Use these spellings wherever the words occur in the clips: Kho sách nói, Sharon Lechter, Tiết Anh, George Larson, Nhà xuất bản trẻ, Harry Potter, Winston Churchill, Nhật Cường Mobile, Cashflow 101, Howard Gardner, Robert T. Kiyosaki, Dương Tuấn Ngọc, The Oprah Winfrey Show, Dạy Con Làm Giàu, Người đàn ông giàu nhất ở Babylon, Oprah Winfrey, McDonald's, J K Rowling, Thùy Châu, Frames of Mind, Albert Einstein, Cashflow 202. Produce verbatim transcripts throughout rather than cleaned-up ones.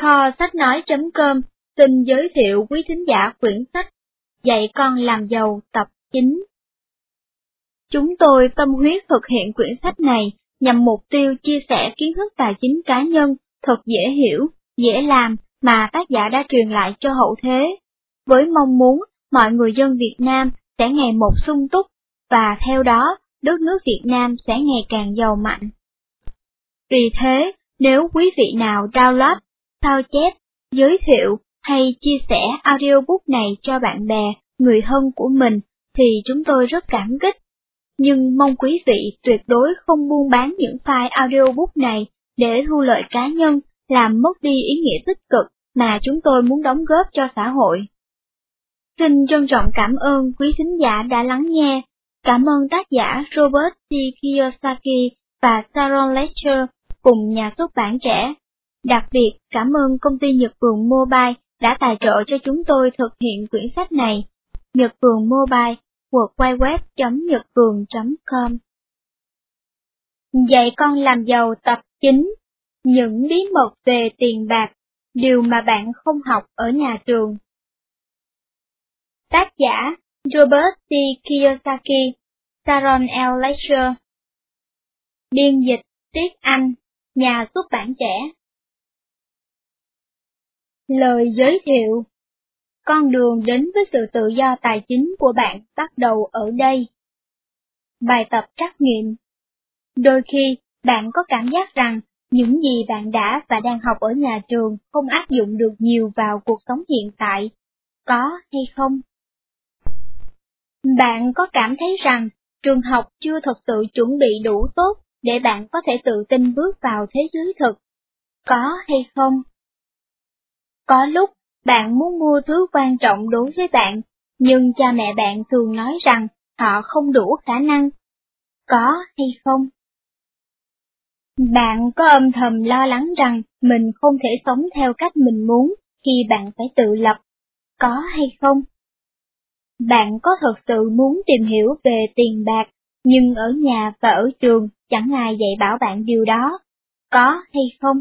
Kho sách nói chấm com xin giới thiệu quý thính giả quyển sách Dạy Con Làm Giàu tập chín. Chúng tôi tâm huyết thực hiện quyển sách này nhằm mục tiêu chia sẻ kiến thức tài chính cá nhân thật dễ hiểu, dễ làm mà tác giả đã truyền lại cho hậu thế, với mong muốn mọi người dân Việt Nam sẽ ngày một sung túc và theo đó đất nước Việt Nam sẽ ngày càng giàu mạnh. Vì thế, nếu quý vị nào download, sao chép, giới thiệu hay chia sẻ audiobook này cho bạn bè, người thân của mình thì chúng tôi rất cảm kích. Nhưng mong quý vị tuyệt đối không buôn bán những file audiobook này để thu lợi cá nhân, làm mất đi ý nghĩa tích cực mà chúng tôi muốn đóng góp cho xã hội. Xin trân trọng cảm ơn quý thính giả đã lắng nghe. Cảm ơn tác giả Robert T. Kiyosaki và Sharon Lechter cùng Nhà xuất bản trẻ. Đặc biệt cảm ơn công ty Nhật Cường Mobile đã tài trợ cho chúng tôi thực hiện quyển sách này. Nhật Cường Mobile, w w w chấm nhật cường chấm com. Dạy Con Làm Giàu tập chín. Những bí mật về tiền bạc, điều mà bạn không học ở nhà trường. Tác giả Robert T. Kiyosaki, Sharon L. Lechter. Biên dịch Tiết Anh, Nhà xuất bản trẻ. Lời giới thiệu. Con đường đến với sự tự do tài chính của bạn bắt đầu ở đây. Bài tập trắc nghiệm. Đôi khi, bạn có cảm giác rằng những gì bạn đã và đang học ở nhà trường không áp dụng được nhiều vào cuộc sống hiện tại. Có hay không? Bạn có cảm thấy rằng trường học chưa thật sự chuẩn bị đủ tốt để bạn có thể tự tin bước vào thế giới thực? Có hay không? Có lúc, bạn muốn mua thứ quan trọng đối với bạn, nhưng cha mẹ bạn thường nói rằng họ không đủ khả năng. Có hay không? Bạn có âm thầm lo lắng rằng mình không thể sống theo cách mình muốn khi bạn phải tự lập. Có hay không? Bạn có thật sự muốn tìm hiểu về tiền bạc, nhưng ở nhà và ở trường chẳng ai dạy bảo bạn điều đó. Có hay không?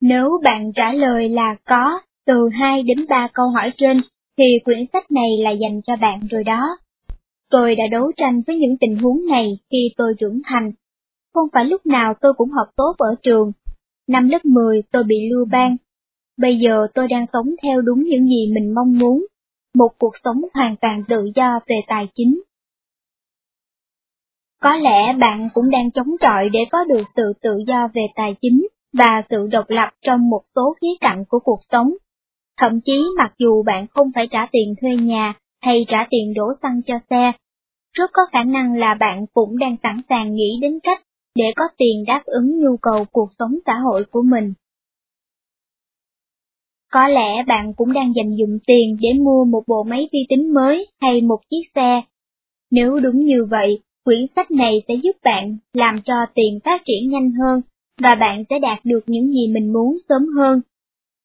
Nếu bạn trả lời là có từ hai đến ba câu hỏi trên, thì quyển sách này là dành cho bạn rồi đó. Tôi đã đấu tranh với những tình huống này khi tôi trưởng thành. Không phải lúc nào tôi cũng học tốt ở trường. Năm lớp mười tôi bị lưu ban. Bây giờ tôi đang sống theo đúng những gì mình mong muốn, một cuộc sống hoàn toàn tự do về tài chính. Có lẽ bạn cũng đang chống chọi để có được sự tự do về tài chính và sự độc lập trong một số khía cạnh của cuộc sống. Thậm chí mặc dù bạn không phải trả tiền thuê nhà hay trả tiền đổ xăng cho xe, rất có khả năng là bạn cũng đang sẵn sàng nghĩ đến cách để có tiền đáp ứng nhu cầu cuộc sống xã hội của mình. Có lẽ bạn cũng đang dành dụm tiền để mua một bộ máy vi tính mới hay một chiếc xe. Nếu đúng như vậy, quyển sách này sẽ giúp bạn làm cho tiền phát triển nhanh hơn và bạn sẽ đạt được những gì mình muốn sớm hơn.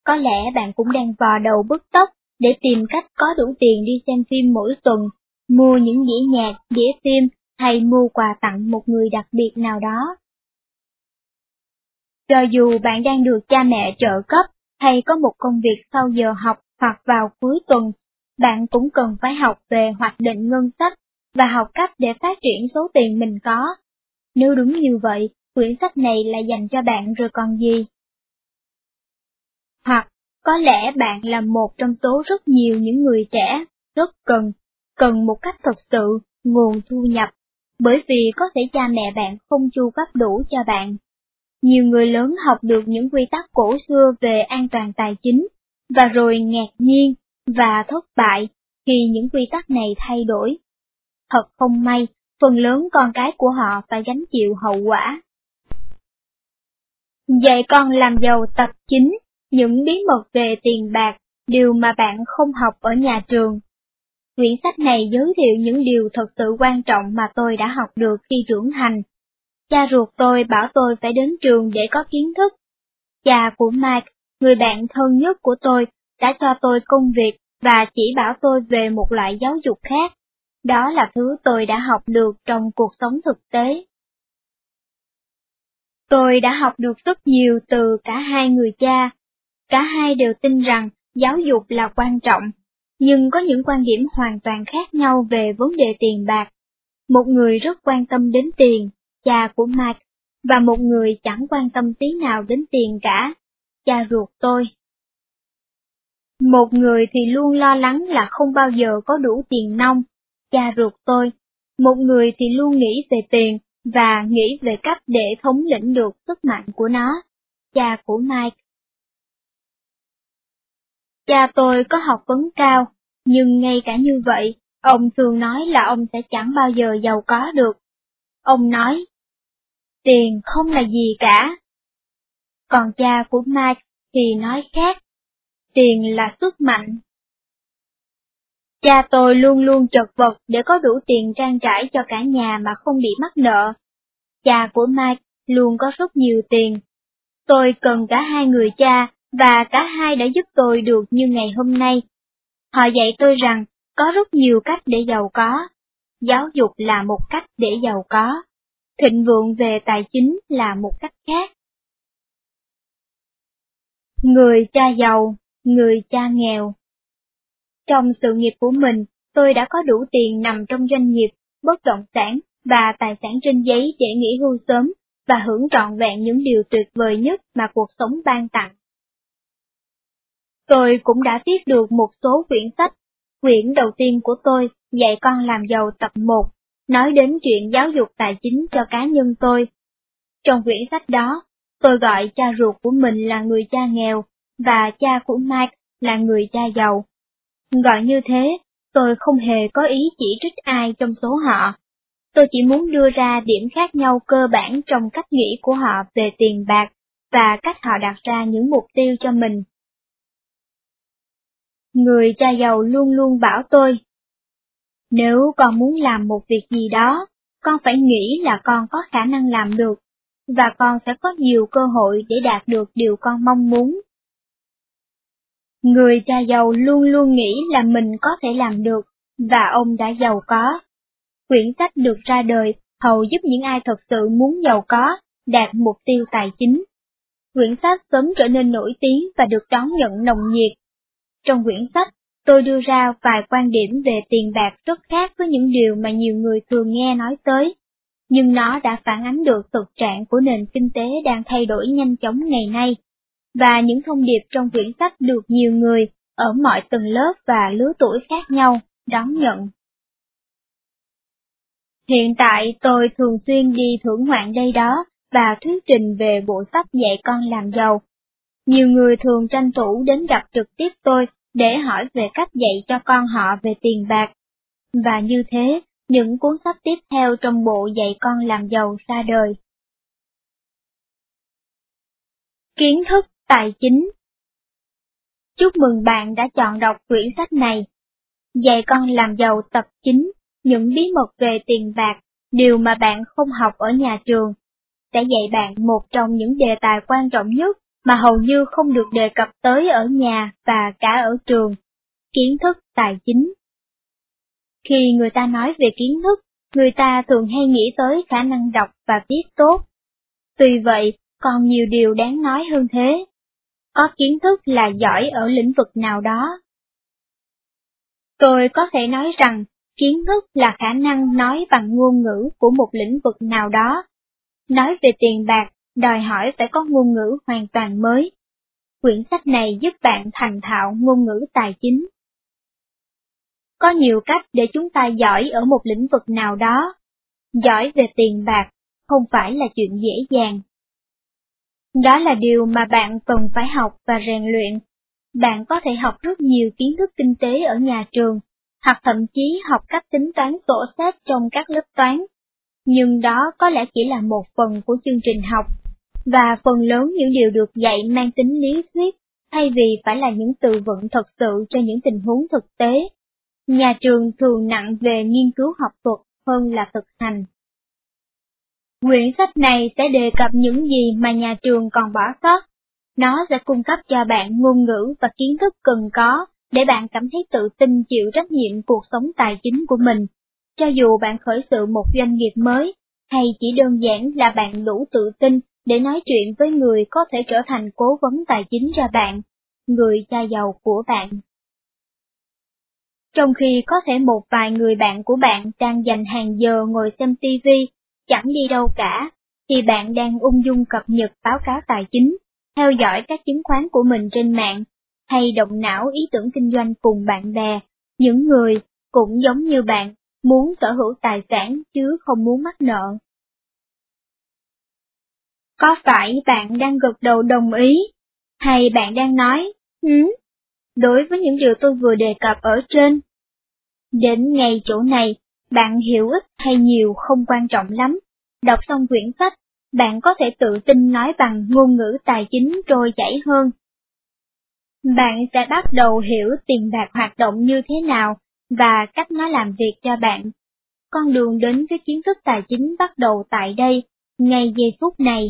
Có lẽ bạn cũng đang vò đầu bứt tóc để tìm cách có đủ tiền đi xem phim mỗi tuần, mua những dĩa nhạc, đĩa phim hay mua quà tặng một người đặc biệt nào đó. Cho dù bạn đang được cha mẹ trợ cấp hay có một công việc sau giờ học hoặc vào cuối tuần, bạn cũng cần phải học về hoạch định ngân sách và học cách để phát triển số tiền mình có. Nếu đúng như vậy, quyển sách này là dành cho bạn rồi còn gì. Hoặc, có lẽ bạn là một trong số rất nhiều những người trẻ, rất cần, cần một cách thật sự, nguồn thu nhập, bởi vì có thể cha mẹ bạn không chu cấp đủ cho bạn. Nhiều người lớn học được những quy tắc cổ xưa về an toàn tài chính, và rồi ngạc nhiên và thất bại khi những quy tắc này thay đổi. Thật không may, phần lớn con cái của họ phải gánh chịu hậu quả. Dạy Con Làm Giàu tập chín, những bí mật về tiền bạc, điều mà bạn không học ở nhà trường. Quyển sách này giới thiệu những điều thật sự quan trọng mà tôi đã học được khi trưởng thành. Cha ruột tôi bảo tôi phải đến trường để có kiến thức. Cha của Mike, người bạn thân nhất của tôi, đã cho tôi công việc và chỉ bảo tôi về một loại giáo dục khác. Đó là thứ tôi đã học được trong cuộc sống thực tế. Tôi đã học được rất nhiều từ cả hai người cha. Cả hai đều tin rằng giáo dục là quan trọng, nhưng có những quan điểm hoàn toàn khác nhau về vấn đề tiền bạc. Một người rất quan tâm đến tiền, cha của Mike, và một người chẳng quan tâm tí nào đến tiền cả, cha ruột tôi. Một người thì luôn lo lắng là không bao giờ có đủ tiền nong, cha ruột tôi. Một người thì luôn nghĩ về tiền và nghĩ về cách để thống lĩnh được sức mạnh của nó, cha của Mike. Cha tôi có học vấn cao, nhưng ngay cả như vậy, ông thường nói là ông sẽ chẳng bao giờ giàu có được. Ông nói, tiền không là gì cả. Còn cha của Mike thì nói khác, tiền là sức mạnh. Cha tôi luôn luôn chật vật để có đủ tiền trang trải cho cả nhà mà không bị mắc nợ. Cha của Mike luôn có rất nhiều tiền. Tôi cần cả hai người cha, và cả hai đã giúp tôi được như ngày hôm nay. Họ dạy tôi rằng có rất nhiều cách để giàu có. Giáo dục là một cách để giàu có. Thịnh vượng về tài chính là một cách khác. Người cha giàu, người cha nghèo. Trong sự nghiệp của mình, tôi đã có đủ tiền nằm trong doanh nghiệp, bất động sản và tài sản trên giấy để nghỉ hưu sớm và hưởng trọn vẹn những điều tuyệt vời nhất mà cuộc sống ban tặng. Tôi cũng đã viết được một số quyển sách. Quyển đầu tiên của tôi, Dạy Con Làm Giàu tập một, nói đến chuyện giáo dục tài chính cho cá nhân tôi. Trong quyển sách đó, tôi gọi cha ruột của mình là người cha nghèo, và cha của Mike là người cha giàu. Gọi như thế, tôi không hề có ý chỉ trích ai trong số họ. Tôi chỉ muốn đưa ra điểm khác nhau cơ bản trong cách nghĩ của họ về tiền bạc, và cách họ đặt ra những mục tiêu cho mình. Người cha giàu luôn luôn bảo tôi, nếu con muốn làm một việc gì đó, con phải nghĩ là con có khả năng làm được, và con sẽ có nhiều cơ hội để đạt được điều con mong muốn. Người cha giàu luôn luôn nghĩ là mình có thể làm được, và ông đã giàu có. Quyển sách được ra đời hầu giúp những ai thật sự muốn giàu có, đạt mục tiêu tài chính. Quyển sách sớm trở nên nổi tiếng và được đón nhận nồng nhiệt. Trong quyển sách, tôi đưa ra vài quan điểm về tiền bạc rất khác với những điều mà nhiều người thường nghe nói tới, nhưng nó đã phản ánh được thực trạng của nền kinh tế đang thay đổi nhanh chóng ngày nay, và những thông điệp trong quyển sách được nhiều người ở mọi tầng lớp và lứa tuổi khác nhau đón nhận. Hiện tại tôi thường xuyên đi thưởng ngoạn đây đó và thuyết trình về bộ sách Dạy Con Làm Giàu. Nhiều người thường tranh thủ đến gặp trực tiếp tôi để hỏi về cách dạy cho con họ về tiền bạc. Và như thế, những cuốn sách tiếp theo trong bộ Dạy Con Làm Giàu ra đời. Kiến thức tài chính. Chúc mừng bạn đã chọn đọc quyển sách này. Dạy Con Làm Giàu tập chín, những bí mật về tiền bạc, điều mà bạn không học ở nhà trường, sẽ dạy bạn một trong những đề tài quan trọng nhất mà hầu như không được đề cập tới ở nhà và cả ở trường, kiến thức tài chính. Khi người ta nói về kiến thức, người ta thường hay nghĩ tới khả năng đọc và viết tốt. Tuy vậy, còn nhiều điều đáng nói hơn thế. Có kiến thức là giỏi ở lĩnh vực nào đó. Tôi có thể nói rằng, kiến thức là khả năng nói bằng ngôn ngữ của một lĩnh vực nào đó. Nói về tiền bạc, đòi hỏi phải có ngôn ngữ hoàn toàn mới. Quyển sách này giúp bạn thành thạo ngôn ngữ tài chính. Có nhiều cách để chúng ta giỏi ở một lĩnh vực nào đó. Giỏi về tiền bạc không phải là chuyện dễ dàng. Đó là điều mà bạn cần phải học và rèn luyện. Bạn có thể học rất nhiều kiến thức kinh tế ở nhà trường, hoặc thậm chí học cách tính toán sổ sách trong các lớp toán. Nhưng đó có lẽ chỉ là một phần của chương trình học, và phần lớn những điều được dạy mang tính lý thuyết, thay vì phải là những từ vựng thật sự cho những tình huống thực tế. Nhà trường thường nặng về nghiên cứu học thuật hơn là thực hành. Quyển sách này sẽ đề cập những gì mà nhà trường còn bỏ sót. Nó sẽ cung cấp cho bạn ngôn ngữ và kiến thức cần có để bạn cảm thấy tự tin chịu trách nhiệm cuộc sống tài chính của mình. Cho dù bạn khởi sự một doanh nghiệp mới, hay chỉ đơn giản là bạn đủ tự tin để nói chuyện với người có thể trở thành cố vấn tài chính cho bạn, người cha giàu của bạn. Trong khi có thể một vài người bạn của bạn đang dành hàng giờ ngồi xem ti vi, chẳng đi đâu cả, thì bạn đang ung dung cập nhật báo cáo tài chính, theo dõi các chứng khoán của mình trên mạng, hay động não ý tưởng kinh doanh cùng bạn bè, những người, cũng giống như bạn, muốn sở hữu tài sản chứ không muốn mắc nợ. Có phải bạn đang gật đầu đồng ý, hay bạn đang nói, hứng, đối với những điều tôi vừa đề cập ở trên? Đến ngay chỗ này, bạn hiểu ít hay nhiều không quan trọng lắm. Đọc xong quyển sách, bạn có thể tự tin nói bằng ngôn ngữ tài chính trôi chảy hơn. Bạn sẽ bắt đầu hiểu tiền bạc hoạt động như thế nào và cách nó làm việc cho bạn. Con đường đến với kiến thức tài chính bắt đầu tại đây, ngay giây phút này.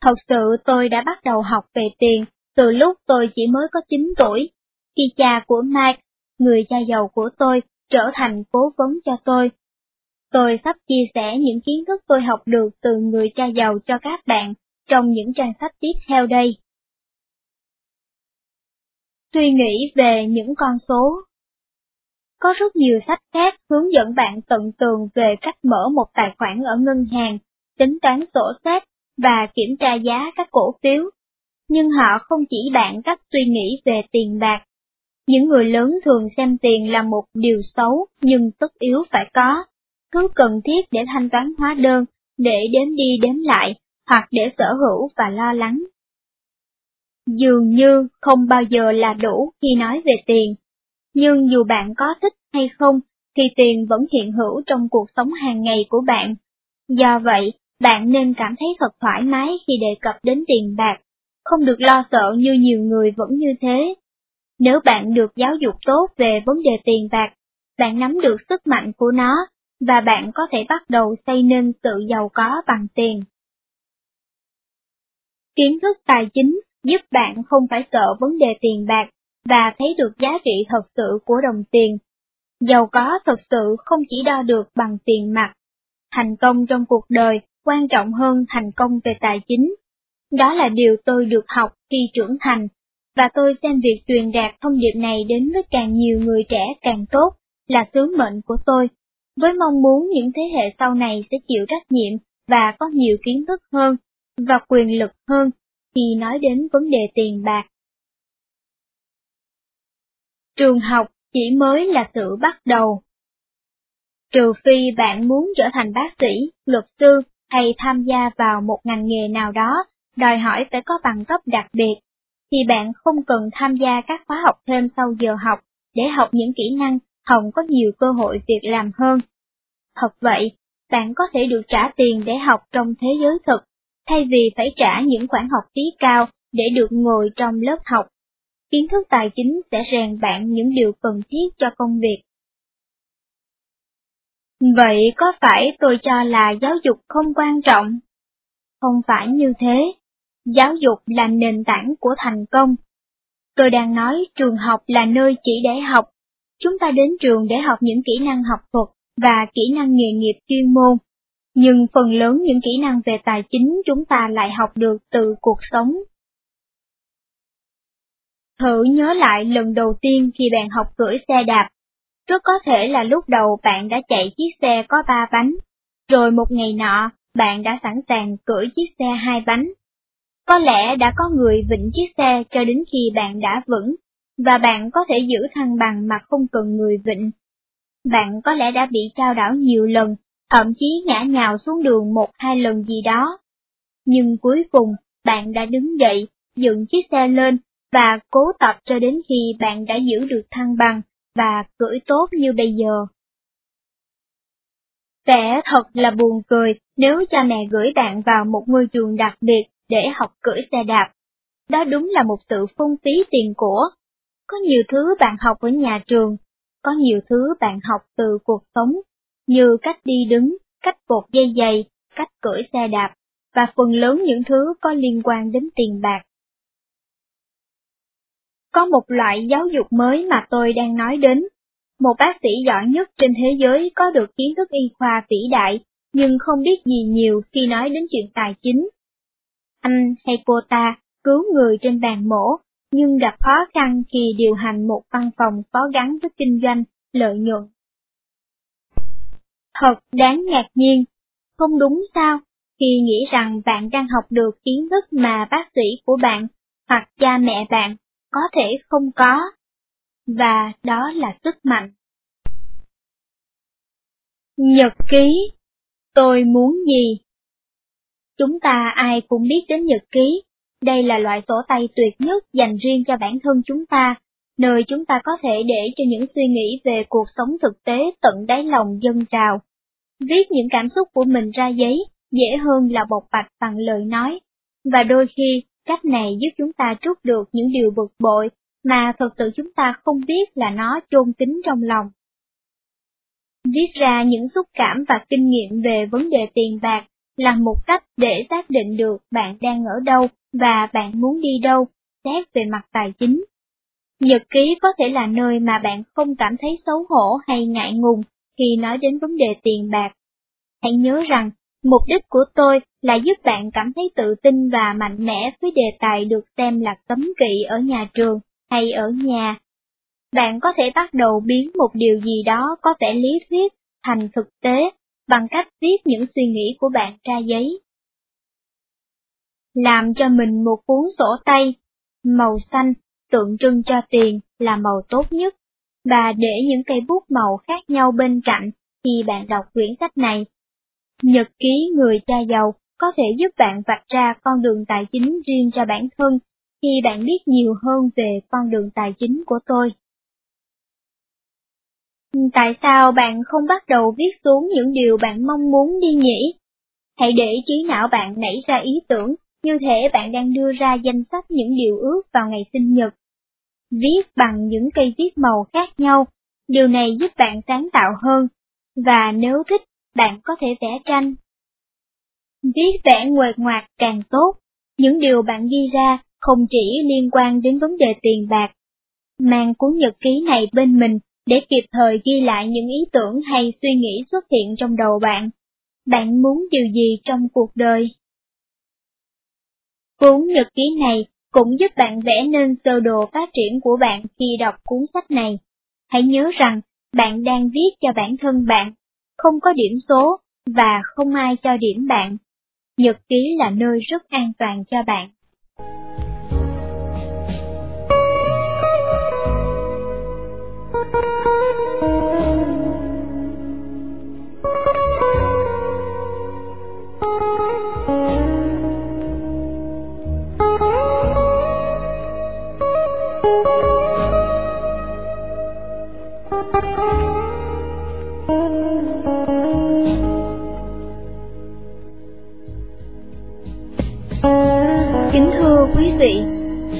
Thật sự tôi đã bắt đầu học về tiền từ lúc tôi chỉ mới có chín tuổi, khi cha của Mike, người cha giàu của tôi, trở thành cố vấn cho tôi. Tôi sắp chia sẻ những kiến thức tôi học được từ người cha giàu cho các bạn trong những trang sách tiếp theo đây. Suy nghĩ về những con số. Có rất nhiều sách khác hướng dẫn bạn tận tường về cách mở một tài khoản ở ngân hàng, tính toán sổ sách và kiểm tra giá các cổ phiếu, nhưng họ không chỉ bạn cách suy nghĩ về tiền bạc. Những người lớn thường xem tiền là một điều xấu nhưng tất yếu phải có, thứ cần thiết để thanh toán hóa đơn, để đếm đi đếm lại, hoặc để sở hữu và lo lắng. Dường như không bao giờ là đủ khi nói về tiền, nhưng dù bạn có thích hay không, thì tiền vẫn hiện hữu trong cuộc sống hàng ngày của bạn. Do vậy, bạn nên cảm thấy thật thoải mái khi đề cập đến tiền bạc, không được lo sợ như nhiều người vẫn như thế. Nếu bạn được giáo dục tốt về vấn đề tiền bạc, bạn nắm được sức mạnh của nó, và bạn có thể bắt đầu xây nên sự giàu có bằng tiền. Kiến thức tài chính giúp bạn không phải sợ vấn đề tiền bạc và thấy được giá trị thật sự của đồng tiền. Giàu có thật sự không chỉ đo được bằng tiền mặt. Thành công trong cuộc đời quan trọng hơn thành công về tài chính. Đó là điều tôi được học khi trưởng thành, và tôi xem việc truyền đạt thông điệp này đến với càng nhiều người trẻ càng tốt là sứ mệnh của tôi, với mong muốn những thế hệ sau này sẽ chịu trách nhiệm và có nhiều kiến thức hơn và quyền lực hơn khi nói đến vấn đề tiền bạc. Trường học chỉ mới là sự bắt đầu. Trừ phi bạn muốn trở thành bác sĩ, luật sư hay tham gia vào một ngành nghề nào đó đòi hỏi phải có bằng cấp đặc biệt, thì bạn không cần tham gia các khóa học thêm sau giờ học để học những kỹ năng hồng có nhiều cơ hội việc làm hơn. Thật vậy, bạn có thể được trả tiền để học trong thế giới thực, thay vì phải trả những khoản học phí cao để được ngồi trong lớp học. Kiến thức tài chính sẽ rèn bạn những điều cần thiết cho công việc. Vậy có phải tôi cho là giáo dục không quan trọng? Không phải như thế. Giáo dục là nền tảng của thành công. Tôi đang nói trường học là nơi chỉ để học. Chúng ta đến trường để học những kỹ năng học thuật và kỹ năng nghề nghiệp chuyên môn, nhưng phần lớn những kỹ năng về tài chính chúng ta lại học được từ cuộc sống. Thử nhớ lại lần đầu tiên khi bạn học cưỡi xe đạp. Rất có thể là lúc đầu bạn đã chạy chiếc xe có ba bánh, rồi một ngày nọ bạn đã sẵn sàng cưỡi chiếc xe hai bánh. Có lẽ đã có người vịn chiếc xe cho đến khi bạn đã vững, và bạn có thể giữ thăng bằng mà không cần người vịn. Bạn có lẽ đã bị trao đảo nhiều lần, thậm chí ngã nhào xuống đường một hai lần gì đó. Nhưng cuối cùng, bạn đã đứng dậy, dựng chiếc xe lên, và cố tập cho đến khi bạn đã giữ được thăng bằng, và cưỡi tốt như bây giờ. Sẽ thật là buồn cười nếu cha mẹ gửi bạn vào một ngôi trường đặc biệt để học cưỡi xe đạp. Đó đúng là một sự phung phí tiền của. Có nhiều thứ bạn học ở nhà trường, có nhiều thứ bạn học từ cuộc sống, như cách đi đứng, cách cột dây giày, cách cưỡi xe đạp, và phần lớn những thứ có liên quan đến tiền bạc. Có một loại giáo dục mới mà tôi đang nói đến. Một bác sĩ giỏi nhất trên thế giới có được kiến thức y khoa vĩ đại, nhưng không biết gì nhiều khi nói đến chuyện tài chính, anh hay cô ta cứu người trên bàn mổ, nhưng gặp khó khăn khi điều hành một văn phòng có gắn với kinh doanh, lợi nhuận. Thật đáng ngạc nhiên, không đúng sao, khi nghĩ rằng bạn đang học được kiến thức mà bác sĩ của bạn hoặc cha mẹ bạn có thể không có, và đó là sức mạnh. Nhật ký. Tôi muốn gì? Chúng ta ai cũng biết đến nhật ký. Đây là loại sổ tay tuyệt nhất dành riêng cho bản thân chúng ta, nơi chúng ta có thể để cho những suy nghĩ về cuộc sống thực tế tận đáy lòng dâng trào. Viết những cảm xúc của mình ra giấy dễ hơn là bộc bạch bằng lời nói, và đôi khi cách này giúp chúng ta trút được những điều bực bội mà thật sự chúng ta không biết là nó chôn kín trong lòng. Viết ra những xúc cảm và kinh nghiệm về vấn đề tiền bạc là một cách để xác định được bạn đang ở đâu và bạn muốn đi đâu, xét về mặt tài chính. Nhật ký có thể là nơi mà bạn không cảm thấy xấu hổ hay ngại ngùng khi nói đến vấn đề tiền bạc. Hãy nhớ rằng, mục đích của tôi là giúp bạn cảm thấy tự tin và mạnh mẽ với đề tài được xem là cấm kỵ ở nhà trường hay ở nhà. Bạn có thể bắt đầu biến một điều gì đó có vẻ lý thuyết thành thực tế bằng cách viết những suy nghĩ của bạn ra giấy. Làm cho mình một cuốn sổ tay. Màu xanh, tượng trưng cho tiền, là màu tốt nhất, và để những cây bút màu khác nhau bên cạnh khi bạn đọc quyển sách này. Nhật ký người cha giàu có thể giúp bạn vạch ra con đường tài chính riêng cho bản thân khi bạn biết nhiều hơn về con đường tài chính của tôi. Tại sao bạn không bắt đầu viết xuống những điều bạn mong muốn đi nhỉ? Hãy để trí não bạn nảy ra ý tưởng, như thể bạn đang đưa ra danh sách những điều ước vào ngày sinh nhật. Viết bằng những cây viết màu khác nhau, điều này giúp bạn sáng tạo hơn, và nếu thích, bạn có thể vẽ tranh. Viết vẽ nguệch ngoạc càng tốt, những điều bạn ghi ra không chỉ liên quan đến vấn đề tiền bạc. Mang cuốn nhật ký này bên mình để kịp thời ghi lại những ý tưởng hay suy nghĩ xuất hiện trong đầu bạn. Bạn muốn điều gì trong cuộc đời? Cuốn nhật ký này cũng giúp bạn vẽ nên sơ đồ phát triển của bạn khi đọc cuốn sách này. Hãy nhớ rằng, bạn đang viết cho bản thân bạn, không có điểm số và không ai cho điểm bạn. Nhật ký là nơi rất an toàn cho bạn.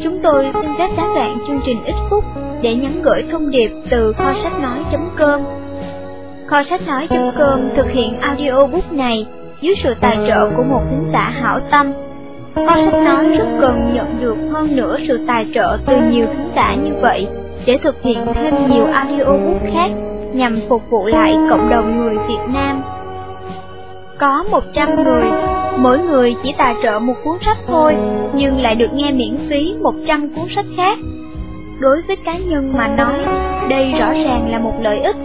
Chúng tôi xin phép gián đoạn chương trình ít phút để nhắn gửi thông điệp từ kho sách nói chấm com. Kho sách nói chấm com thực hiện audiobook này dưới sự tài trợ của một thính giả hảo tâm. Kho sách nói rất cần nhận được hơn nữa sự tài trợ từ nhiều thính giả như vậy để thực hiện thêm nhiều audiobook khác nhằm phục vụ lại cộng đồng người Việt Nam. Có một trăm người, mỗi người chỉ tài trợ một cuốn sách thôi, nhưng lại được nghe miễn phí một trăm cuốn sách khác. Đối với cá nhân mà nói, đây rõ ràng là một lợi ích.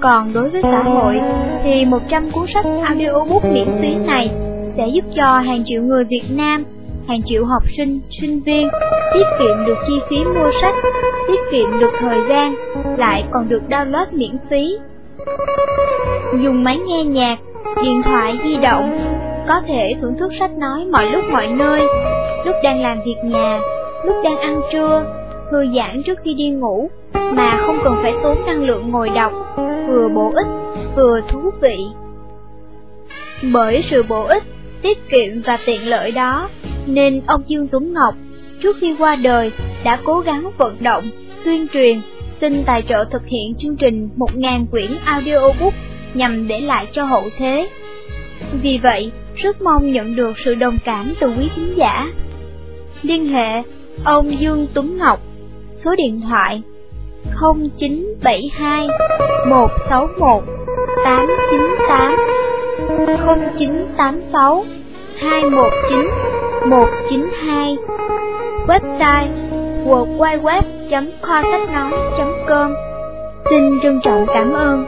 Còn đối với xã hội, thì một trăm cuốn sách audiobook miễn phí này sẽ giúp cho hàng triệu người Việt Nam, hàng triệu học sinh, sinh viên tiết kiệm được chi phí mua sách, tiết kiệm được thời gian, lại còn được download miễn phí. Dùng máy nghe nhạc, điện thoại di động, có thể thưởng thức sách nói mọi lúc mọi nơi, lúc đang làm việc nhà, lúc đang ăn trưa, thư giãn trước khi đi ngủ, mà không cần phải tốn năng lượng ngồi đọc, vừa bổ ích, vừa thú vị. Bởi sự bổ ích, tiết kiệm và tiện lợi đó, nên ông Dương Tuấn Ngọc, trước khi qua đời, đã cố gắng vận động, tuyên truyền, xin tài trợ thực hiện chương trình một nghìn quyển audiobook nhằm để lại cho hậu thế. Vì vậy, rất mong nhận được sự đồng cảm từ quý khán giả. Liên hệ ông Dương Tuấn Ngọc, số điện thoại không chín bảy hai một sáu một tám chín tám, không chín tám sáu hai một chín một chín hai. Website www chấm kho sách nói chấm com. Xin trân trọng cảm ơn.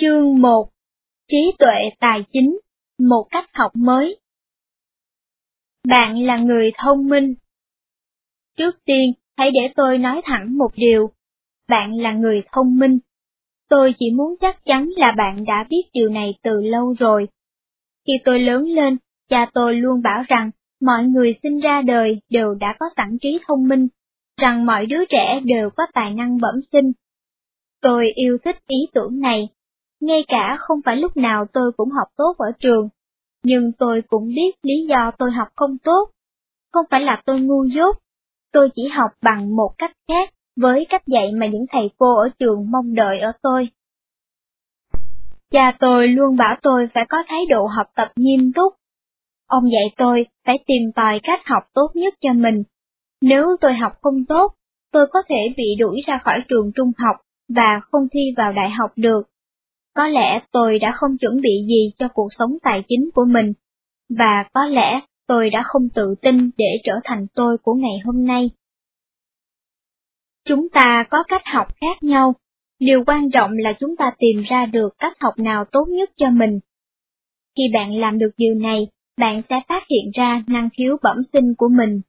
Chương một. Trí tuệ tài chính, một cách học mới. Bạn là người thông minh. Trước tiên, hãy để tôi nói thẳng một điều. Bạn là người thông minh. Tôi chỉ muốn chắc chắn là bạn đã biết điều này từ lâu rồi. Khi tôi lớn lên, cha tôi luôn bảo rằng mọi người sinh ra đời đều đã có sẵn trí thông minh, rằng mọi đứa trẻ đều có tài năng bẩm sinh. Tôi yêu thích ý tưởng này. Ngay cả không phải lúc nào tôi cũng học tốt ở trường, nhưng tôi cũng biết lý do tôi học không tốt. Không phải là tôi ngu dốt, tôi chỉ học bằng một cách khác với cách dạy mà những thầy cô ở trường mong đợi ở tôi. Cha tôi luôn bảo tôi phải có thái độ học tập nghiêm túc. Ông dạy tôi phải tìm tòi cách học tốt nhất cho mình. Nếu tôi học không tốt, tôi có thể bị đuổi ra khỏi trường trung học và không thi vào đại học được. Có lẽ tôi đã không chuẩn bị gì cho cuộc sống tài chính của mình, và có lẽ tôi đã không tự tin để trở thành tôi của ngày hôm nay. Chúng ta có cách học khác nhau, điều quan trọng là chúng ta tìm ra được cách học nào tốt nhất cho mình. Khi bạn làm được điều này, bạn sẽ phát hiện ra năng khiếu bẩm sinh của mình.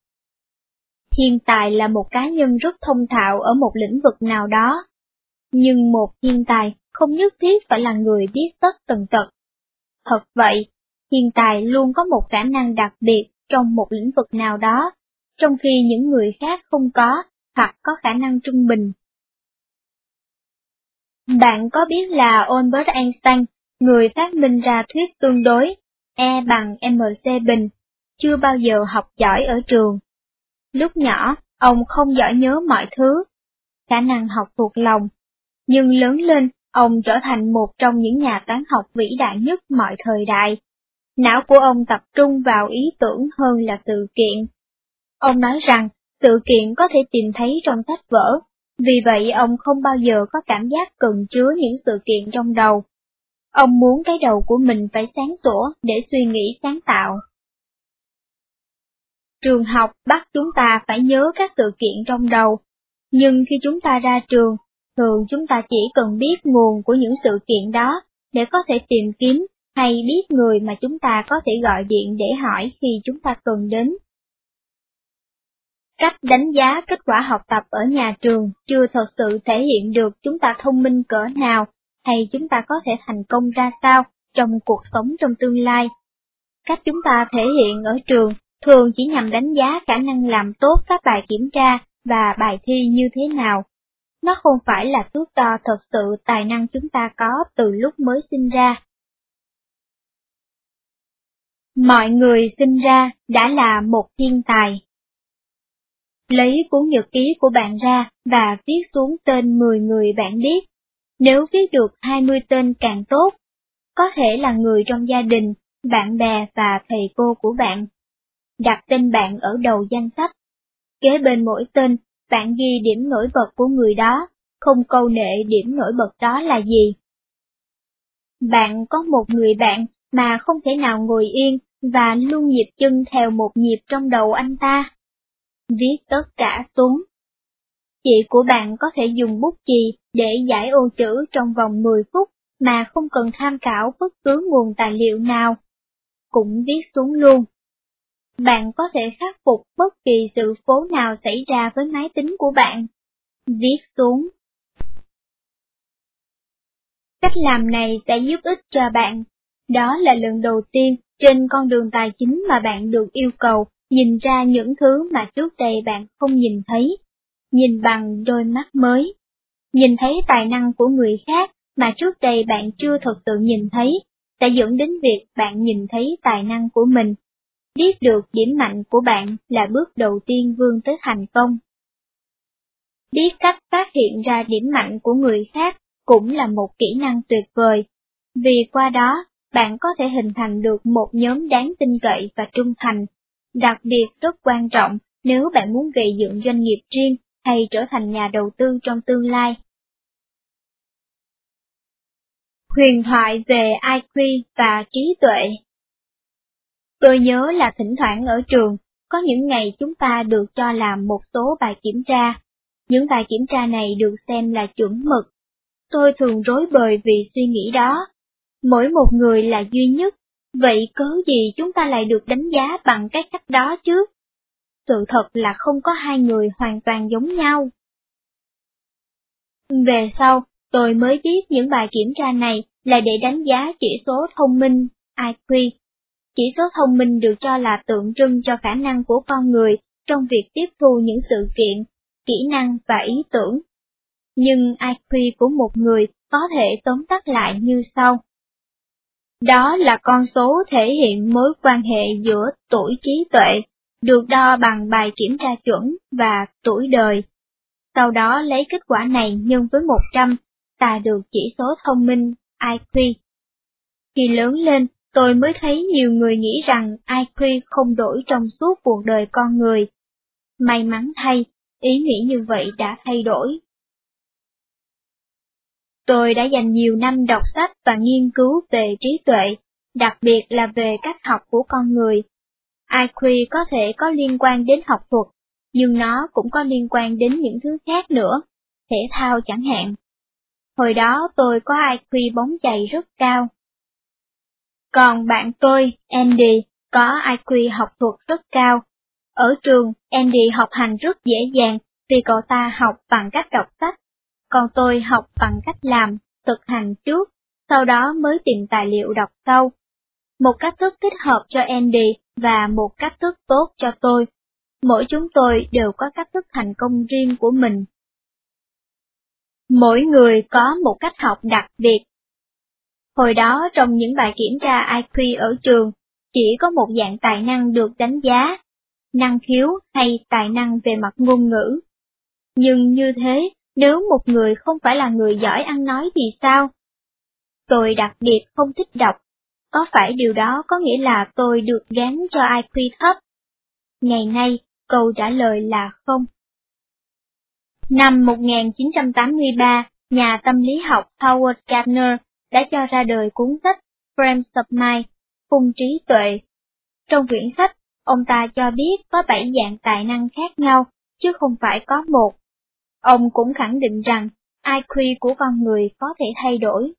Thiên tài là một cá nhân rất thông thạo ở một lĩnh vực nào đó, nhưng một thiên tài không nhất thiết phải là người biết tất tần tật. Thật vậy, thiên tài luôn có một khả năng đặc biệt trong một lĩnh vực nào đó, trong khi những người khác không có, hoặc có khả năng trung bình. Bạn có biết là Albert Einstein, người phát minh ra thuyết tương đối, E bằng mc bình, chưa bao giờ học giỏi ở trường. Lúc nhỏ, ông không giỏi nhớ mọi thứ, khả năng học thuộc lòng, nhưng lớn lên, ông trở thành một trong những nhà toán học vĩ đại nhất mọi thời đại. Não của ông tập trung vào ý tưởng hơn là sự kiện. Ông nói rằng sự kiện có thể tìm thấy trong sách vở, vì vậy ông không bao giờ có cảm giác cần chứa những sự kiện trong đầu. Ông muốn cái đầu của mình phải sáng sủa để suy nghĩ sáng tạo. Trường học bắt chúng ta phải nhớ các sự kiện trong đầu, nhưng khi chúng ta ra trường, thường chúng ta chỉ cần biết nguồn của những sự kiện đó để có thể tìm kiếm hay biết người mà chúng ta có thể gọi điện để hỏi khi chúng ta cần đến. Cách đánh giá kết quả học tập ở nhà trường chưa thật sự thể hiện được chúng ta thông minh cỡ nào hay chúng ta có thể thành công ra sao trong cuộc sống trong tương lai. Cách chúng ta thể hiện ở trường thường chỉ nhằm đánh giá khả năng làm tốt các bài kiểm tra và bài thi như thế nào. Nó không phải là thước đo thật sự tài năng chúng ta có từ lúc mới sinh ra. Mọi người sinh ra đã là một thiên tài. Lấy cuốn nhật ký của bạn ra và viết xuống tên mười người bạn biết. Nếu viết được hai mươi tên càng tốt, có thể là người trong gia đình, bạn bè và thầy cô của bạn. đặt tên bạn ở đầu danh sách. Kế bên mỗi tên, bạn ghi điểm nổi bật của người đó, không câu nệ điểm nổi bật đó là gì. Bạn có một người bạn mà không thể nào ngồi yên và luôn nhịp chân theo một nhịp trong đầu anh ta. Viết tất cả xuống. Chị của bạn có thể dùng bút chì để giải ô chữ trong vòng mười phút mà không cần tham khảo bất cứ nguồn tài liệu nào. Cũng viết xuống luôn. Bạn có thể khắc phục bất kỳ sự cố nào xảy ra với máy tính của bạn. Viết xuống. Cách làm này sẽ giúp ích cho bạn. Đó là lần đầu tiên trên con đường tài chính mà bạn được yêu cầu nhìn ra những thứ mà trước đây bạn không nhìn thấy. Nhìn bằng đôi mắt mới. Nhìn thấy tài năng của người khác mà trước đây bạn chưa thực sự nhìn thấy, sẽ dẫn đến việc bạn nhìn thấy tài năng của mình. Biết được điểm mạnh của bạn là bước đầu tiên vươn tới thành công. Biết cách phát hiện ra điểm mạnh của người khác cũng là một kỹ năng tuyệt vời, vì qua đó bạn có thể hình thành được một nhóm đáng tin cậy và trung thành, đặc biệt rất quan trọng nếu bạn muốn gây dựng doanh nghiệp riêng hay trở thành nhà đầu tư trong tương lai. Huyền thoại về I Q và trí tuệ. Tôi nhớ là thỉnh thoảng ở trường, có những ngày chúng ta được cho làm một số bài kiểm tra. Những bài kiểm tra này được xem là chuẩn mực. Tôi thường rối bời vì suy nghĩ đó. Mỗi một người là duy nhất, vậy cớ gì chúng ta lại được đánh giá bằng cái cách đó chứ? Sự thật là không có hai người hoàn toàn giống nhau. Về sau, tôi mới biết những bài kiểm tra này là để đánh giá chỉ số thông minh, I Q. Chỉ số thông minh được cho là tượng trưng cho khả năng của con người trong việc tiếp thu những sự kiện, kỹ năng và ý tưởng. Nhưng I Q của một người có thể tóm tắt lại như sau. Đó là con số thể hiện mối quan hệ giữa tuổi trí tuệ, được đo bằng bài kiểm tra chuẩn và tuổi đời. Sau đó lấy kết quả này nhân với một trăm, ta được chỉ số thông minh, I Q. Khi lớn lên, tôi mới thấy nhiều người nghĩ rằng I Q không đổi trong suốt cuộc đời con người. May mắn thay, ý nghĩ như vậy đã thay đổi. Tôi đã dành nhiều năm đọc sách và nghiên cứu về trí tuệ, đặc biệt là về cách học của con người. I Q có thể có liên quan đến học thuật, nhưng nó cũng có liên quan đến những thứ khác nữa, thể thao chẳng hạn. Hồi đó tôi có I Q bóng chày rất cao. Còn bạn tôi, Andy, có I Q học thuật rất cao. Ở trường, Andy học hành rất dễ dàng vì cậu ta học bằng cách đọc sách, còn tôi học bằng cách làm, thực hành trước, sau đó mới tìm tài liệu đọc sau. Một cách thức thích hợp cho Andy và một cách thức tốt cho tôi. Mỗi chúng tôi đều có cách thức thành công riêng của mình. Mỗi người có một cách học đặc biệt. Hồi đó trong những bài kiểm tra I Q ở trường, chỉ có một dạng tài năng được đánh giá, năng khiếu hay tài năng về mặt ngôn ngữ. Nhưng như thế, nếu một người không phải là người giỏi ăn nói thì sao? Tôi đặc biệt không thích đọc, có phải điều đó có nghĩa là tôi được gán cho I Q thấp? Ngày nay, câu trả lời là không. Năm một nghìn chín trăm tám mươi ba, nhà tâm lý học Howard Gardner đã cho ra đời cuốn sách Frames of Mind, khung trí tuệ. Trong quyển sách, ông ta cho biết có bảy dạng tài năng khác nhau, chứ không phải có một. Ông cũng khẳng định rằng I Q của con người có thể thay đổi.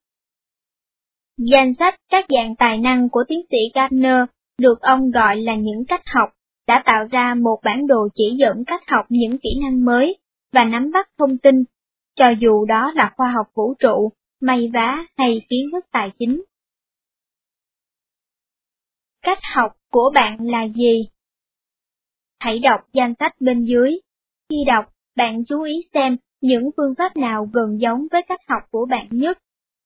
Danh sách các dạng tài năng của tiến sĩ Gardner, được ông gọi là những cách học, đã tạo ra một bản đồ chỉ dẫn cách học những kỹ năng mới và nắm bắt thông tin, cho dù đó là khoa học vũ trụ, may vá hay kiến thức tài chính. Cách học của bạn là gì? Hãy đọc danh sách bên dưới. Khi đọc, bạn chú ý xem những phương pháp nào gần giống với cách học của bạn nhất.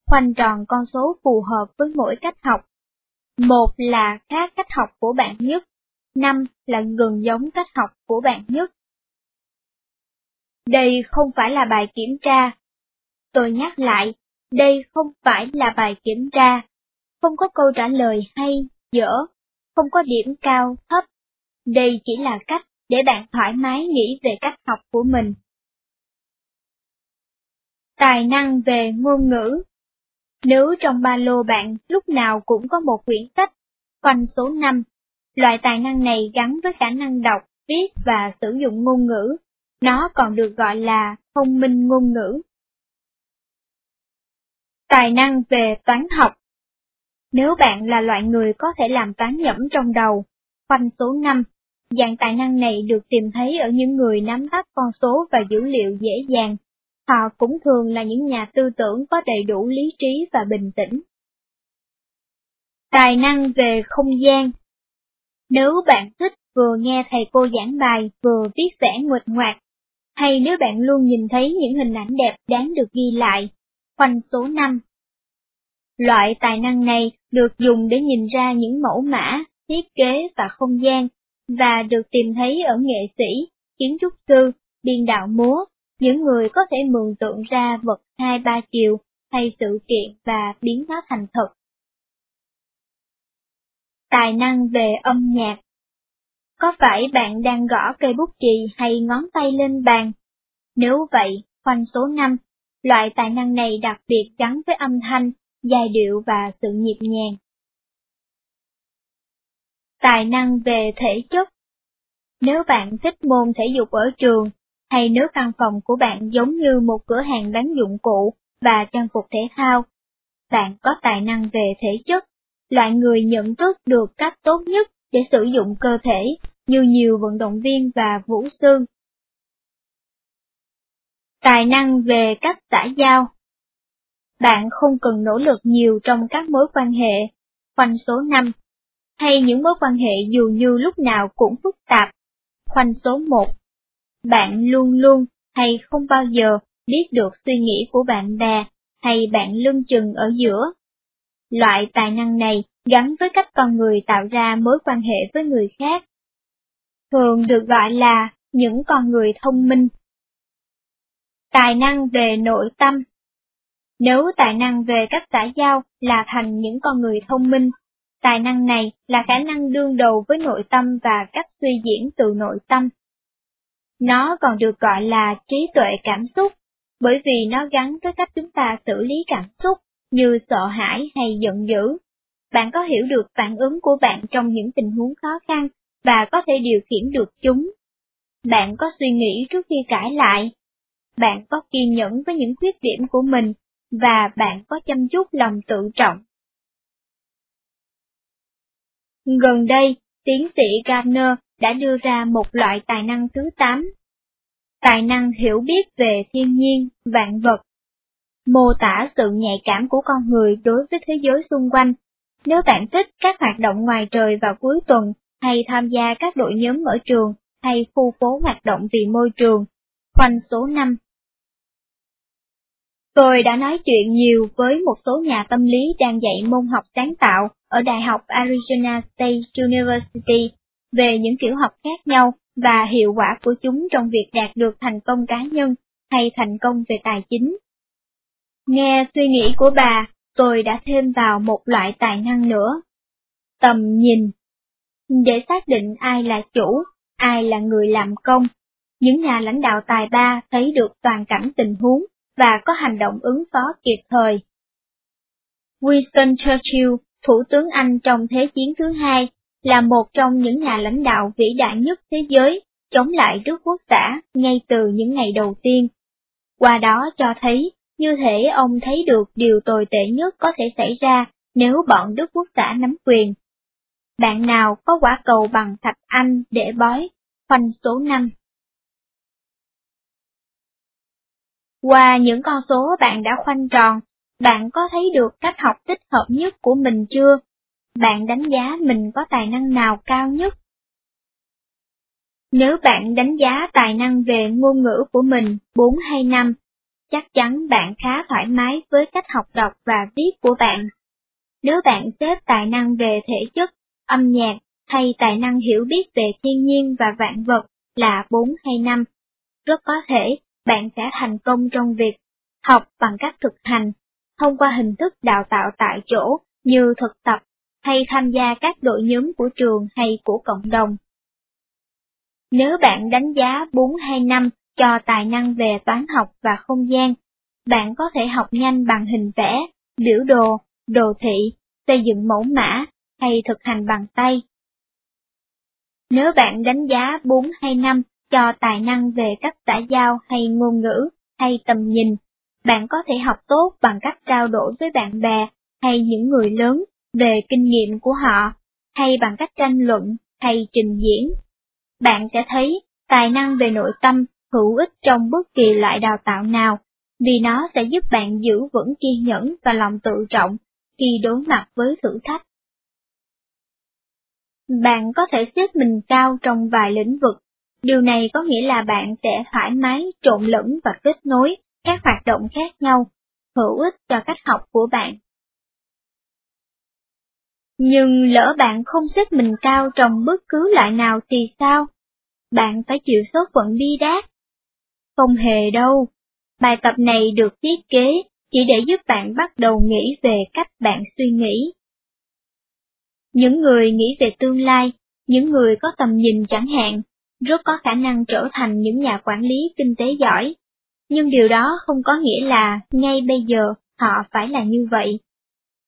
Khoanh tròn con số phù hợp với mỗi cách học. Một là khác cách học của bạn nhất. Năm là gần giống cách học của bạn nhất. Đây không phải là bài kiểm tra. Tôi nhắc lại, đây không phải là bài kiểm tra. Không có câu trả lời hay, dở. Không có điểm cao, thấp. Đây chỉ là cách để bạn thoải mái nghĩ về cách học của mình. Tài năng về ngôn ngữ. Nếu trong ba lô bạn lúc nào cũng có một quyển sách, khoanh số năm, loại tài năng này gắn với khả năng đọc, viết và sử dụng ngôn ngữ. Nó còn được gọi là thông minh ngôn ngữ. Tài năng về toán học. Nếu bạn là loại người có thể làm toán nhẩm trong đầu, khoanh số năm, dạng tài năng này được tìm thấy ở những người nắm bắt con số và dữ liệu dễ dàng. Họ cũng thường là những nhà tư tưởng có đầy đủ lý trí và bình tĩnh. Tài năng về không gian. Nếu bạn thích vừa nghe thầy cô giảng bài vừa viết vẽ nguệch ngoạc, hay nếu bạn luôn nhìn thấy những hình ảnh đẹp đáng được ghi lại, khoanh số năm. Loại tài năng này được dùng để nhìn ra những mẫu mã, thiết kế và không gian, và được tìm thấy ở nghệ sĩ, kiến trúc sư, biên đạo múa, những người có thể mường tượng ra vật hai ba chiều hay sự kiện và biến nó thành thật. Tài năng về âm nhạc. Có phải bạn đang gõ cây bút chì hay ngón tay lên bàn? Nếu vậy, khoanh số năm, loại tài năng này đặc biệt gắn với âm thanh, giai điệu và sự nhịp nhàng. Tài năng về thể chất. Nếu bạn thích môn thể dục ở trường, hay nếu căn phòng của bạn giống như một cửa hàng bán dụng cụ và trang phục thể thao, bạn có tài năng về thể chất, loại người nhận thức được cách tốt nhất để sử dụng cơ thể, như nhiều vận động viên và vũ sư. Tài năng về cách xã giao. Bạn không cần nỗ lực nhiều trong các mối quan hệ, khoanh số năm, hay những mối quan hệ dường như lúc nào cũng phức tạp, khoanh số một. Bạn luôn luôn hay không bao giờ biết được suy nghĩ của bạn bè, hay bạn lưng chừng ở giữa. Loại tài năng này gắn với cách con người tạo ra mối quan hệ với người khác, thường được gọi là những con người thông minh. Tài năng về nội tâm. Nếu tài năng về cách xã giao là thành những con người thông minh, tài năng này là khả năng đương đầu với nội tâm và cách suy diễn từ nội tâm. Nó còn được gọi là trí tuệ cảm xúc, bởi vì nó gắn với cách chúng ta xử lý cảm xúc, như sợ hãi hay giận dữ. Bạn có hiểu được phản ứng của bạn trong những tình huống khó khăn và có thể điều khiển được chúng. Bạn có suy nghĩ trước khi cãi lại. Bạn có kiên nhẫn với những khuyết điểm của mình, và bạn có chăm chút lòng tự trọng. Gần đây, tiến sĩ Gardner đã đưa ra một loại tài năng thứ tám, tài năng hiểu biết về thiên nhiên, vạn vật, mô tả sự nhạy cảm của con người đối với thế giới xung quanh. Nếu bạn thích các hoạt động ngoài trời vào cuối tuần, hay tham gia các đội nhóm ở trường, hay khu phố hoạt động vì môi trường, khoanh số năm. Tôi đã nói chuyện nhiều với một số nhà tâm lý đang dạy môn học sáng tạo ở Đại học Arizona State University về những kiểu học khác nhau và hiệu quả của chúng trong việc đạt được thành công cá nhân hay thành công về tài chính. Nghe suy nghĩ của bà, tôi đã thêm vào một loại tài năng nữa, tầm nhìn. Để xác định ai là chủ, ai là người làm công, những nhà lãnh đạo tài ba thấy được toàn cảnh tình huống và có hành động ứng phó kịp thời. Winston Churchill, Thủ tướng Anh trong Thế chiến thứ hai, là một trong những nhà lãnh đạo vĩ đại nhất thế giới, chống lại Đức Quốc xã ngay từ những ngày đầu tiên. Qua đó cho thấy, như thể ông thấy được điều tồi tệ nhất có thể xảy ra nếu bọn Đức Quốc xã nắm quyền. Bạn nào có quả cầu bằng thạch anh để bói, khoanh số năm. Qua những con số bạn đã khoanh tròn, bạn có thấy được cách học tích hợp nhất của mình chưa? Bạn đánh giá mình có tài năng nào cao nhất? Nếu bạn đánh giá tài năng về ngôn ngữ của mình bốn hay năm, chắc chắn bạn khá thoải mái với cách học đọc và viết của bạn. Nếu bạn xếp tài năng về thể chất, âm nhạc hay tài năng hiểu biết về thiên nhiên và vạn vật là bốn hay năm, rất có thể bạn sẽ thành công trong việc học bằng cách thực hành, thông qua hình thức đào tạo tại chỗ như thực tập, hay tham gia các đội nhóm của trường hay của cộng đồng. Nếu bạn đánh giá bốn hay năm cho tài năng về toán học và không gian, bạn có thể học nhanh bằng hình vẽ, biểu đồ, đồ thị, xây dựng mẫu mã hay thực hành bằng tay. Nếu bạn đánh giá bốn hay năm cho tài năng về cách xã giao hay ngôn ngữ hay tầm nhìn, bạn có thể học tốt bằng cách trao đổi với bạn bè hay những người lớn về kinh nghiệm của họ, hay bằng cách tranh luận hay trình diễn. Bạn sẽ thấy tài năng về nội tâm hữu ích trong bất kỳ loại đào tạo nào, vì nó sẽ giúp bạn giữ vững kiên nhẫn và lòng tự trọng khi đối mặt với thử thách. Bạn có thể xếp mình cao trong vài lĩnh vực. Điều này có nghĩa là bạn sẽ thoải mái trộn lẫn và kết nối các hoạt động khác nhau, hữu ích cho cách học của bạn. Nhưng lỡ bạn không xếp mình cao trong bất cứ loại nào thì sao? Bạn phải chịu số phận bi đát. Không hề đâu. Bài tập này được thiết kế chỉ để giúp bạn bắt đầu nghĩ về cách bạn suy nghĩ. Những người nghĩ về tương lai, những người có tầm nhìn chẳng hạn, rất có khả năng trở thành những nhà quản lý kinh tế giỏi. Nhưng điều đó không có nghĩa là ngay bây giờ họ phải là như vậy.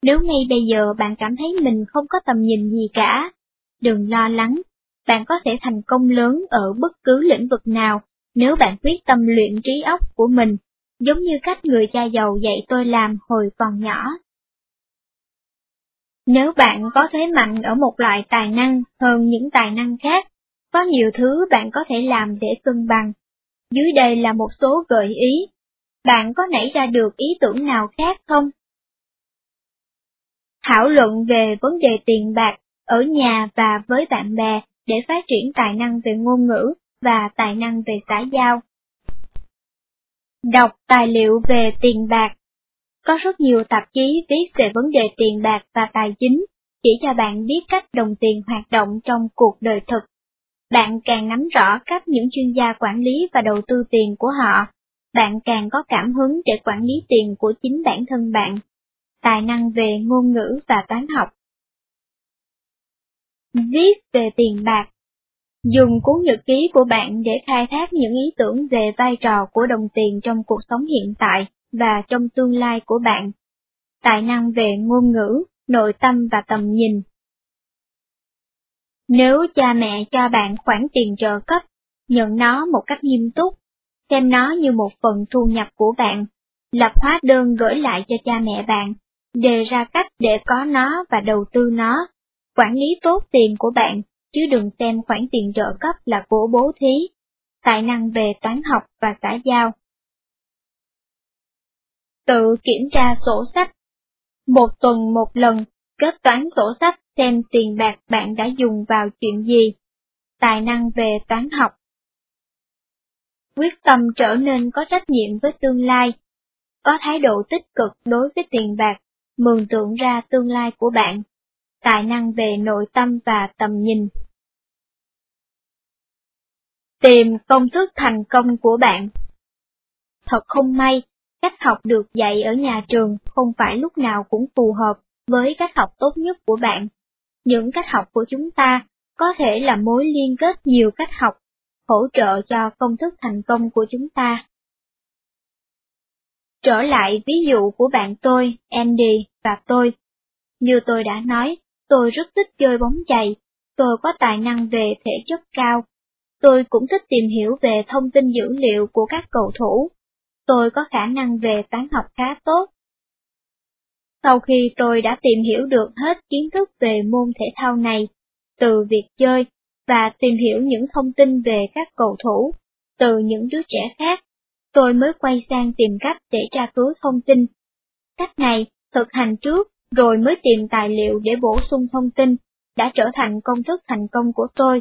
Nếu ngay bây giờ bạn cảm thấy mình không có tầm nhìn gì cả, đừng lo lắng, bạn có thể thành công lớn ở bất cứ lĩnh vực nào nếu bạn quyết tâm luyện trí óc của mình, giống như cách người cha giàu dạy tôi làm hồi còn nhỏ. Nếu bạn có thế mạnh ở một loại tài năng hơn những tài năng khác, có nhiều thứ bạn có thể làm để cân bằng. Dưới đây là một số gợi ý. Bạn có nảy ra được ý tưởng nào khác không? Thảo luận về vấn đề tiền bạc ở nhà và với bạn bè để phát triển tài năng về ngôn ngữ và tài năng về xã giao. Đọc tài liệu về tiền bạc. Có rất nhiều tạp chí viết về vấn đề tiền bạc và tài chính, chỉ cho bạn biết cách đồng tiền hoạt động trong cuộc đời thực. Bạn càng nắm rõ cách những chuyên gia quản lý và đầu tư tiền của họ, bạn càng có cảm hứng để quản lý tiền của chính bản thân bạn. Tài năng về ngôn ngữ và toán học. Viết về tiền bạc. Dùng cuốn nhật ký của bạn để khai thác những ý tưởng về vai trò của đồng tiền trong cuộc sống hiện tại và trong tương lai của bạn. Tài năng về ngôn ngữ, nội tâm và tầm nhìn. Nếu cha mẹ cho bạn khoản tiền trợ cấp, nhận nó một cách nghiêm túc, xem nó như một phần thu nhập của bạn, lập hóa đơn gửi lại cho cha mẹ bạn, đề ra cách để có nó và đầu tư nó, quản lý tốt tiền của bạn, chứ đừng xem khoản tiền trợ cấp là của bố thí. Tài năng về toán học và xã giao. Tự kiểm tra sổ sách. Một tuần một lần, kết toán sổ sách xem tiền bạc bạn đã dùng vào chuyện gì. Tài năng về toán học. Quyết tâm trở nên có trách nhiệm với tương lai. Có thái độ tích cực đối với tiền bạc, mường tượng ra tương lai của bạn. Tài năng về nội tâm và tầm nhìn. Tìm công thức thành công của bạn. Thật không may, cách học được dạy ở nhà trường không phải lúc nào cũng phù hợp với cách học tốt nhất của bạn. Những cách học của chúng ta có thể là mối liên kết nhiều cách học, hỗ trợ cho công thức thành công của chúng ta. Trở lại ví dụ của bạn tôi, Andy, và tôi. Như tôi đã nói, tôi rất thích chơi bóng chày, tôi có tài năng về thể chất cao. Tôi cũng thích tìm hiểu về thông tin dữ liệu của các cầu thủ. Tôi có khả năng về toán học khá tốt. Sau khi tôi đã tìm hiểu được hết kiến thức về môn thể thao này, từ việc chơi, và tìm hiểu những thông tin về các cầu thủ, từ những đứa trẻ khác, tôi mới quay sang tìm cách để tra cứu thông tin. Cách này, thực hành trước, rồi mới tìm tài liệu để bổ sung thông tin, đã trở thành công thức thành công của tôi,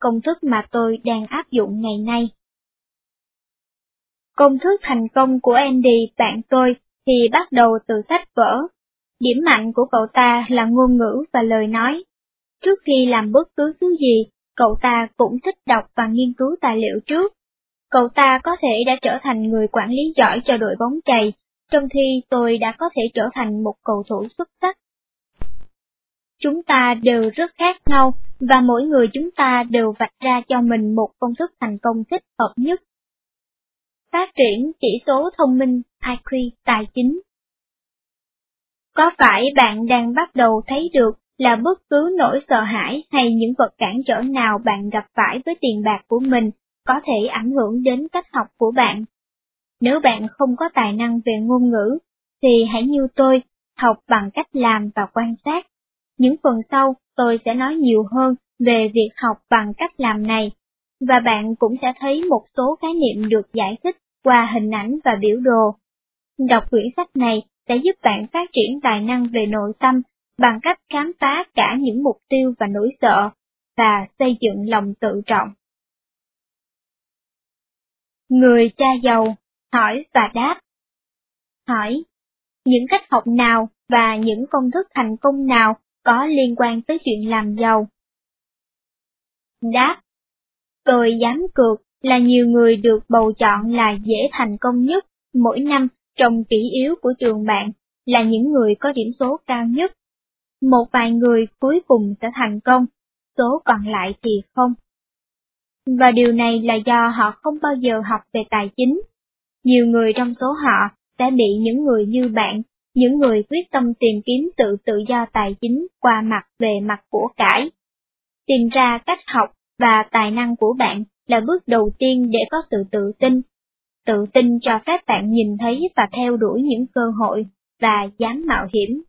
công thức mà tôi đang áp dụng ngày nay. Công thức thành công của Andy, bạn tôi, thì bắt đầu từ sách vở. Điểm mạnh của cậu ta là ngôn ngữ và lời nói. Trước khi làm bất cứ thứ gì, cậu ta cũng thích đọc và nghiên cứu tài liệu trước. Cậu ta có thể đã trở thành người quản lý giỏi cho đội bóng chày, trong khi tôi đã có thể trở thành một cầu thủ xuất sắc. Chúng ta đều rất khác nhau, và mỗi người chúng ta đều vạch ra cho mình một công thức thành công thích hợp nhất. Phát triển chỉ số thông minh I Q tài chính. Có phải bạn đang bắt đầu thấy được là bất cứ nỗi sợ hãi hay những vật cản trở nào bạn gặp phải với tiền bạc của mình có thể ảnh hưởng đến cách học của bạn? Nếu bạn không có tài năng về ngôn ngữ, thì hãy như tôi, học bằng cách làm và quan sát. Những phần sau, tôi sẽ nói nhiều hơn về việc học bằng cách làm này, và bạn cũng sẽ thấy một số khái niệm được giải thích qua hình ảnh và biểu đồ. Đọc quyển sách này sẽ giúp bạn phát triển tài năng về nội tâm bằng cách khám phá cả những mục tiêu và nỗi sợ, và xây dựng lòng tự trọng. Người cha giàu, hỏi và đáp. Hỏi: những cách học nào và những công thức thành công nào có liên quan tới chuyện làm giàu? Đáp: tôi dám cược là nhiều người được bầu chọn là dễ thành công nhất mỗi năm trong kỷ yếu của trường bạn là những người có điểm số cao nhất. Một vài người cuối cùng sẽ thành công, số còn lại thì không. Và điều này là do họ không bao giờ học về tài chính. Nhiều người trong số họ sẽ bị những người như bạn, những người quyết tâm tìm kiếm sự tự do tài chính qua mặt về mặt của cải. Tìm ra cách học và tài năng của bạn là bước đầu tiên để có sự tự tin. Tự tin cho phép bạn nhìn thấy và theo đuổi những cơ hội, và dám mạo hiểm.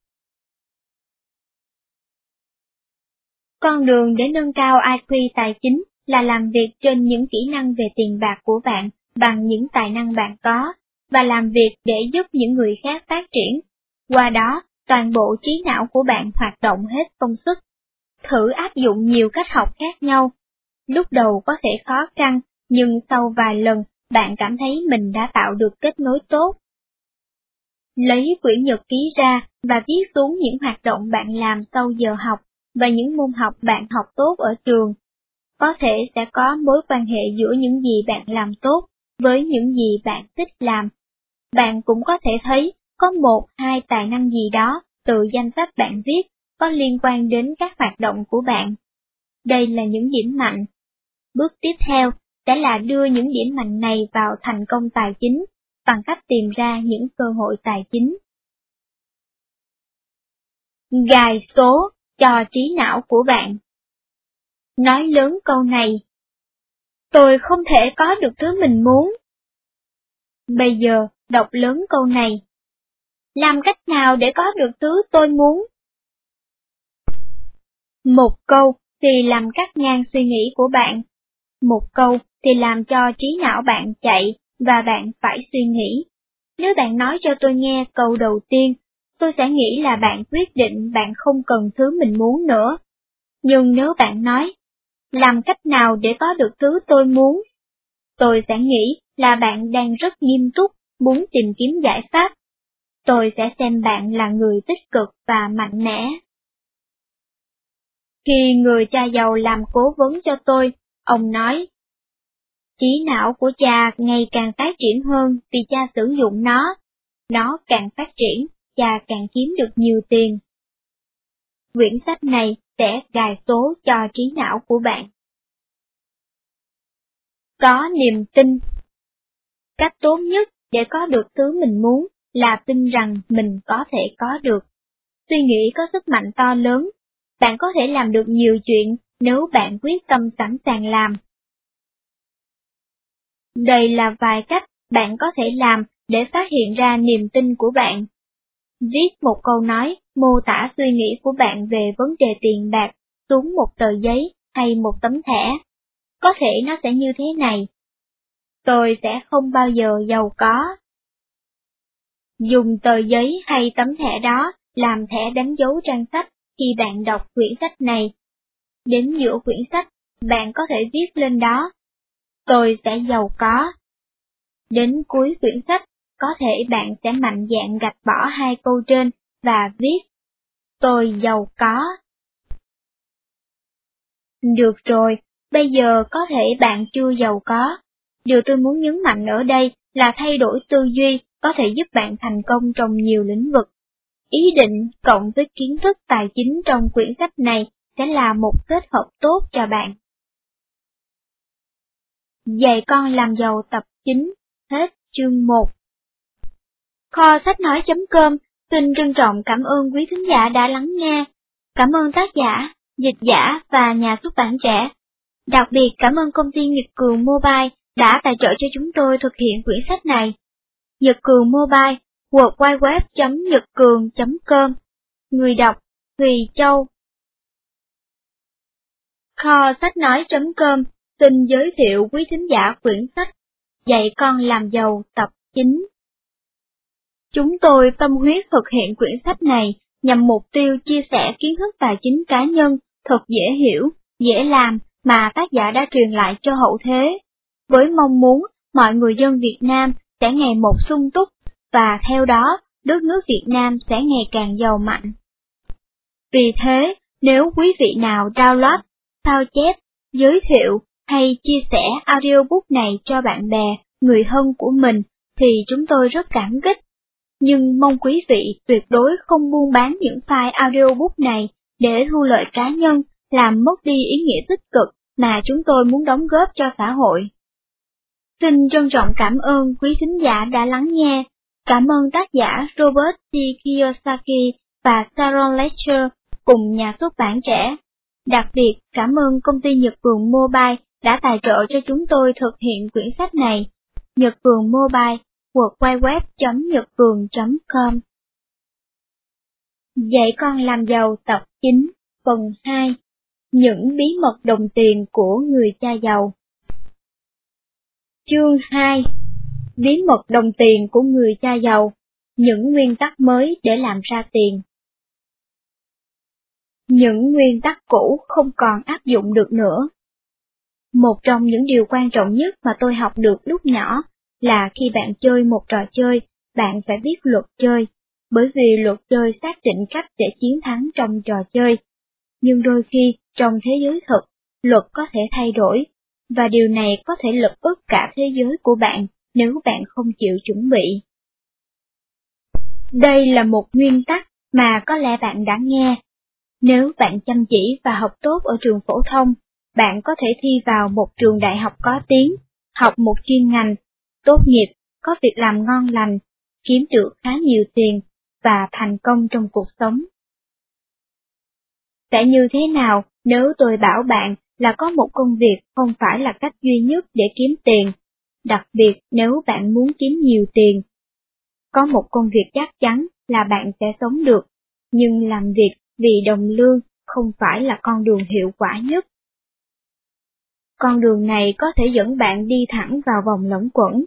Con đường để nâng cao I Q tài chính là làm việc trên những kỹ năng về tiền bạc của bạn bằng những tài năng bạn có, và làm việc để giúp những người khác phát triển. Qua đó, toàn bộ trí não của bạn hoạt động hết công suất. Thử áp dụng nhiều cách học khác nhau. Lúc đầu có thể khó khăn, nhưng sau vài lần, bạn cảm thấy mình đã tạo được kết nối tốt. Lấy quyển nhật ký ra và viết xuống những hoạt động bạn làm sau giờ học và những môn học bạn học tốt ở trường. Có thể sẽ có mối quan hệ giữa những gì bạn làm tốt với những gì bạn thích làm. Bạn cũng có thể thấy có một hai tài năng gì đó từ danh sách bạn viết có liên quan đến các hoạt động của bạn. Đây là những điểm mạnh. Bước tiếp theo sẽ là đưa những điểm mạnh này vào thành công tài chính bằng cách tìm ra những cơ hội tài chính. Gài số cho trí não của bạn. Nói lớn câu này: tôi không thể có được thứ mình muốn. Bây giờ, đọc lớn câu này: làm cách nào để có được thứ tôi muốn? Một câu thì làm cắt ngang suy nghĩ của bạn. Một câu thì làm cho trí não bạn chạy và bạn phải suy nghĩ. Nếu bạn nói cho tôi nghe câu đầu tiên, tôi sẽ nghĩ là bạn quyết định bạn không cần thứ mình muốn nữa. Nhưng nếu bạn nói, làm cách nào để có được thứ tôi muốn? Tôi sẽ nghĩ là bạn đang rất nghiêm túc, muốn tìm kiếm giải pháp. Tôi sẽ xem bạn là người tích cực và mạnh mẽ. Khi người cha giàu làm cố vấn cho tôi, ông nói, trí não của cha ngày càng phát triển hơn vì cha sử dụng nó. Nó càng phát triển, cha càng kiếm được nhiều tiền. Quyển sách này sẽ gài số cho trí não của bạn. Có niềm tin. Cách tốt nhất để có được thứ mình muốn là tin rằng mình có thể có được. Suy nghĩ có sức mạnh to lớn. Bạn có thể làm được nhiều chuyện nếu bạn quyết tâm sẵn sàng làm. Đây là vài cách bạn có thể làm để phát hiện ra niềm tin của bạn. Viết một câu nói mô tả suy nghĩ của bạn về vấn đề tiền bạc xuống một tờ giấy hay một tấm thẻ. Có thể nó sẽ như thế này: tôi sẽ không bao giờ giàu có. Dùng tờ giấy hay tấm thẻ đó làm thẻ đánh dấu trang sách khi bạn đọc quyển sách này. Đến giữa quyển sách, bạn có thể viết lên đó: tôi sẽ giàu có. Đến cuối quyển sách, có thể bạn sẽ mạnh dạn gạch bỏ hai câu trên và viết: tôi giàu có. Được rồi, bây giờ có thể bạn chưa giàu có. Điều tôi muốn nhấn mạnh ở đây là thay đổi tư duy có thể giúp bạn thành công trong nhiều lĩnh vực. Ý định cộng với kiến thức tài chính trong quyển sách này sẽ là một kết hợp tốt cho bạn. Dạy con làm giàu tập chín, hết chương một. Kho sách nói chấm com xin trân trọng cảm ơn quý thính giả đã lắng nghe. Cảm ơn tác giả, dịch giả và nhà xuất bản trẻ. Đặc biệt cảm ơn công ty Nhật Cường Mobile đã tài trợ cho chúng tôi thực hiện quyển sách này. Nhật Cường Mobile, worldwideweb chấm nhật cường chấm com. Người đọc, Thùy Châu. Kho sách nói chấm com xin giới thiệu quý thính giả quyển sách Dạy con làm giàu tập chín. Chúng tôi tâm huyết thực hiện quyển sách này nhằm mục tiêu chia sẻ kiến thức tài chính cá nhân thật dễ hiểu, dễ làm mà tác giả đã truyền lại cho hậu thế, với mong muốn mọi người dân Việt Nam sẽ ngày một sung túc và theo đó đất nước Việt Nam sẽ ngày càng giàu mạnh. Vì thế, nếu quý vị nào download, sao chép, giới thiệu hay chia sẻ audiobook này cho bạn bè, người thân của mình thì chúng tôi rất cảm kích. Nhưng mong quý vị tuyệt đối không buôn bán những file audiobook này để thu lợi cá nhân, làm mất đi ý nghĩa tích cực mà chúng tôi muốn đóng góp cho xã hội. Xin trân trọng cảm ơn quý thính giả đã lắng nghe. Cảm ơn tác giả Robert T. Kiyosaki và Sharon Lechter cùng nhà xuất bản trẻ. Đặc biệt cảm ơn công ty Nhật Cường Mobile đã tài trợ cho chúng tôi thực hiện quyển sách này. Nhật Cường Mobile, worldwideweb chấm nhật cường chấm com. Dạy con làm giàu tập chín, phần hai. Những bí mật đồng tiền của người cha giàu. Chương hai. Bí mật đồng tiền của người cha giàu. Những nguyên tắc mới để làm ra tiền. Những nguyên tắc cũ không còn áp dụng được nữa. Một trong những điều quan trọng nhất mà tôi học được lúc nhỏ là khi bạn chơi một trò chơi, bạn phải biết luật chơi, bởi vì luật chơi xác định cách để chiến thắng trong trò chơi. Nhưng đôi khi, trong thế giới thực, luật có thể thay đổi, và điều này có thể lật úp cả thế giới của bạn nếu bạn không chịu chuẩn bị. Đây là một nguyên tắc mà có lẽ bạn đã nghe. Nếu bạn chăm chỉ và học tốt ở trường phổ thông, bạn có thể thi vào một trường đại học có tiếng, học một chuyên ngành, tốt nghiệp, có việc làm ngon lành, kiếm được khá nhiều tiền và thành công trong cuộc sống. Sẽ như thế nào nếu tôi bảo bạn là có một công việc không phải là cách duy nhất để kiếm tiền, đặc biệt nếu bạn muốn kiếm nhiều tiền? Có một công việc chắc chắn là bạn sẽ sống được, nhưng làm việc vì đồng lương không phải là con đường hiệu quả nhất. Con đường này có thể dẫn bạn đi thẳng vào vòng luẩn quẩn.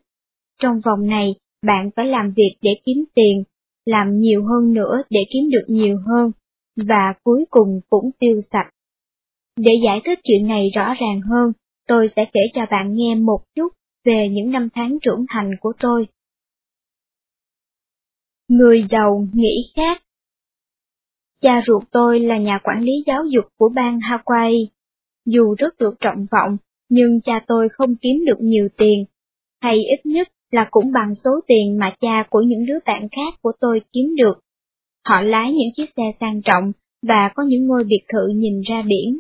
Trong vòng này, bạn phải làm việc để kiếm tiền, làm nhiều hơn nữa để kiếm được nhiều hơn, và cuối cùng cũng tiêu sạch. Để giải thích chuyện này rõ ràng hơn, tôi sẽ kể cho bạn nghe một chút về những năm tháng trưởng thành của tôi. Người giàu nghĩ khác. Cha ruột tôi là nhà quản lý giáo dục của bang Hawaii. Dù rất được trọng vọng, nhưng cha tôi không kiếm được nhiều tiền, hay ít nhất là cũng bằng số tiền mà cha của những đứa bạn khác của tôi kiếm được. Họ lái những chiếc xe sang trọng và có những ngôi biệt thự nhìn ra biển.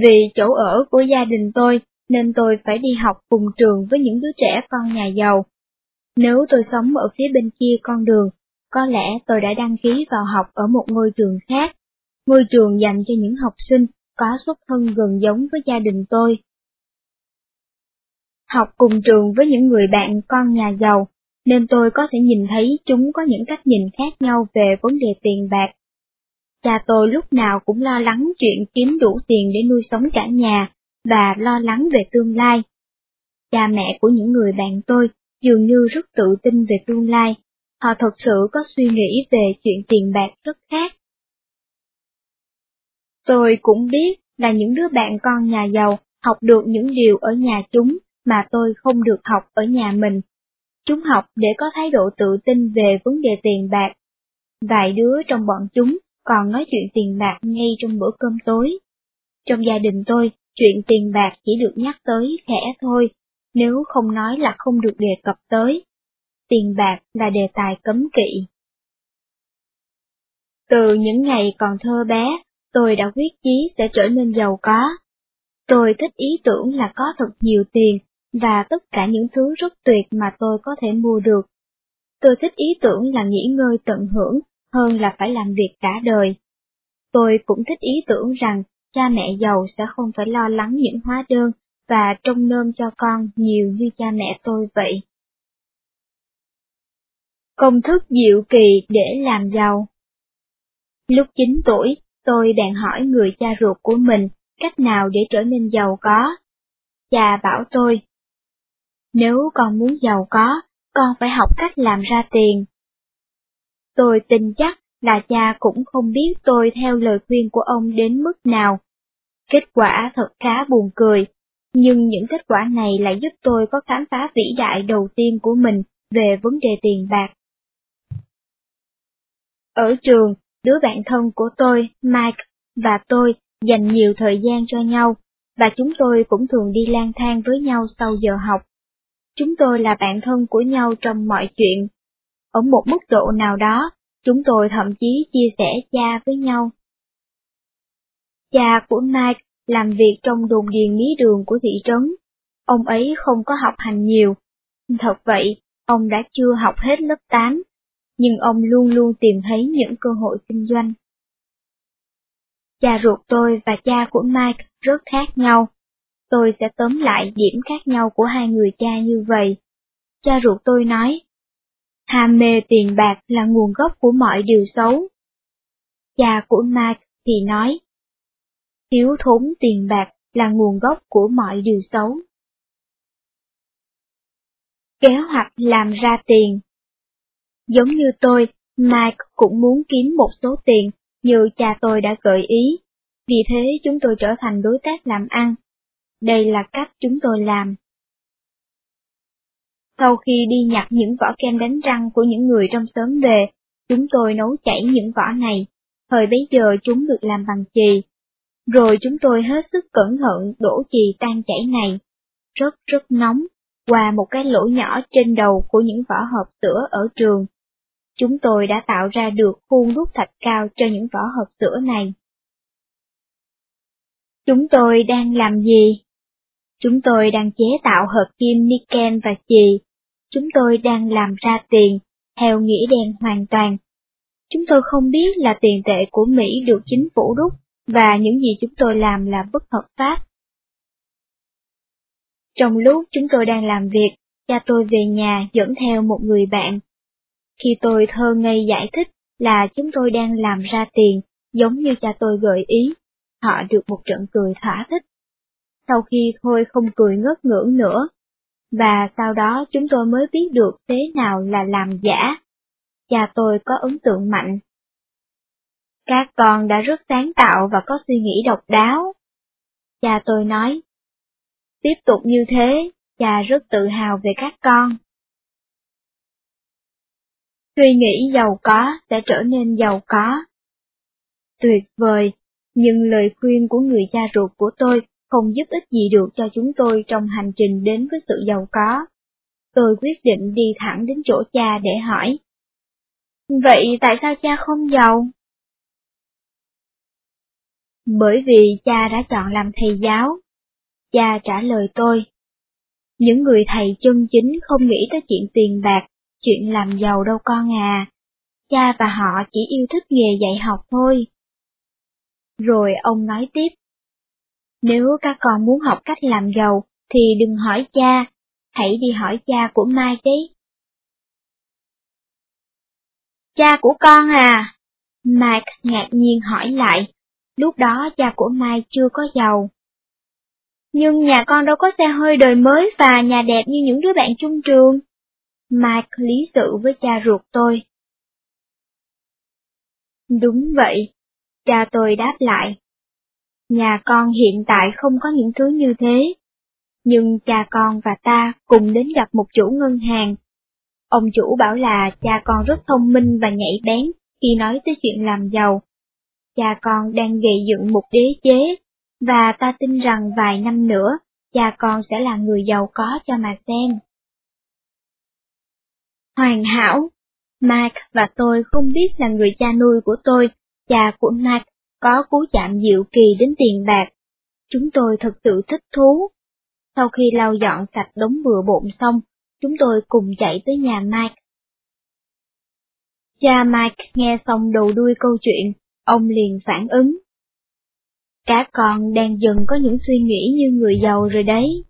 Vì chỗ ở của gia đình tôi nên tôi phải đi học cùng trường với những đứa trẻ con nhà giàu. Nếu tôi sống ở phía bên kia con đường, có lẽ tôi đã đăng ký vào học ở một ngôi trường khác, ngôi trường dành cho những học sinh có xuất thân gần giống với gia đình tôi. Học cùng trường với những người bạn con nhà giàu, nên tôi có thể nhìn thấy chúng có những cách nhìn khác nhau về vấn đề tiền bạc. Cha tôi lúc nào cũng lo lắng chuyện kiếm đủ tiền để nuôi sống cả nhà, và lo lắng về tương lai. Cha mẹ của những người bạn tôi dường như rất tự tin về tương lai, họ thật sự có suy nghĩ về chuyện tiền bạc rất khác. Tôi cũng biết là những đứa bạn con nhà giàu học được những điều ở nhà chúng mà tôi không được học ở nhà mình. Chúng học để có thái độ tự tin về vấn đề tiền bạc. Vài đứa trong bọn chúng còn nói chuyện tiền bạc ngay trong bữa cơm tối. Trong gia đình tôi, chuyện tiền bạc chỉ được nhắc tới khẽ thôi, nếu không nói là không được đề cập tới. Tiền bạc là đề tài cấm kỵ. Từ những ngày còn thơ bé, tôi đã quyết chí sẽ trở nên giàu có. Tôi thích ý tưởng là có thật nhiều tiền và tất cả những thứ rất tuyệt mà tôi có thể mua được. Tôi thích ý tưởng là nghỉ ngơi tận hưởng hơn là phải làm việc cả đời. Tôi cũng thích ý tưởng rằng cha mẹ giàu sẽ không phải lo lắng những hóa đơn và trông nom cho con nhiều như cha mẹ tôi vậy. Công thức diệu kỳ để làm giàu. Lúc chín tuổi, tôi bèn hỏi người cha ruột của mình cách nào để trở nên giàu có. Cha bảo tôi, nếu con muốn giàu có, con phải học cách làm ra tiền. Tôi tin chắc là cha cũng không biết tôi theo lời khuyên của ông đến mức nào. Kết quả thật khá buồn cười, nhưng những kết quả này lại giúp tôi có khám phá vĩ đại đầu tiên của mình về vấn đề tiền bạc. Ở trường, đứa bạn thân của tôi, Mike, và tôi dành nhiều thời gian cho nhau, và chúng tôi cũng thường đi lang thang với nhau sau giờ học. Chúng tôi là bạn thân của nhau trong mọi chuyện. Ở một mức độ nào đó, chúng tôi thậm chí chia sẻ cha với nhau. Cha của Mike làm việc trong đồn điền mía đường của thị trấn. Ông ấy không có học hành nhiều. Thật vậy, ông đã chưa học hết lớp tám, nhưng ông luôn luôn tìm thấy những cơ hội kinh doanh. Cha ruột tôi và cha của Mike rất khác nhau. Tôi sẽ tóm lại điểm khác nhau của hai người cha như vậy. Cha ruột tôi nói, ham mê tiền bạc là nguồn gốc của mọi điều xấu. Cha của Mike thì nói, thiếu thốn tiền bạc là nguồn gốc của mọi điều xấu. Kế hoạch làm ra tiền. Giống như tôi, Mike cũng muốn kiếm một số tiền như cha tôi đã gợi ý, vì thế chúng tôi trở thành đối tác làm ăn. Đây là cách chúng tôi làm. Sau khi đi nhặt những vỏ kem đánh răng của những người trong xóm về, chúng tôi nấu chảy những vỏ này, thời bấy giờ chúng được làm bằng chì. Rồi chúng tôi hết sức cẩn thận đổ chì tan chảy này, rất rất nóng, qua một cái lỗ nhỏ trên đầu của những vỏ hộp sữa ở trường. Chúng tôi đã tạo ra được khuôn đúc thạch cao cho những vỏ hộp sữa này. Chúng tôi đang làm gì? Chúng tôi đang chế tạo hợp kim niken và chì. Chúng tôi đang làm ra tiền, theo nghĩa đen hoàn toàn. Chúng tôi không biết là tiền tệ của Mỹ được chính phủ đúc, và những gì chúng tôi làm là bất hợp pháp. Trong lúc chúng tôi đang làm việc, cha tôi về nhà dẫn theo một người bạn. Khi tôi thơ ngây giải thích là chúng tôi đang làm ra tiền, giống như cha tôi gợi ý, họ được một trận cười thỏa thích. Sau khi thôi không cười ngất ngưỡng nữa, và sau đó chúng tôi mới biết được thế nào là làm giả. Cha tôi có ấn tượng mạnh. Các con đã rất sáng tạo và có suy nghĩ độc đáo. Cha tôi nói, tiếp tục như thế, cha rất tự hào về các con. Suy nghĩ giàu có sẽ trở nên giàu có. Tuyệt vời, nhưng lời khuyên của người cha ruột của tôi không giúp ích gì được cho chúng tôi trong hành trình đến với sự giàu có. Tôi quyết định đi thẳng đến chỗ cha để hỏi. Vậy tại sao cha không giàu? Bởi vì cha đã chọn làm thầy giáo. Cha trả lời tôi. Những người thầy chân chính không nghĩ tới chuyện tiền bạc, chuyện làm giàu đâu con à. Cha và họ chỉ yêu thích nghề dạy học thôi. Rồi ông nói tiếp. Nếu các con muốn học cách làm giàu, thì đừng hỏi cha, hãy đi hỏi cha của Mai đấy. Cha của con à? Mike ngạc nhiên hỏi lại. Lúc đó cha của Mai chưa có giàu. Nhưng nhà con đâu có xe hơi đời mới và nhà đẹp như những đứa bạn chung trường. Mike lý sự với cha ruột tôi. Đúng vậy, cha tôi đáp lại. Nhà con hiện tại không có những thứ như thế, nhưng cha con và ta cùng đến gặp một chủ ngân hàng. Ông chủ bảo là cha con rất thông minh và nhạy bén khi nói tới chuyện làm giàu. Cha con đang gây dựng một đế chế, và ta tin rằng vài năm nữa, cha con sẽ là người giàu có cho mà xem. Hoàn hảo! Mike và tôi không biết là người cha nuôi của tôi cha của Mark có cú chạm dịu kỳ đến tiền bạc. Chúng tôi thật sự thích thú. Sau khi lau dọn sạch đống bừa bộn xong, chúng tôi cùng chạy tới nhà Mike. Cha Mike nghe xong đầu đuôi câu chuyện, ông liền phản ứng. Các con đang dần có những suy nghĩ như người giàu rồi đấy.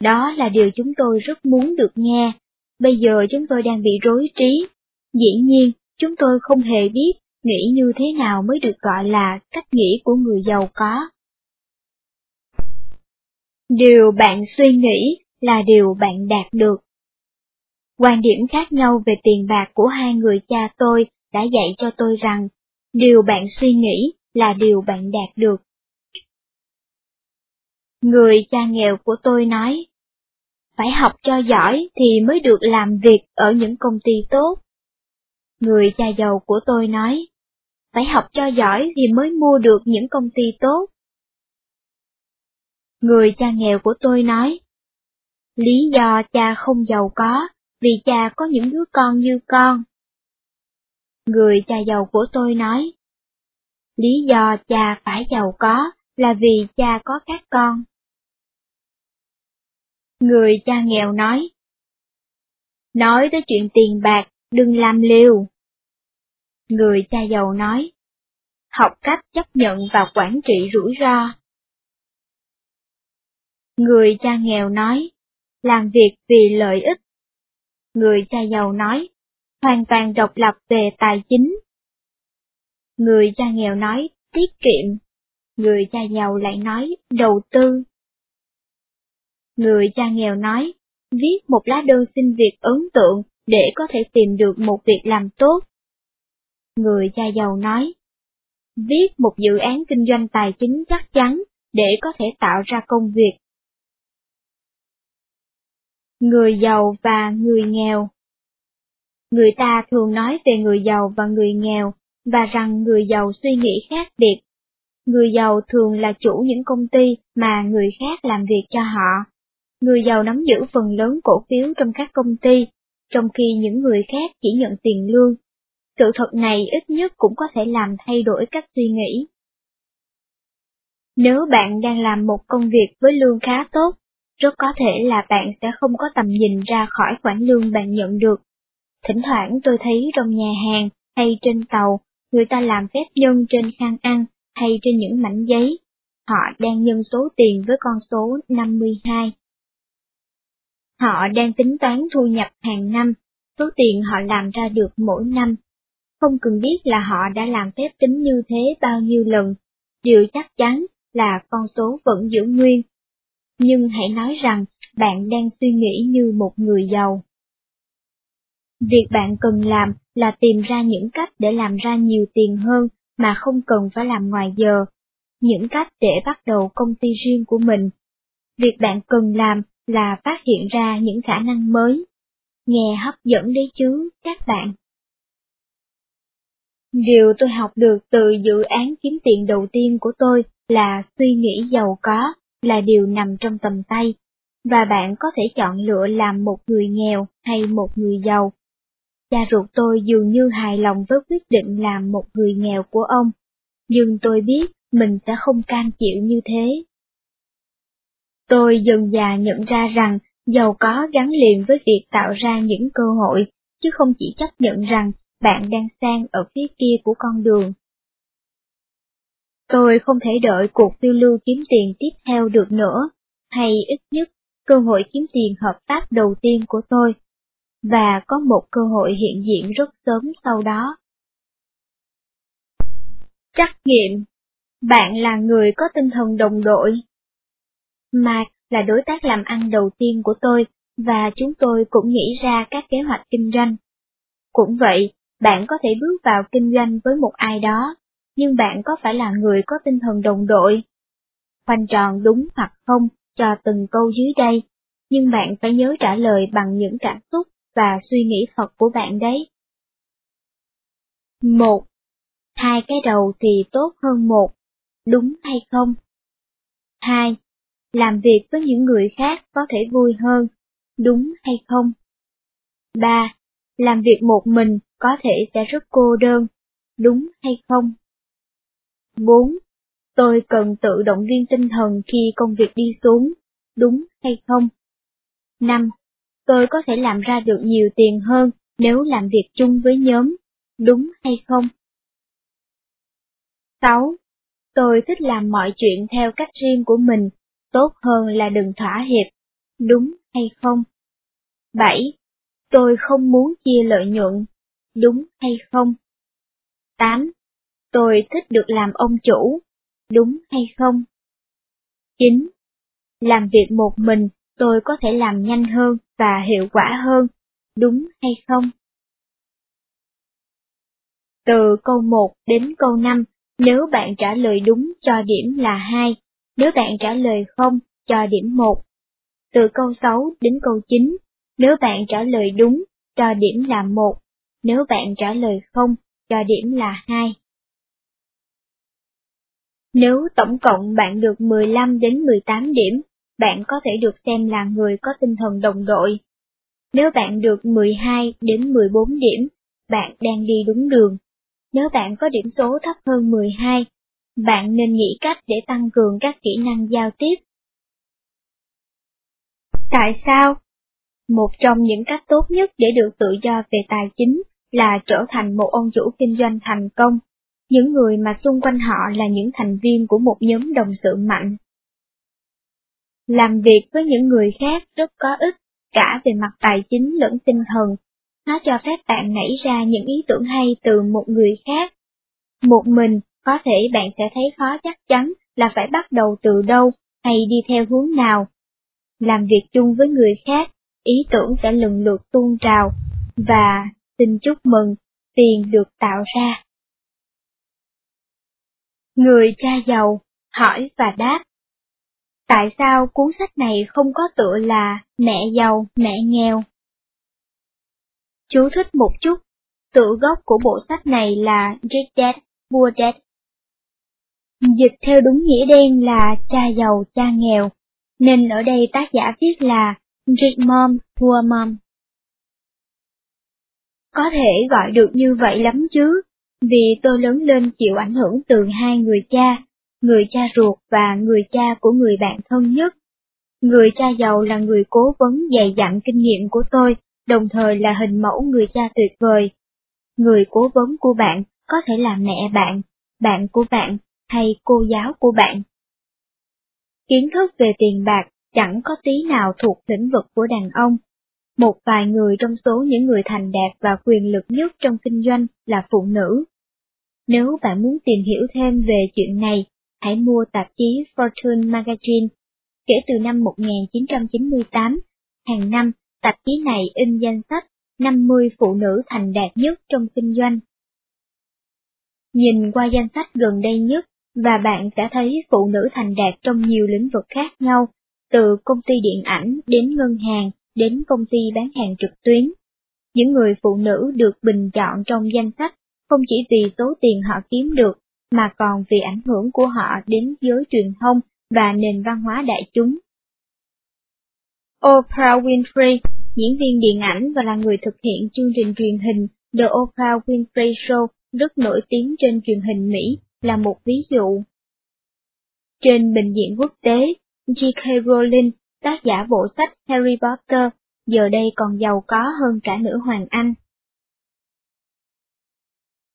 Đó là điều chúng tôi rất muốn được nghe. Bây giờ chúng tôi đang bị rối trí. Dĩ nhiên, chúng tôi không hề biết nghĩ như thế nào mới được gọi là cách nghĩ của người giàu có. Điều bạn suy nghĩ là điều bạn đạt được. Quan điểm khác nhau về tiền bạc của hai người cha tôi đã dạy cho tôi rằng, điều bạn suy nghĩ là điều bạn đạt được. Người cha nghèo của tôi nói, phải học cho giỏi thì mới được làm việc ở những công ty tốt. Người cha giàu của tôi nói, phải học cho giỏi thì mới mua được những công ty tốt. Người cha nghèo của tôi nói, lý do cha không giàu có, vì cha có những đứa con như con. Người cha giàu của tôi nói, lý do cha phải giàu có là vì cha có các con. Người cha nghèo nói, nói tới chuyện tiền bạc, đừng làm liều. Người cha giàu nói, học cách chấp nhận và quản trị rủi ro. Người cha nghèo nói, làm việc vì lợi ích. Người cha giàu nói, hoàn toàn độc lập về tài chính. Người cha nghèo nói, tiết kiệm. Người cha giàu lại nói, đầu tư. Người cha nghèo nói, viết một lá đơn xin việc ấn tượng để có thể tìm được một việc làm tốt. Người cha giàu nói, viết một dự án kinh doanh tài chính chắc chắn để có thể tạo ra công việc. Người giàu và người nghèo. Người ta thường nói về người giàu và người nghèo, và rằng người giàu suy nghĩ khác biệt. Người giàu thường là chủ những công ty mà người khác làm việc cho họ. Người giàu nắm giữ phần lớn cổ phiếu trong các công ty, trong khi những người khác chỉ nhận tiền lương. Sự thật này ít nhất cũng có thể làm thay đổi cách suy nghĩ. Nếu bạn đang làm một công việc với lương khá tốt, rất có thể là bạn sẽ không có tầm nhìn ra khỏi khoản lương bạn nhận được. Thỉnh thoảng tôi thấy trong nhà hàng hay trên tàu, người ta làm phép nhân trên khăn ăn hay trên những mảnh giấy. Họ đang nhân số tiền với con số năm mươi hai. Họ đang tính toán thu nhập hàng năm, số tiền họ làm ra được mỗi năm. Không cần biết là họ đã làm phép tính như thế bao nhiêu lần, điều chắc chắn là con số vẫn giữ nguyên. Nhưng hãy nói rằng bạn đang suy nghĩ như một người giàu. Việc bạn cần làm là tìm ra những cách để làm ra nhiều tiền hơn mà không cần phải làm ngoài giờ, những cách để bắt đầu công ty riêng của mình. Việc bạn cần làm là phát hiện ra những khả năng mới. Nghe hấp dẫn đấy chứ, các bạn. Điều tôi học được từ dự án kiếm tiền đầu tiên của tôi là suy nghĩ giàu có là điều nằm trong tầm tay, và bạn có thể chọn lựa làm một người nghèo hay một người giàu. Cha ruột tôi dường như hài lòng với quyết định làm một người nghèo của ông, nhưng tôi biết mình sẽ không cam chịu như thế. Tôi dần dà nhận ra rằng giàu có gắn liền với việc tạo ra những cơ hội, chứ không chỉ chấp nhận rằng bạn đang sang ở phía kia của con đường. Tôi không thể đợi cuộc phiêu lưu kiếm tiền tiếp theo được nữa, hay ít nhất, cơ hội kiếm tiền hợp pháp đầu tiên của tôi, và có một cơ hội hiện diện rất sớm sau đó. Trắc nghiệm, bạn là người có tinh thần đồng đội. Mark là đối tác làm ăn đầu tiên của tôi, và chúng tôi cũng nghĩ ra các kế hoạch kinh doanh. Cũng vậy, bạn có thể bước vào kinh doanh với một ai đó, nhưng bạn có phải là người có tinh thần đồng đội? Khoanh tròn đúng hoặc không cho từng câu dưới đây, nhưng bạn phải nhớ trả lời bằng những cảm xúc và suy nghĩ thật của bạn đấy. một. Hai cái đầu thì tốt hơn một, đúng hay không? hai. Làm việc với những người khác có thể vui hơn, đúng hay không? ba. Làm việc một mình có thể sẽ rất cô đơn, đúng hay không? bốn. Tôi cần tự động viên tinh thần khi công việc đi xuống, đúng hay không? năm. Tôi có thể làm ra được nhiều tiền hơn nếu làm việc chung với nhóm, đúng hay không? sáu. Tôi thích làm mọi chuyện theo cách riêng của mình, tốt hơn là đừng thỏa hiệp, đúng hay không? bảy. Tôi không muốn chia lợi nhuận, đúng hay không? tám. Tôi thích được làm ông chủ, đúng hay không? chín. Làm việc một mình, tôi có thể làm nhanh hơn và hiệu quả hơn, đúng hay không? Từ câu một đến câu năm, nếu bạn trả lời đúng cho điểm là hai, nếu bạn trả lời không cho điểm một. Từ câu sáu đến câu chín, nếu bạn trả lời đúng cho điểm là một, nếu bạn trả lời không cho điểm là hai. Nếu tổng cộng bạn được mười lăm đến mười tám điểm, bạn có thể được xem là người có tinh thần đồng đội. Nếu bạn được mười hai đến mười bốn điểm, bạn đang đi đúng đường. Nếu bạn có điểm số thấp hơn mười hai, bạn nên nghĩ cách để tăng cường các kỹ năng giao tiếp. Tại sao? Một trong những cách tốt nhất để được tự do về tài chính là trở thành một ông chủ kinh doanh thành công. Những người mà xung quanh họ là những thành viên của một nhóm đồng sự mạnh. Làm việc với những người khác rất có ích, cả về mặt tài chính lẫn tinh thần. Nó cho phép bạn nảy ra những ý tưởng hay từ một người khác. Một mình, có thể bạn sẽ thấy khó chắc chắn là phải bắt đầu từ đâu hay đi theo hướng nào. Làm việc chung với người khác, ý tưởng sẽ lần lượt tuôn trào, và xin chúc mừng, tiền được tạo ra. Người cha giàu, hỏi và đáp. Tại sao cuốn sách này không có tựa là Mẹ giàu, mẹ nghèo? Chú thích một chút, tựa gốc của bộ sách này là Rich Dad, Poor Dad. Dịch theo đúng nghĩa đen là cha giàu, cha nghèo, nên ở đây tác giả viết là Rich Mom, Poor Mom. Có thể gọi được như vậy lắm chứ, vì tôi lớn lên chịu ảnh hưởng từ hai người cha, người cha ruột và người cha của người bạn thân nhất. Người cha giàu là người cố vấn dày dặn kinh nghiệm của tôi, đồng thời là hình mẫu người cha tuyệt vời. Người cố vấn của bạn có thể là mẹ bạn, bạn của bạn hay cô giáo của bạn. Kiến thức về tiền bạc chẳng có tí nào thuộc lĩnh vực của đàn ông. Một vài người trong số những người thành đạt và quyền lực nhất trong kinh doanh là phụ nữ. Nếu bạn muốn tìm hiểu thêm về chuyện này, hãy mua tạp chí Fortune Magazine. Kể từ năm một nghìn chín trăm chín mươi tám, hàng năm, tạp chí này in danh sách năm mươi phụ nữ thành đạt nhất trong kinh doanh. Nhìn qua danh sách gần đây nhất, và bạn sẽ thấy phụ nữ thành đạt trong nhiều lĩnh vực khác nhau, từ công ty điện ảnh đến ngân hàng, đến công ty bán hàng trực tuyến. Những người phụ nữ được bình chọn trong danh sách không chỉ vì số tiền họ kiếm được, mà còn vì ảnh hưởng của họ đến giới truyền thông và nền văn hóa đại chúng. Oprah Winfrey, diễn viên điện ảnh và là người thực hiện chương trình truyền hình The Oprah Winfrey Show rất nổi tiếng trên truyền hình Mỹ, là một ví dụ. Trên bình diện quốc tế, J K Rowling, tác giả bộ sách Harry Potter, giờ đây còn giàu có hơn cả nữ hoàng Anh.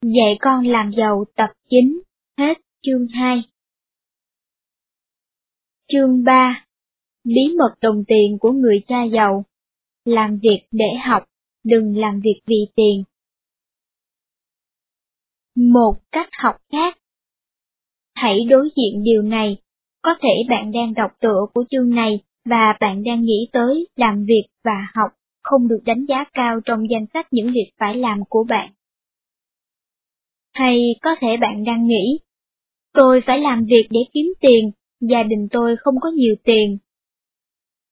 Dạy con làm giàu tập chín, hết chương hai. Chương ba. Bí mật đồng tiền của người cha giàu. Làm việc để học, đừng làm việc vì tiền. Một cách học khác. Hãy đối diện điều này. Có thể bạn đang đọc tựa của chương này và bạn đang nghĩ tới làm việc và học không được đánh giá cao trong danh sách những việc phải làm của bạn. Hay có thể bạn đang nghĩ, tôi phải làm việc để kiếm tiền, gia đình tôi không có nhiều tiền.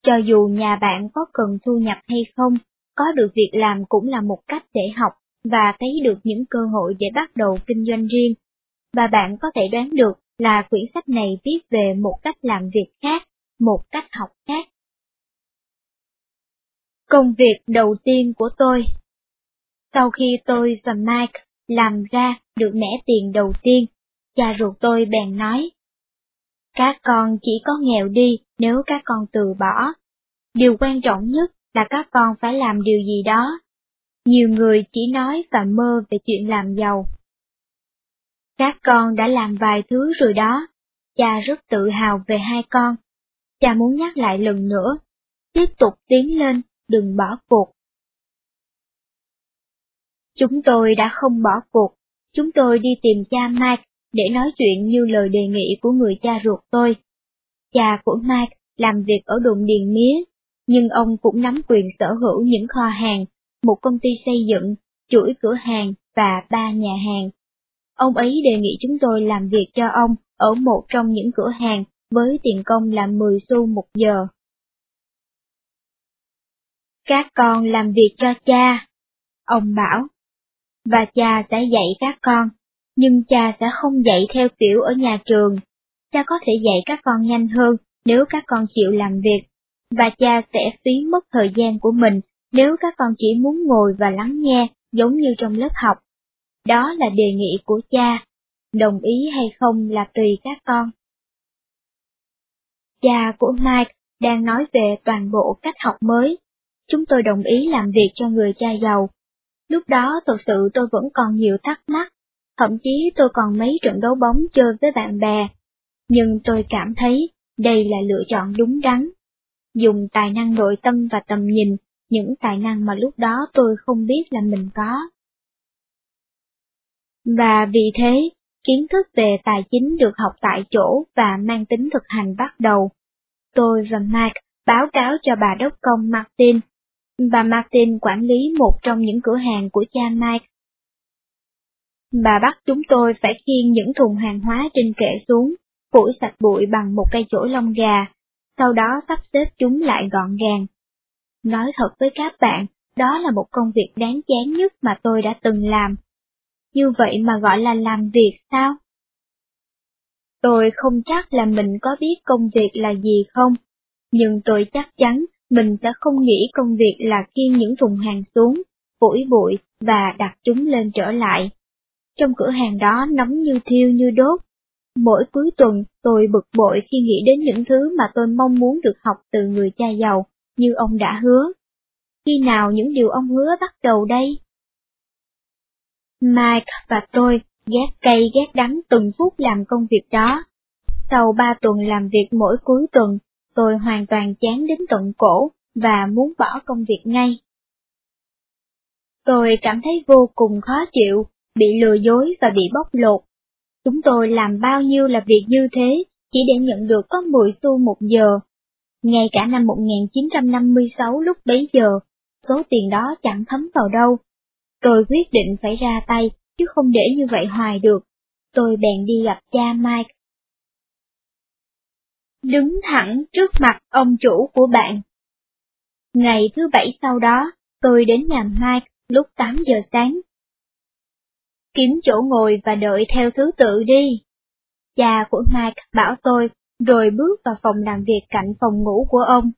Cho dù nhà bạn có cần thu nhập hay không, có được việc làm cũng là một cách để học và thấy được những cơ hội để bắt đầu kinh doanh riêng. Và bạn có thể đoán được là quyển sách này viết về một cách làm việc khác, một cách học khác. Công việc đầu tiên của tôi. Sau khi tôi và Mike làm ra được mẻ tiền đầu tiên, cha ruột tôi bèn nói. Các con chỉ có nghèo đi nếu các con từ bỏ. Điều quan trọng nhất là các con phải làm điều gì đó. Nhiều người chỉ nói và mơ về chuyện làm giàu. Các con đã làm vài thứ rồi đó. Cha rất tự hào về hai con. Cha muốn nhắc lại lần nữa. Tiếp tục tiến lên, đừng bỏ cuộc. Chúng tôi đã không bỏ cuộc. Chúng tôi đi tìm cha Mike để nói chuyện như lời đề nghị của người cha ruột tôi. Cha của Mike làm việc ở đồn điền mía, nhưng ông cũng nắm quyền sở hữu những kho hàng, một công ty xây dựng, chuỗi cửa hàng và ba nhà hàng. Ông ấy đề nghị chúng tôi làm việc cho ông ở một trong những cửa hàng với tiền công là mười xu một giờ. Các con làm việc cho cha, ông bảo, và cha sẽ dạy các con, nhưng cha sẽ không dạy theo kiểu ở nhà trường. Cha có thể dạy các con nhanh hơn nếu các con chịu làm việc, và cha sẽ phí mất thời gian của mình nếu các con chỉ muốn ngồi và lắng nghe giống như trong lớp học. Đó là đề nghị của cha, đồng ý hay không là tùy các con. Cha của Mike đang nói về toàn bộ cách học mới. Chúng tôi đồng ý làm việc cho người cha giàu. Lúc đó thực sự tôi vẫn còn nhiều thắc mắc, thậm chí tôi còn mấy trận đấu bóng chơi với bạn bè. Nhưng tôi cảm thấy đây là lựa chọn đúng đắn. Dùng tài năng nội tâm và tầm nhìn, những tài năng mà lúc đó tôi không biết là mình có. Và vì thế, kiến thức về tài chính được học tại chỗ và mang tính thực hành bắt đầu. Tôi và Mike báo cáo cho bà đốc công Martin. Bà Martin quản lý một trong những cửa hàng của cha Mike. Bà bắt chúng tôi phải khiêng những thùng hàng hóa trên kệ xuống, phủi sạch bụi bằng một cây chổi lông gà, sau đó sắp xếp chúng lại gọn gàng. Nói thật với các bạn, đó là một công việc đáng chán nhất mà tôi đã từng làm. Như vậy mà gọi là làm việc sao? Tôi không chắc là mình có biết công việc là gì không, nhưng tôi chắc chắn mình sẽ không nghĩ công việc là khiêng những thùng hàng xuống, phủi bụi và đặt chúng lên trở lại. Trong cửa hàng đó nóng như thiêu như đốt. Mỗi cuối tuần tôi bực bội khi nghĩ đến những thứ mà tôi mong muốn được học từ người cha giàu, như ông đã hứa. Khi nào những điều ông hứa bắt đầu đây? Mike và tôi ghét cay ghét đắng từng phút làm công việc đó. Sau ba tuần làm việc mỗi cuối tuần, tôi hoàn toàn chán đến tận cổ và muốn bỏ công việc ngay. Tôi cảm thấy vô cùng khó chịu, bị lừa dối và bị bóc lột. Chúng tôi làm bao nhiêu là việc như thế, chỉ để nhận được có mười xu một giờ. Ngay cả năm một nghìn chín trăm năm mươi sáu lúc bấy giờ, số tiền đó chẳng thấm vào đâu. Tôi quyết định phải ra tay, chứ không để như vậy hoài được. Tôi bèn đi gặp cha Mike. Đứng thẳng trước mặt ông chủ của bạn. Ngày thứ bảy sau đó, tôi đến nhà Mike lúc tám giờ sáng. Kiếm chỗ ngồi và đợi theo thứ tự đi. Cha của Mike bảo tôi, rồi bước vào phòng làm việc cạnh phòng ngủ của ông.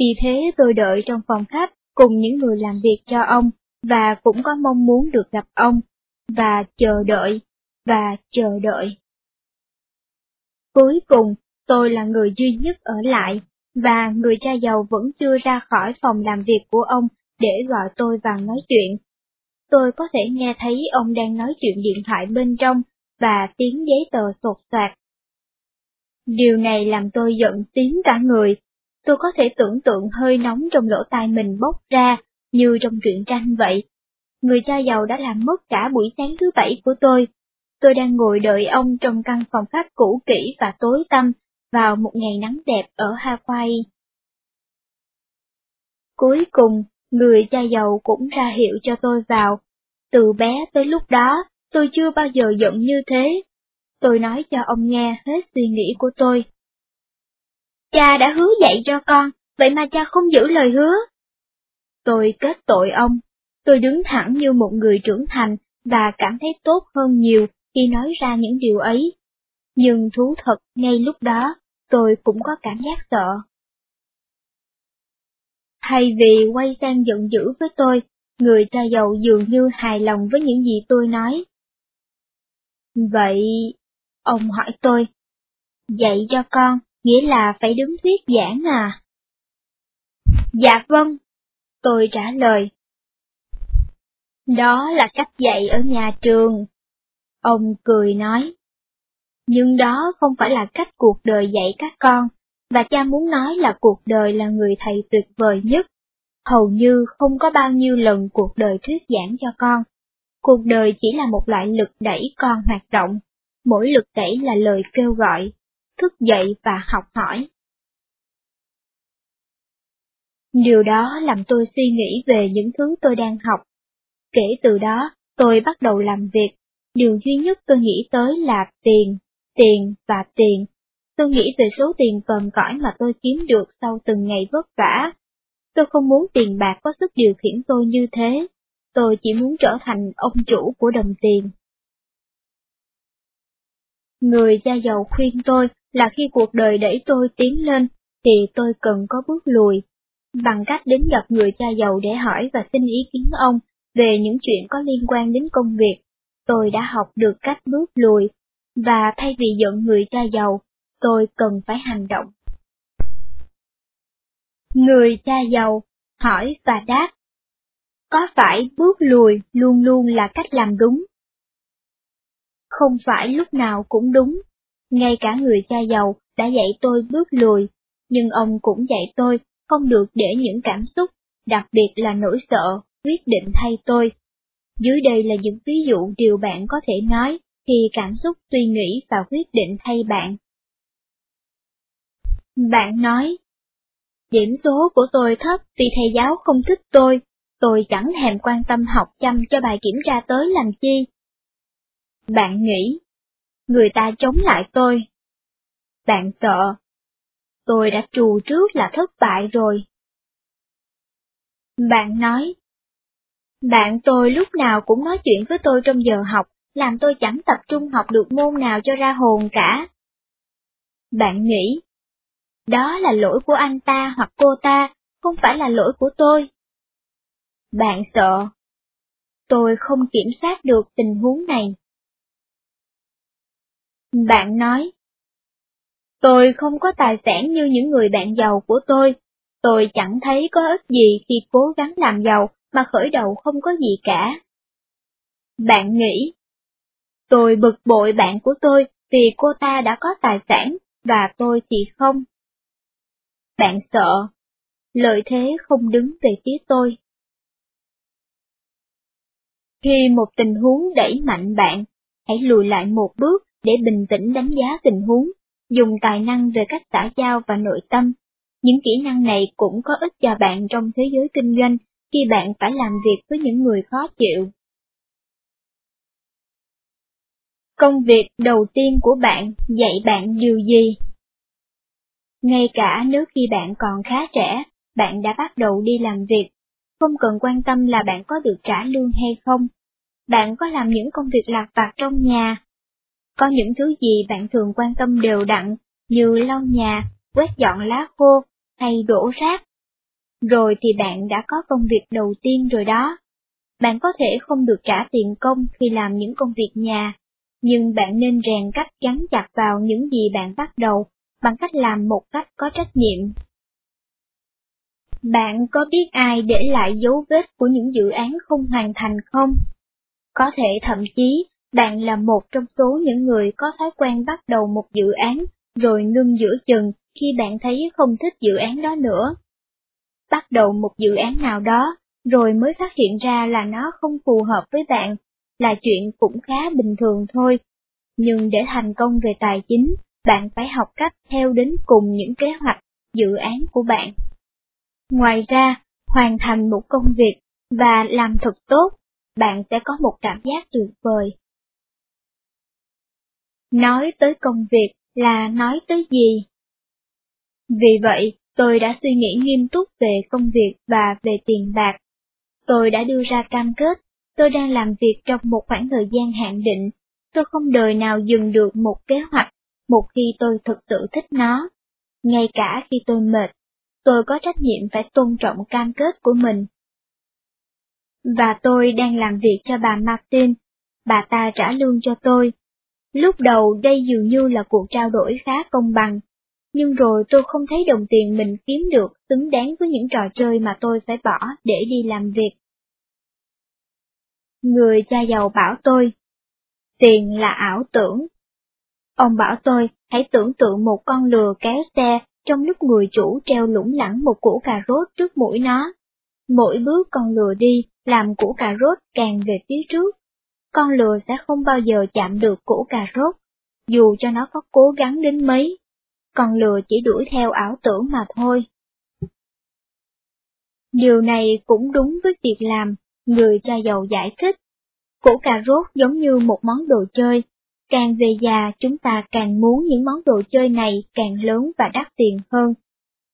Vì thế tôi đợi trong phòng khách cùng những người làm việc cho ông, và cũng có mong muốn được gặp ông, và chờ đợi, và chờ đợi. Cuối cùng, tôi là người duy nhất ở lại, và người cha giàu vẫn chưa ra khỏi phòng làm việc của ông để gọi tôi vào nói chuyện. Tôi có thể nghe thấy ông đang nói chuyện điện thoại bên trong, và tiếng giấy tờ sột soạt. Điều này làm tôi giận tím cả người. Tôi có thể tưởng tượng hơi nóng trong lỗ tai mình bốc ra, như trong truyện tranh vậy. Người cha giàu đã làm mất cả buổi sáng thứ bảy của tôi. Tôi đang ngồi đợi ông trong căn phòng khách cũ kỹ và tối tăm, vào một ngày nắng đẹp ở Hawaii. Cuối cùng, người cha giàu cũng ra hiệu cho tôi vào. Từ bé tới lúc đó, tôi chưa bao giờ giận như thế. Tôi nói cho ông nghe hết suy nghĩ của tôi. Cha đã hứa dạy cho con, vậy mà cha không giữ lời hứa. Tôi kết tội ông. Tôi đứng thẳng như một người trưởng thành và cảm thấy tốt hơn nhiều khi nói ra những điều ấy. Nhưng thú thật ngay lúc đó, tôi cũng có cảm giác sợ. Thay vì quay sang giận dữ với tôi, Người cha giàu dường như hài lòng với những gì tôi nói. Vậy, ông hỏi tôi, dạy cho con nghĩa là phải đứng thuyết giảng à? Dạ vâng, tôi trả lời. Đó là cách dạy ở nhà trường, ông cười nói. Nhưng đó không phải là cách cuộc đời dạy các con, và cha muốn nói là cuộc đời là người thầy tuyệt vời nhất. Hầu như không có bao nhiêu lần cuộc đời thuyết giảng cho con. Cuộc đời chỉ là một loại lực đẩy con hoạt động, mỗi lực đẩy là lời kêu gọi, thức dậy và học hỏi. Điều đó làm tôi suy nghĩ về những thứ tôi đang học. Kể từ đó, tôi bắt đầu làm việc. Điều duy nhất tôi nghĩ tới là tiền, tiền và tiền. Tôi nghĩ về số tiền còm cõi mà tôi kiếm được sau từng ngày vất vả. Tôi không muốn tiền bạc có sức điều khiển tôi như thế. Tôi chỉ muốn trở thành ông chủ của đồng tiền. Người cha giàu khuyên tôi là khi cuộc đời đẩy tôi tiến lên, thì tôi cần có bước lùi. Bằng cách đến gặp người cha giàu để hỏi và xin ý kiến ông về những chuyện có liên quan đến công việc, tôi đã học được cách bước lùi, và thay vì giận người cha giàu, tôi cần phải hành động. Người cha giàu, hỏi và đáp. Có phải bước lùi luôn luôn là cách làm đúng? Không phải lúc nào cũng đúng. Ngay cả người cha giàu đã dạy tôi bước lùi, nhưng ông cũng dạy tôi không được để những cảm xúc, đặc biệt là nỗi sợ, quyết định thay tôi. Dưới đây là những ví dụ điều bạn có thể nói khi cảm xúc, suy nghĩ và quyết định thay bạn. Bạn nói, điểm số của tôi thấp vì thầy giáo không thích tôi, tôi chẳng thèm quan tâm học chăm cho bài kiểm tra tới làm chi. Bạn nghĩ, người ta chống lại tôi. Bạn sợ, tôi đã trù trước là thất bại rồi. Bạn nói, bạn tôi lúc nào cũng nói chuyện với tôi trong giờ học, làm tôi chẳng tập trung học được môn nào cho ra hồn cả. Bạn nghĩ, đó là lỗi của anh ta hoặc cô ta, không phải là lỗi của tôi. Bạn sợ, tôi không kiểm soát được tình huống này. Bạn nói, tôi không có tài sản như những người bạn giàu của tôi, tôi chẳng thấy có ích gì khi cố gắng làm giàu mà khởi đầu không có gì cả. Bạn nghĩ, tôi bực bội bạn của tôi vì cô ta đã có tài sản và tôi thì không. Bạn sợ, lợi thế không đứng về phía tôi. Khi một tình huống đẩy mạnh bạn, hãy lùi lại một bước để bình tĩnh đánh giá tình huống, dùng tài năng về cách xã giao và nội tâm. Những kỹ năng này cũng có ích cho bạn trong thế giới kinh doanh khi bạn phải làm việc với những người khó chịu. Công việc đầu tiên của bạn dạy bạn điều gì? Ngay cả nếu khi bạn còn khá trẻ, bạn đã bắt đầu đi làm việc, không cần quan tâm là bạn có được trả lương hay không. Bạn có làm những công việc lặt vặt trong nhà? Có những thứ gì bạn thường quan tâm đều đặn, như lau nhà, quét dọn lá khô, hay đổ rác? Rồi thì bạn đã có công việc đầu tiên rồi đó. Bạn có thể không được trả tiền công khi làm những công việc nhà, nhưng bạn nên rèn cách gắn chặt vào những gì bạn bắt đầu, bằng cách làm một cách có trách nhiệm. Bạn có biết ai để lại dấu vết của những dự án không hoàn thành không? Có thể thậm chí, bạn là một trong số những người có thói quen bắt đầu một dự án, rồi ngưng giữa chừng khi bạn thấy không thích dự án đó nữa. Bắt đầu một dự án nào đó, rồi mới phát hiện ra là nó không phù hợp với bạn, là chuyện cũng khá bình thường thôi. Nhưng để thành công về tài chính, bạn phải học cách theo đến cùng những kế hoạch, dự án của bạn. Ngoài ra, hoàn thành một công việc và làm thật tốt, bạn sẽ có một cảm giác tuyệt vời. Nói tới công việc là nói tới gì? Vì vậy, tôi đã suy nghĩ nghiêm túc về công việc và về tiền bạc. Tôi đã đưa ra cam kết, tôi đang làm việc trong một khoảng thời gian hạn định, tôi không đời nào dừng được một kế hoạch, một khi tôi thực sự thích nó. Ngay cả khi tôi mệt, tôi có trách nhiệm phải tôn trọng cam kết của mình. và tôi đang làm việc cho bà Martin, bà ta trả lương cho tôi. Lúc đầu đây dường như là cuộc trao đổi khá công bằng, nhưng rồi tôi không thấy đồng tiền mình kiếm được xứng đáng với những trò chơi mà tôi phải bỏ để đi làm việc. Người cha giàu bảo tôi, tiền là ảo tưởng. Ông bảo tôi hãy tưởng tượng một con lừa kéo xe trong lúc người chủ treo lủng lẳng một củ cà rốt trước mũi nó. Mỗi bước con lừa đi làm củ cà rốt càng về phía trước. Con lừa sẽ không bao giờ chạm được củ cà rốt, dù cho nó có cố gắng đến mấy. Con lừa chỉ đuổi theo ảo tưởng mà thôi. Điều này cũng đúng với việc làm, người cha giàu giải thích. Củ cà rốt giống như một món đồ chơi. Càng về già chúng ta càng muốn những món đồ chơi này càng lớn và đắt tiền hơn.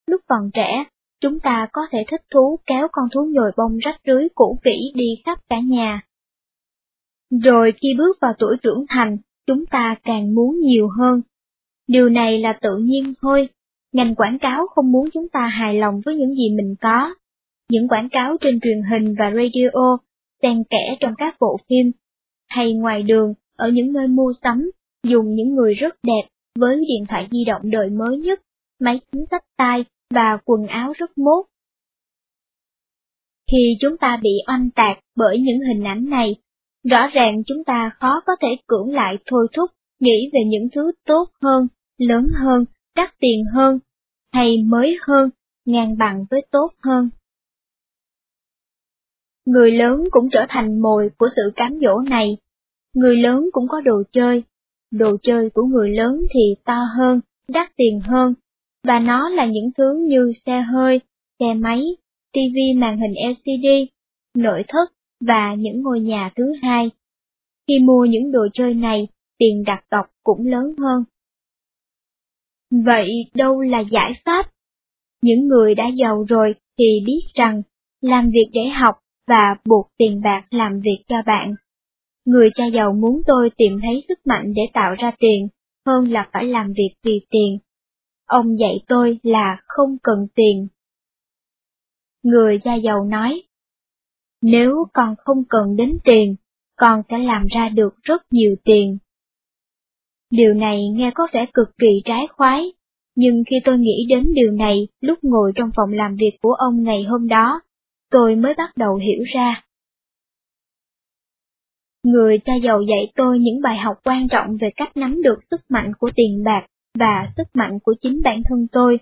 Lúc còn trẻ, chúng ta có thể thích thú kéo con thú nhồi bông rách rưới cũ kỹ đi khắp cả nhà. Rồi khi bước vào tuổi trưởng thành, chúng ta càng muốn nhiều hơn. Điều này là tự nhiên thôi, ngành quảng cáo không muốn chúng ta hài lòng với những gì mình có. Những quảng cáo trên truyền hình và radio, xen kẽ trong các bộ phim, hay ngoài đường, ở những nơi mua sắm, dùng những người rất đẹp với điện thoại di động đời mới nhất, máy tính xách tay và quần áo rất mốt. Khi chúng ta bị oanh tạc bởi những hình ảnh này, rõ ràng chúng ta khó có thể cưỡng lại thôi thúc nghĩ về những thứ tốt hơn, lớn hơn, đắt tiền hơn, hay mới hơn, ngang bằng với tốt hơn. Người lớn cũng trở thành mồi của sự cám dỗ này. Người lớn cũng có đồ chơi. Đồ chơi của người lớn thì to hơn, đắt tiền hơn, và nó là những thứ như xe hơi, xe máy, ti vi màn hình lờ xê đê, nội thất và những ngôi nhà thứ hai. Khi mua những đồ chơi này, tiền đặt cọc cũng lớn hơn. Vậy đâu là giải pháp? Những người đã giàu rồi thì biết rằng, làm việc để học và buộc tiền bạc làm việc cho bạn. Người cha giàu muốn tôi tìm thấy sức mạnh để tạo ra tiền, hơn là phải làm việc vì tiền. Ông dạy tôi là không cần tiền. Người cha giàu nói, nếu con không cần đến tiền, con sẽ làm ra được rất nhiều tiền. Điều này nghe có vẻ cực kỳ trái khoái, nhưng khi tôi nghĩ đến điều này lúc ngồi trong phòng làm việc của ông ngày hôm đó, tôi mới bắt đầu hiểu ra. Người cha giàu dạy tôi những bài học quan trọng về cách nắm được sức mạnh của tiền bạc và sức mạnh của chính bản thân tôi.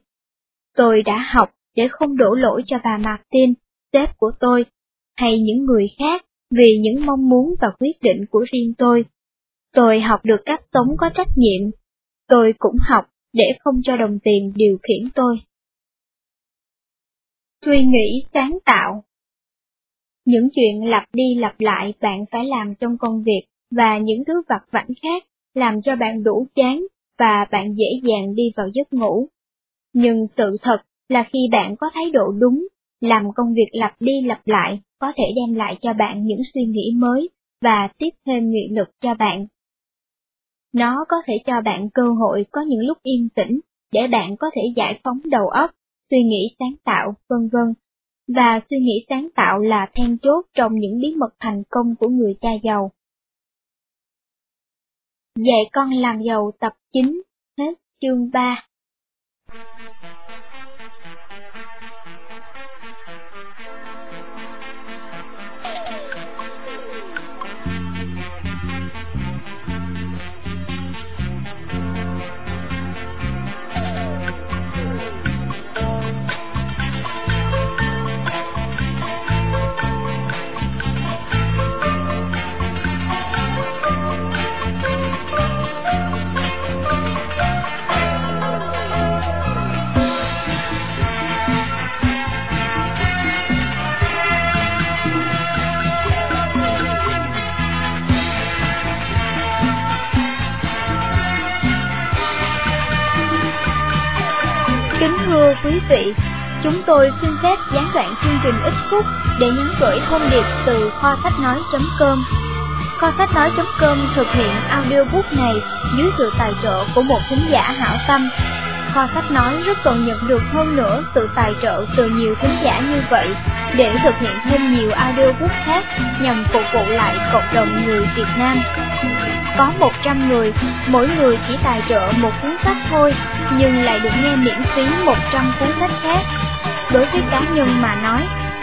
Tôi đã học để không đổ lỗi cho bà Martin, sếp của tôi, hay những người khác vì những mong muốn và quyết định của riêng tôi. Tôi học được cách sống có trách nhiệm. Tôi cũng học để không cho đồng tiền điều khiển tôi. Suy nghĩ sáng tạo. Những chuyện lặp đi lặp lại bạn phải làm trong công việc và những thứ vặt vãnh khác làm cho bạn đủ chán và bạn dễ dàng đi vào giấc ngủ. Nhưng sự thật là khi bạn có thái độ đúng, làm công việc lặp đi lặp lại có thể đem lại cho bạn những suy nghĩ mới và tiếp thêm nghị lực cho bạn. Nó có thể cho bạn cơ hội có những lúc yên tĩnh để bạn có thể giải phóng đầu óc, suy nghĩ sáng tạo, vân vân. Và suy nghĩ sáng tạo là then chốt trong những bí mật thành công của người cha giàu. Dạy con làm giàu tập chín, hết chương ba. Thưa quý vị, chúng tôi xin phép gián đoạn chương trình ít phút để nhắn gửi thông điệp từ kho sách nói chấm com. Kho sách nói chấm com thực hiện audiobook này dưới sự tài trợ của một thính giả hảo tâm. Kho sách nói rất cần nhận được hơn nữa sự tài trợ từ nhiều thính giả như vậy để thực hiện thêm nhiều audiobook khác nhằm phục vụ lại cộng đồng người Việt Nam. Có một trăm người, mỗi người chỉ tài trợ một cuốn sách thôi, nhưng lại được nghe miễn phí một trăm cuốn sách khác. Đối với cá nhân mà nói,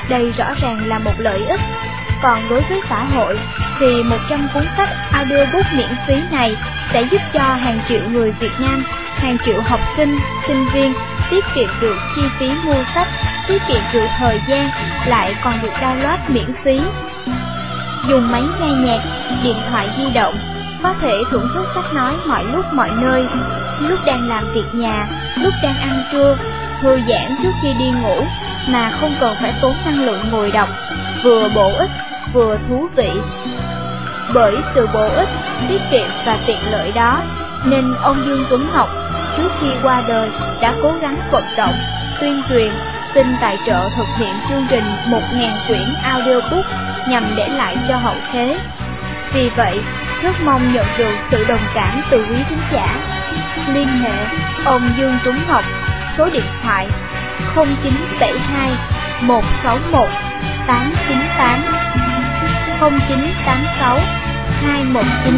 đây rõ ràng là một lợi ích. Còn đối với xã hội, thì một trăm cuốn sách audiobook miễn phí này sẽ giúp cho hàng triệu người Việt Nam, hàng triệu học sinh, sinh viên tiết kiệm được chi phí mua sách, tiết kiệm được thời gian, lại còn được download miễn phí. Dùng máy nghe nhạc, điện thoại di động, có thể thưởng thức sách nói mọi lúc mọi nơi, lúc đang làm việc nhà, lúc đang ăn trưa, thư giãn trước khi đi ngủ mà không cần phải tốn năng lượng ngồi đọc, vừa bổ ích, vừa thú vị. Bởi sự bổ ích, tiết kiệm và tiện lợi đó, nên ông Dương Tuấn Ngọc trước khi qua đời đã cố gắng vận động, tuyên truyền, xin tài trợ thực hiện chương trình một nghìn quyển audiobook nhằm để lại cho hậu thế. Vì vậy, rất mong nhận được sự đồng cảm từ quý khán giả. Liên hệ ông Dương Tuấn Ngọc, số điện thoại không chín bảy hai một sáu một tám chín tám, không chín tám sáu hai một chín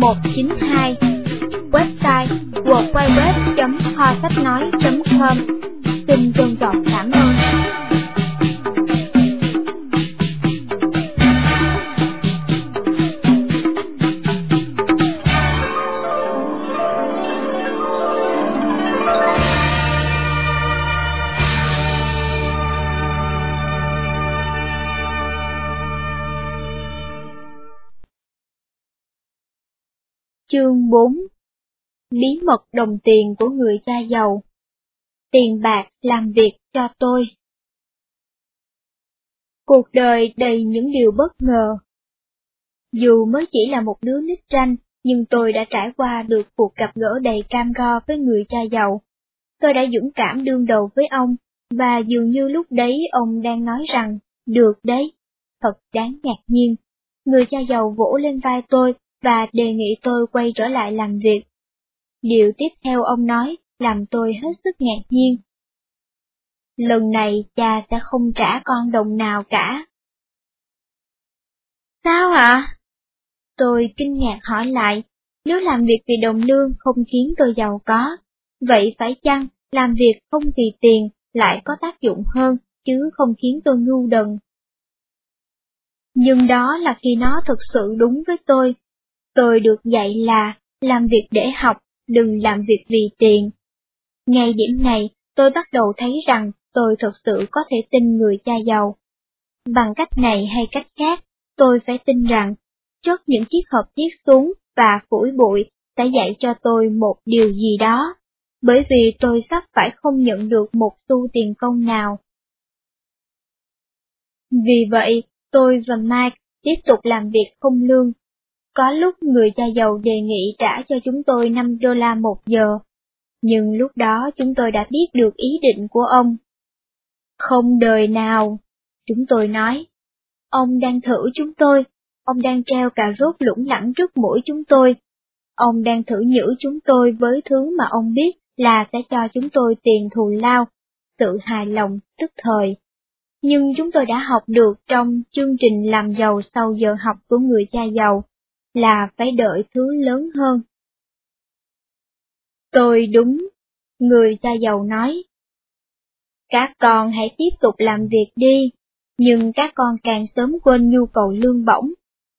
một chín hai, website www chấm kho sách nói chấm com. Xin trân trọng cảm ơn. Chương bốn. Bí mật đồng tiền của người cha giàu. Tiền bạc làm việc cho tôi. Cuộc đời đầy những điều bất ngờ. Dù mới chỉ là một đứa nít tranh, nhưng tôi đã trải qua được cuộc gặp gỡ đầy cam go với người cha giàu. Tôi đã dũng cảm đương đầu với ông, và dường như lúc đấy ông đang nói rằng, được đấy. Thật đáng ngạc nhiên. Người cha giàu vỗ lên vai tôi và đề nghị tôi quay trở lại làm việc. Điều tiếp theo ông nói làm tôi hết sức ngạc nhiên. Lần này cha sẽ không trả con đồng nào cả. Sao ạ? À? Tôi kinh ngạc hỏi lại, nếu làm việc vì đồng lương không khiến tôi giàu có, vậy phải chăng làm việc không vì tiền lại có tác dụng hơn, chứ không khiến tôi ngu đần? Nhưng đó là khi nó thực sự đúng với tôi. Tôi được dạy là, làm việc để học, đừng làm việc vì tiền. Ngay điểm này, tôi bắt đầu thấy rằng tôi thực sự có thể tin người cha giàu. Bằng cách này hay cách khác, tôi phải tin rằng, chất những chiếc hộp tiết xuống và phủi bụi sẽ dạy cho tôi một điều gì đó, bởi vì tôi sắp phải không nhận được một xu tiền công nào. Vì vậy, tôi và Mike tiếp tục làm việc không lương. Có lúc người cha giàu đề nghị trả cho chúng tôi năm đô la một giờ, nhưng lúc đó chúng tôi đã biết được ý định của ông. Không đời nào, chúng tôi nói. Ông đang thử chúng tôi, ông đang treo cà rốt lủng lẳng trước mũi chúng tôi, ông đang thử nhử chúng tôi với thứ mà ông biết là sẽ cho chúng tôi tiền thù lao, sự hài lòng tức thời. Nhưng chúng tôi đã học được trong chương trình làm giàu sau giờ học của người cha giàu là phải đợi thứ lớn hơn. Tôi đúng, người cha giàu nói. Các con hãy tiếp tục làm việc đi, nhưng các con càng sớm quên nhu cầu lương bổng.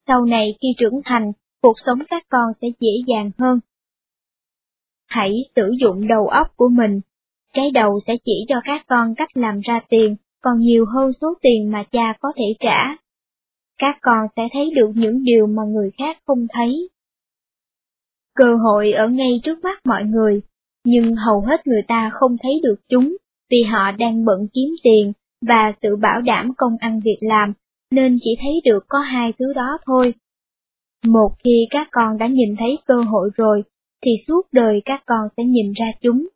Sau này khi trưởng thành, cuộc sống các con sẽ dễ dàng hơn. Hãy sử dụng đầu óc của mình, cái đầu sẽ chỉ cho các con cách làm ra tiền, còn nhiều hơn số tiền mà cha có thể trả. Các con sẽ thấy được những điều mà người khác không thấy. Cơ hội ở ngay trước mắt mọi người, nhưng hầu hết người ta không thấy được chúng, vì họ đang bận kiếm tiền và sự bảo đảm công ăn việc làm, nên chỉ thấy được có hai thứ đó thôi. Một khi các con đã nhìn thấy cơ hội rồi, thì suốt đời các con sẽ nhìn ra chúng.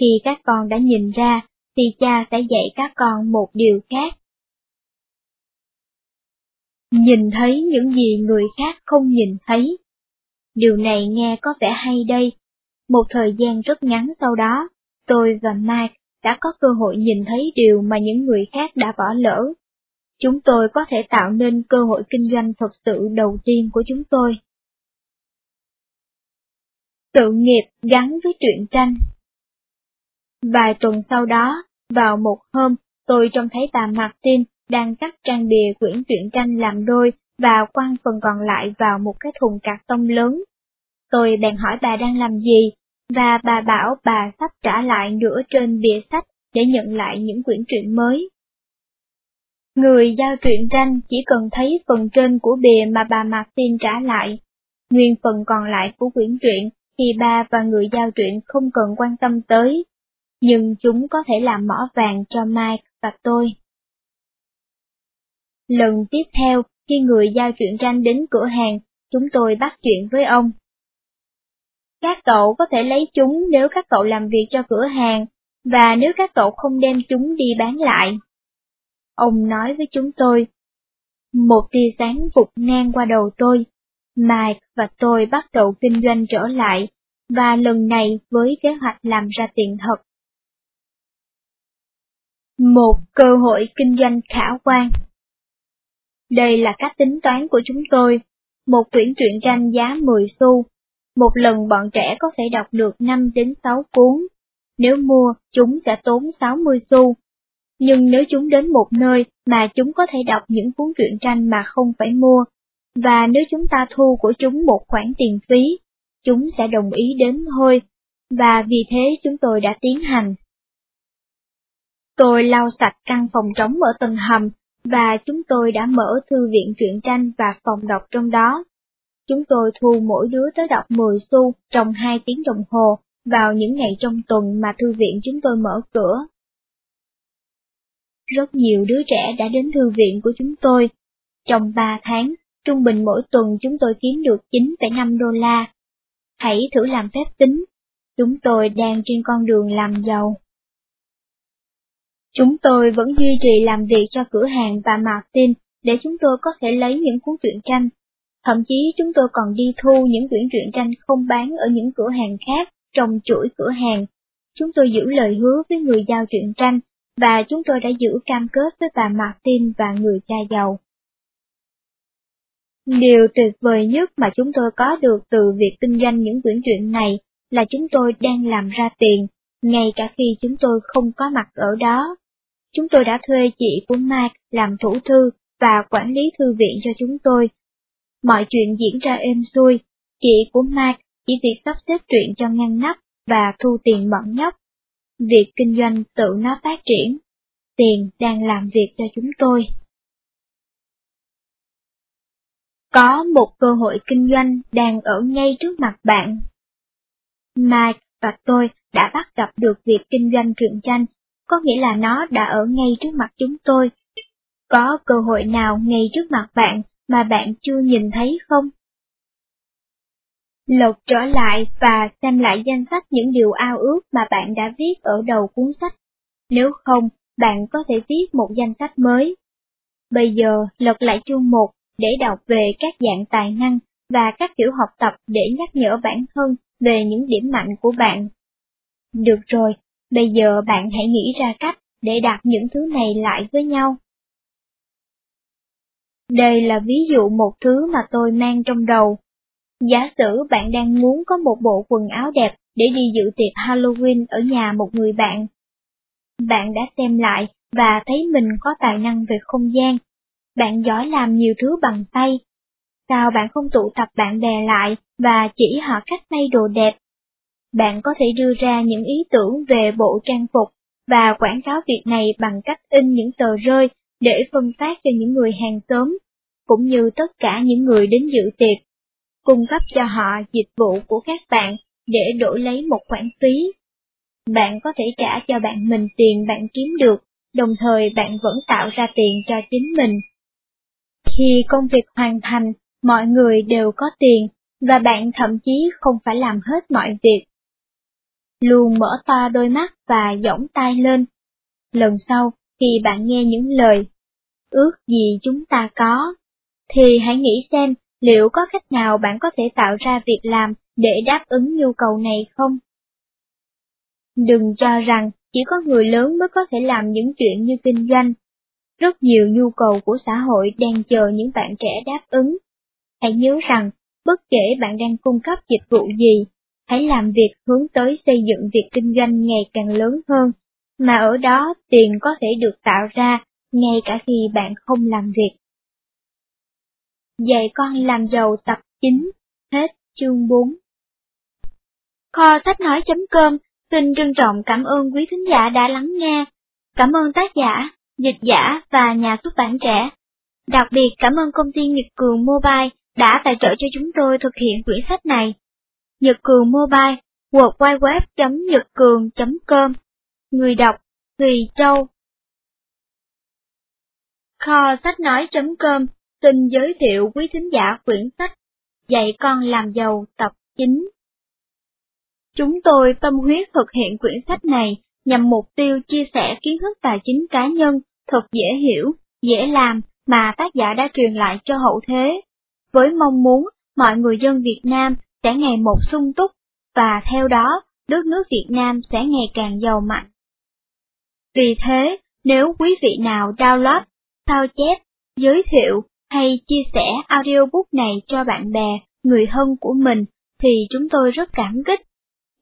Khi các con đã nhìn ra, thì cha sẽ dạy các con một điều khác. Nhìn thấy những gì người khác không nhìn thấy. Điều này nghe có vẻ hay đây. Một thời gian rất ngắn sau đó, tôi và Mike đã có cơ hội nhìn thấy điều mà những người khác đã bỏ lỡ. Chúng tôi có thể tạo nên cơ hội kinh doanh thật sự đầu tiên của chúng tôi. Sự nghiệp gắn với truyện tranh. Vài tuần sau đó, vào một hôm, tôi trông thấy bà Martin đang cắt trang bìa quyển truyện tranh làm đôi và quăng phần còn lại vào một cái thùng cạc tông lớn. Tôi bèn hỏi bà đang làm gì, và bà bảo bà sắp trả lại nửa trên bìa sách để nhận lại những quyển truyện mới. Người giao truyện tranh chỉ cần thấy phần trên của bìa mà bà Martin trả lại. Nguyên phần còn lại của quyển truyện thì bà và người giao truyện không cần quan tâm tới, nhưng chúng có thể làm mỏ vàng cho Mike và tôi. Lần tiếp theo, khi người giao truyện tranh đến cửa hàng, chúng tôi bắt chuyện với ông. Các cậu có thể lấy chúng nếu các cậu làm việc cho cửa hàng, và nếu các cậu không đem chúng đi bán lại. Ông nói với chúng tôi. Một tia sáng vụt ngang qua đầu tôi. Mike và tôi bắt đầu kinh doanh trở lại, và lần này với kế hoạch làm ra tiền thật. Một cơ hội kinh doanh khả quan. Đây là cách tính toán của chúng tôi. Một quyển truyện tranh giá mười xu. Một lần bọn trẻ có thể đọc được năm đến sáu cuốn. Nếu mua, chúng sẽ tốn sáu mươi xu. Nhưng nếu chúng đến một nơi mà chúng có thể đọc những cuốn truyện tranh mà không phải mua, và nếu chúng ta thu của chúng một khoản tiền phí, chúng sẽ đồng ý đến thôi, và vì thế chúng tôi đã tiến hành. Tôi lau sạch căn phòng trống ở tầng hầm, và chúng tôi đã mở thư viện truyện tranh và phòng đọc trong đó. Chúng tôi thu mỗi đứa tới đọc mười xu trong hai tiếng đồng hồ, vào những ngày trong tuần mà thư viện chúng tôi mở cửa. Rất nhiều đứa trẻ đã đến thư viện của chúng tôi. Trong ba tháng, trung bình mỗi tuần chúng tôi kiếm được chín phẩy năm đô la. Hãy thử làm phép tính. Chúng tôi đang trên con đường làm giàu. Chúng tôi vẫn duy trì làm việc cho cửa hàng và Martin để chúng tôi có thể lấy những cuốn truyện tranh. Thậm chí chúng tôi còn đi thu những quyển truyện tranh không bán ở những cửa hàng khác trong chuỗi cửa hàng. Chúng tôi giữ lời hứa với người giao truyện tranh, và chúng tôi đã giữ cam kết với bà Martin và người cha giàu. Điều tuyệt vời nhất mà chúng tôi có được từ việc kinh doanh những quyển truyện này là chúng tôi đang làm ra tiền, ngay cả khi chúng tôi không có mặt ở đó. Chúng tôi đã thuê chị của Mike làm thủ thư và quản lý thư viện cho chúng tôi. Mọi chuyện diễn ra êm xuôi, chị của Mike chỉ việc sắp xếp truyện cho ngăn nắp và thu tiền bọn nhóc. Việc kinh doanh tự nó phát triển, tiền đang làm việc cho chúng tôi. Có một cơ hội kinh doanh đang ở ngay trước mặt bạn. Mike và tôi đã bắt gặp được việc kinh doanh truyện tranh, có nghĩa là nó đã ở ngay trước mặt chúng tôi. Có cơ hội nào ngay trước mặt bạn mà bạn chưa nhìn thấy không? Lục trở lại và xem lại danh sách những điều ao ước mà bạn đã viết ở đầu cuốn sách. Nếu không, bạn có thể viết một danh sách mới. Bây giờ, lật lại chương một để đọc về các dạng tài năng và các kiểu học tập để nhắc nhở bản thân về những điểm mạnh của bạn. Được rồi, bây giờ bạn hãy nghĩ ra cách để đặt những thứ này lại với nhau. Đây là ví dụ một thứ mà tôi mang trong đầu. Giả sử bạn đang muốn có một bộ quần áo đẹp để đi dự tiệc Halloween ở nhà một người bạn. Bạn đã xem lại và thấy mình có tài năng về không gian. Bạn giỏi làm nhiều thứ bằng tay. Sao bạn không tụ tập bạn bè lại và chỉ họ cách may đồ đẹp? Bạn có thể đưa ra những ý tưởng về bộ trang phục và quảng cáo việc này bằng cách in những tờ rơi để phân phát cho những người hàng xóm, cũng như tất cả những người đến dự tiệc. Cung cấp cho họ dịch vụ của các bạn để đổi lấy một khoản phí. Bạn có thể trả cho bạn mình tiền bạn kiếm được, đồng thời bạn vẫn tạo ra tiền cho chính mình. Khi công việc hoàn thành, mọi người đều có tiền, và bạn thậm chí không phải làm hết mọi việc. Luôn mở to đôi mắt và giỏng tai lên. Lần sau, khi bạn nghe những lời, ước gì chúng ta có, thì hãy nghĩ xem liệu có cách nào bạn có thể tạo ra việc làm để đáp ứng nhu cầu này không? Đừng cho rằng chỉ có người lớn mới có thể làm những chuyện như kinh doanh. Rất nhiều nhu cầu của xã hội đang chờ những bạn trẻ đáp ứng. Hãy nhớ rằng, bất kể bạn đang cung cấp dịch vụ gì, hãy làm việc hướng tới xây dựng việc kinh doanh ngày càng lớn hơn, mà ở đó tiền có thể được tạo ra ngay cả khi bạn không làm việc. Dạy con làm giàu tập chín, hết chương bốn. Kho sách nói chấm com xin trân trọng cảm ơn quý thính giả đã lắng nghe. Cảm ơn tác giả, dịch giả và nhà xuất bản trẻ. Đặc biệt cảm ơn công ty Nhật Cường Mobile đã tài trợ cho chúng tôi thực hiện quyển sách này. Nhật Cường Mobile, worldwideweb chấm nhật cường chấm com. Người đọc, Thùy Châu. Kho sách nói chấm com xin giới thiệu quý thính giả quyển sách Dạy con làm giàu tập chín. Chúng tôi tâm huyết thực hiện quyển sách này nhằm mục tiêu chia sẻ kiến thức tài chính cá nhân thật dễ hiểu, dễ làm mà tác giả đã truyền lại cho hậu thế, với mong muốn mọi người dân Việt Nam sẽ ngày một sung túc và theo đó đất nước Việt Nam sẽ ngày càng giàu mạnh. Vì thế, nếu quý vị nào download, sao chép, giới thiệu hay chia sẻ audiobook này cho bạn bè, người thân của mình thì chúng tôi rất cảm kích.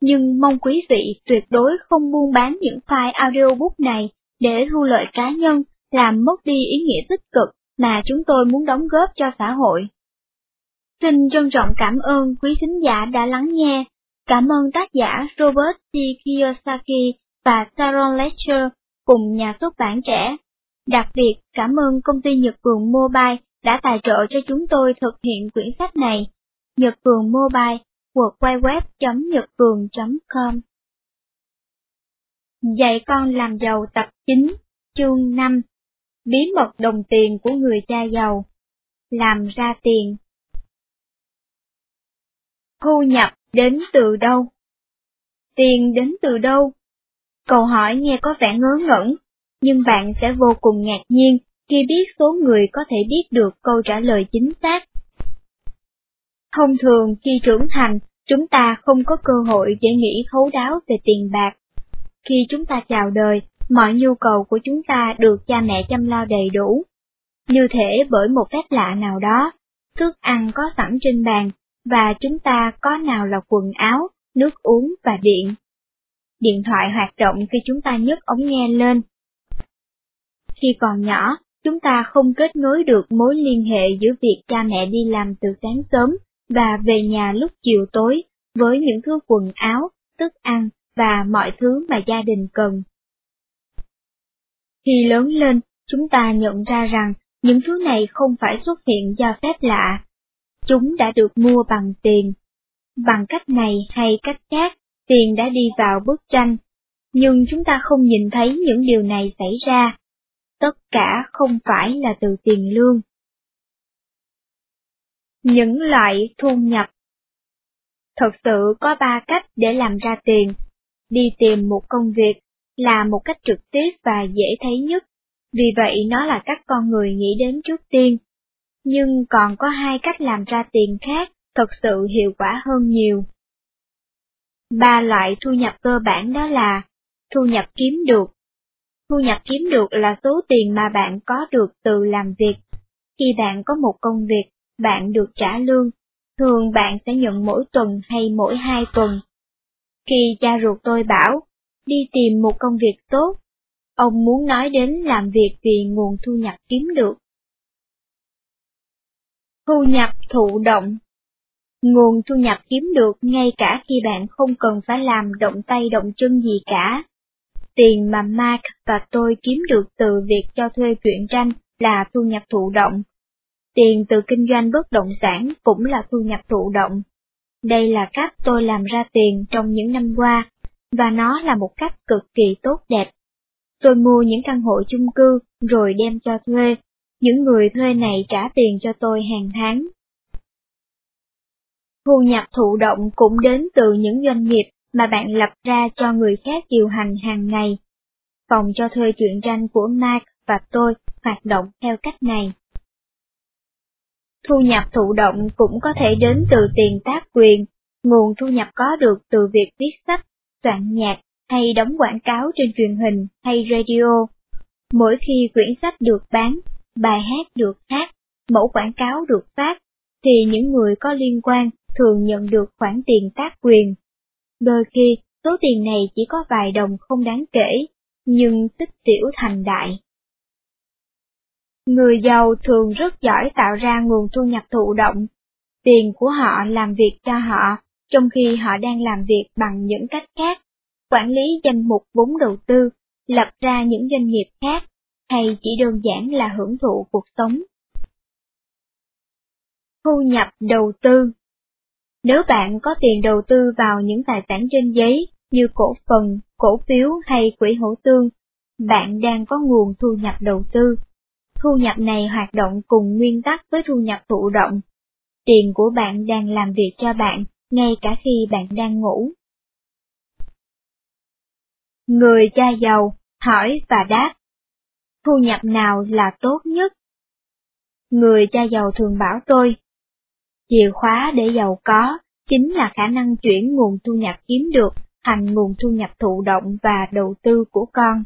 Nhưng mong quý vị tuyệt đối không buôn bán những file audiobook này để thu lợi cá nhân, làm mất đi ý nghĩa tích cực mà chúng tôi muốn đóng góp cho xã hội. Xin trân trọng cảm ơn quý thính giả đã lắng nghe. Cảm ơn tác giả Robert T. Kiyosaki và Sharon Lechter cùng nhà xuất bản trẻ. Đặc biệt cảm ơn công ty Nhật Cường Mobile đã tài trợ cho chúng tôi thực hiện quyển sách này. Nhật Cường Mobile, worldwideweb chấm nhật cường chấm com. Dạy con làm giàu tập chín, chương năm. Bí mật đồng tiền của người cha giàu. Làm ra tiền. Thu nhập đến từ đâu? Tiền đến từ đâu? Câu hỏi nghe có vẻ ngớ ngẩn, nhưng bạn sẽ vô cùng ngạc nhiên khi biết số người có thể biết được câu trả lời chính xác. Thông thường khi trưởng thành, chúng ta không có cơ hội để nghĩ thấu đáo về tiền bạc. Khi chúng ta chào đời, mọi nhu cầu của chúng ta được cha mẹ chăm lo đầy đủ. Như thể bởi một phép lạ nào đó, thức ăn có sẵn trên bàn, và chúng ta có nào là quần áo, nước uống và điện. Điện thoại hoạt động khi chúng ta nhấc ống nghe lên. Khi còn nhỏ, chúng ta không kết nối được mối liên hệ giữa việc cha mẹ đi làm từ sáng sớm và về nhà lúc chiều tối với những thứ quần áo, thức ăn và mọi thứ mà gia đình cần. Khi lớn lên, chúng ta nhận ra rằng những thứ này không phải xuất hiện do phép lạ. Chúng đã được mua bằng tiền. Bằng cách này hay cách khác, tiền đã đi vào bức tranh, nhưng chúng ta không nhìn thấy những điều này xảy ra. Tất cả không phải là từ tiền lương. Những loại thu nhập. Thật sự có ba cách để làm ra tiền. Đi tìm một công việc là một cách trực tiếp và dễ thấy nhất, vì vậy nó là cách con người nghĩ đến trước tiên. Nhưng còn có hai cách làm ra tiền khác thật sự hiệu quả hơn nhiều. Ba loại thu nhập cơ bản đó là thu nhập kiếm được. Thu nhập kiếm được là số tiền mà bạn có được từ làm việc. Khi bạn có một công việc, bạn được trả lương. Thường bạn sẽ nhận mỗi tuần hay mỗi hai tuần. Khi cha ruột tôi bảo, đi tìm một công việc tốt, ông muốn nói đến làm việc vì nguồn thu nhập kiếm được. Thu nhập thụ động. Nguồn thu nhập kiếm được ngay cả khi bạn không cần phải làm động tay động chân gì cả. Tiền mà Mark và tôi kiếm được từ việc cho thuê truyện tranh là thu nhập thụ động. Tiền từ kinh doanh bất động sản cũng là thu nhập thụ động. Đây là cách tôi làm ra tiền trong những năm qua, và nó là một cách cực kỳ tốt đẹp. Tôi mua những căn hộ chung cư rồi đem cho thuê. Những người thuê này trả tiền cho tôi hàng tháng. Thu nhập thụ động cũng đến từ những doanh nghiệp mà bạn lập ra cho người khác điều hành hàng ngày. Phòng cho thuê truyện tranh của Mark và tôi hoạt động theo cách này. Thu nhập thụ động cũng có thể đến từ tiền tác quyền, nguồn thu nhập có được từ việc viết sách, soạn nhạc hay đóng quảng cáo trên truyền hình hay radio. Mỗi khi quyển sách được bán, bài hát được hát, mẫu quảng cáo được phát, thì những người có liên quan thường nhận được khoản tiền tác quyền. Đôi khi, số tiền này chỉ có vài đồng không đáng kể, nhưng tích tiểu thành đại. Người giàu thường rất giỏi tạo ra nguồn thu nhập thụ động. Tiền của họ làm việc cho họ, trong khi họ đang làm việc bằng những cách khác, quản lý danh mục vốn đầu tư, lập ra những doanh nghiệp khác, hay chỉ đơn giản là hưởng thụ cuộc sống. Thu nhập đầu tư. Nếu bạn có tiền đầu tư vào những tài sản trên giấy như cổ phần, cổ phiếu hay quỹ hỗ tương, bạn đang có nguồn thu nhập đầu tư. Thu nhập này hoạt động cùng nguyên tắc với thu nhập thụ động. Tiền của bạn đang làm việc cho bạn, ngay cả khi bạn đang ngủ. Người cha giàu, hỏi và đáp. Thu nhập nào là tốt nhất? Người cha giàu thường bảo tôi, chìa khóa để giàu có chính là khả năng chuyển nguồn thu nhập kiếm được thành nguồn thu nhập thụ động và đầu tư của con.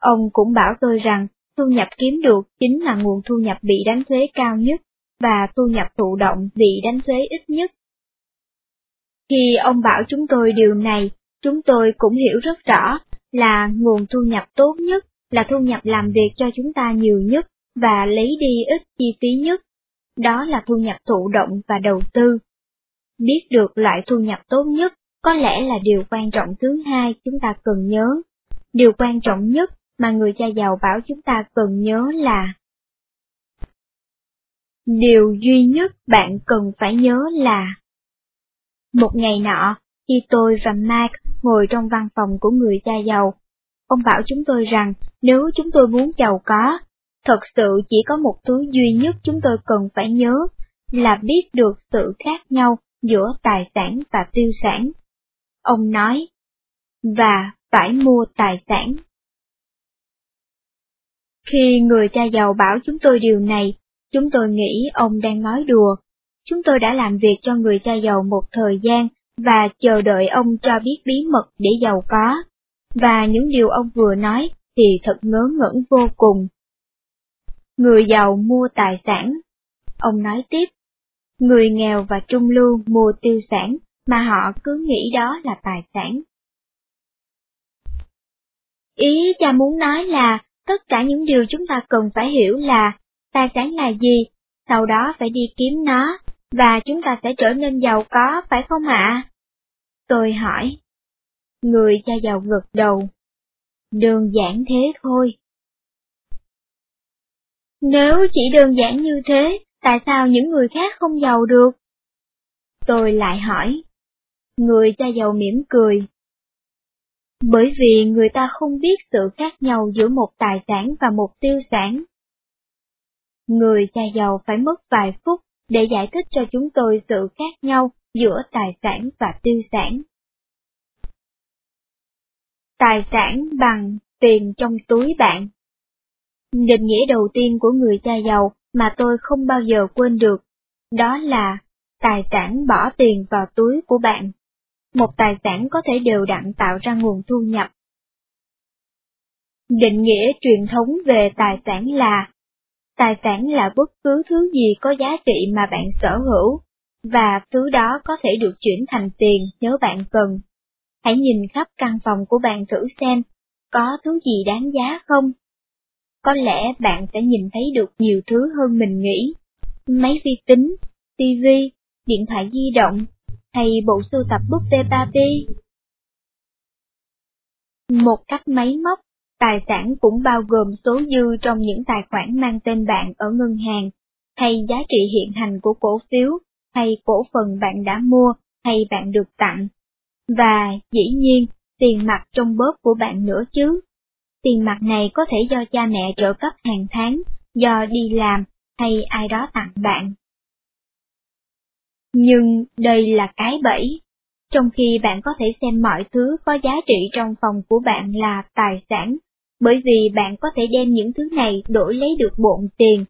Ông cũng bảo tôi rằng thu nhập kiếm được chính là nguồn thu nhập bị đánh thuế cao nhất và thu nhập thụ động bị đánh thuế ít nhất. Khi ông bảo chúng tôi điều này, chúng tôi cũng hiểu rất rõ là nguồn thu nhập tốt nhất là thu nhập làm việc cho chúng ta nhiều nhất và lấy đi ít chi phí nhất. Đó là thu nhập thụ động và đầu tư. Biết được loại thu nhập tốt nhất có lẽ là điều quan trọng thứ hai chúng ta cần nhớ. Điều quan trọng nhất mà người cha giàu bảo chúng ta cần nhớ là điều duy nhất bạn cần phải nhớ là. Một ngày nọ, khi tôi và Mark ngồi trong văn phòng của người cha giàu, ông bảo chúng tôi rằng nếu chúng tôi muốn giàu có, thật sự chỉ có một thứ duy nhất chúng tôi cần phải nhớ, là biết được sự khác nhau giữa tài sản và tiêu sản. Ông nói, và phải mua tài sản. Khi người cha giàu bảo chúng tôi điều này, chúng tôi nghĩ ông đang nói đùa. Chúng tôi đã làm việc cho người cha giàu một thời gian và chờ đợi ông cho biết bí mật để giàu có, và những điều ông vừa nói thì thật ngớ ngẩn vô cùng. Người giàu mua tài sản. Ông nói tiếp, người nghèo và trung lưu mua tiêu sản mà họ cứ nghĩ đó là tài sản. Ý cha muốn nói là tất cả những điều chúng ta cần phải hiểu là tài sản là gì, sau đó phải đi kiếm nó, và chúng ta sẽ trở nên giàu có, phải không ạ? Tôi hỏi. Người cha giàu gật đầu. Đơn giản thế thôi. Nếu chỉ đơn giản như thế, tại sao những người khác không giàu được? Tôi lại hỏi. Người cha giàu mỉm cười. Bởi vì người ta không biết sự khác nhau giữa một tài sản và một tiêu sản. Người cha giàu phải mất vài phút để giải thích cho chúng tôi sự khác nhau giữa tài sản và tiêu sản. Tài sản bằng tiền trong túi bạn. Định nghĩa đầu tiên của người cha giàu mà tôi không bao giờ quên được, đó là tài sản bỏ tiền vào túi của bạn. Một tài sản có thể đều đặn tạo ra nguồn thu nhập. Định nghĩa truyền thống về tài sản là tài sản là bất cứ thứ gì có giá trị mà bạn sở hữu, và thứ đó có thể được chuyển thành tiền nếu bạn cần. Hãy nhìn khắp căn phòng của bạn thử xem, có thứ gì đáng giá không? Có lẽ bạn sẽ nhìn thấy được nhiều thứ hơn mình nghĩ, máy vi tính, tivi, điện thoại di động, hay bộ sưu tập búp bê Barbie. Một cách máy móc, tài sản cũng bao gồm số dư trong những tài khoản mang tên bạn ở ngân hàng, hay giá trị hiện hành của cổ phiếu, hay cổ phần bạn đã mua, hay bạn được tặng. Và, dĩ nhiên, tiền mặt trong bóp của bạn nữa chứ. Tiền mặt này có thể do cha mẹ trợ cấp hàng tháng, do đi làm, hay ai đó tặng bạn. Nhưng đây là cái bẫy. Trong khi bạn có thể xem mọi thứ có giá trị trong phòng của bạn là tài sản, bởi vì bạn có thể đem những thứ này đổi lấy được bộn tiền.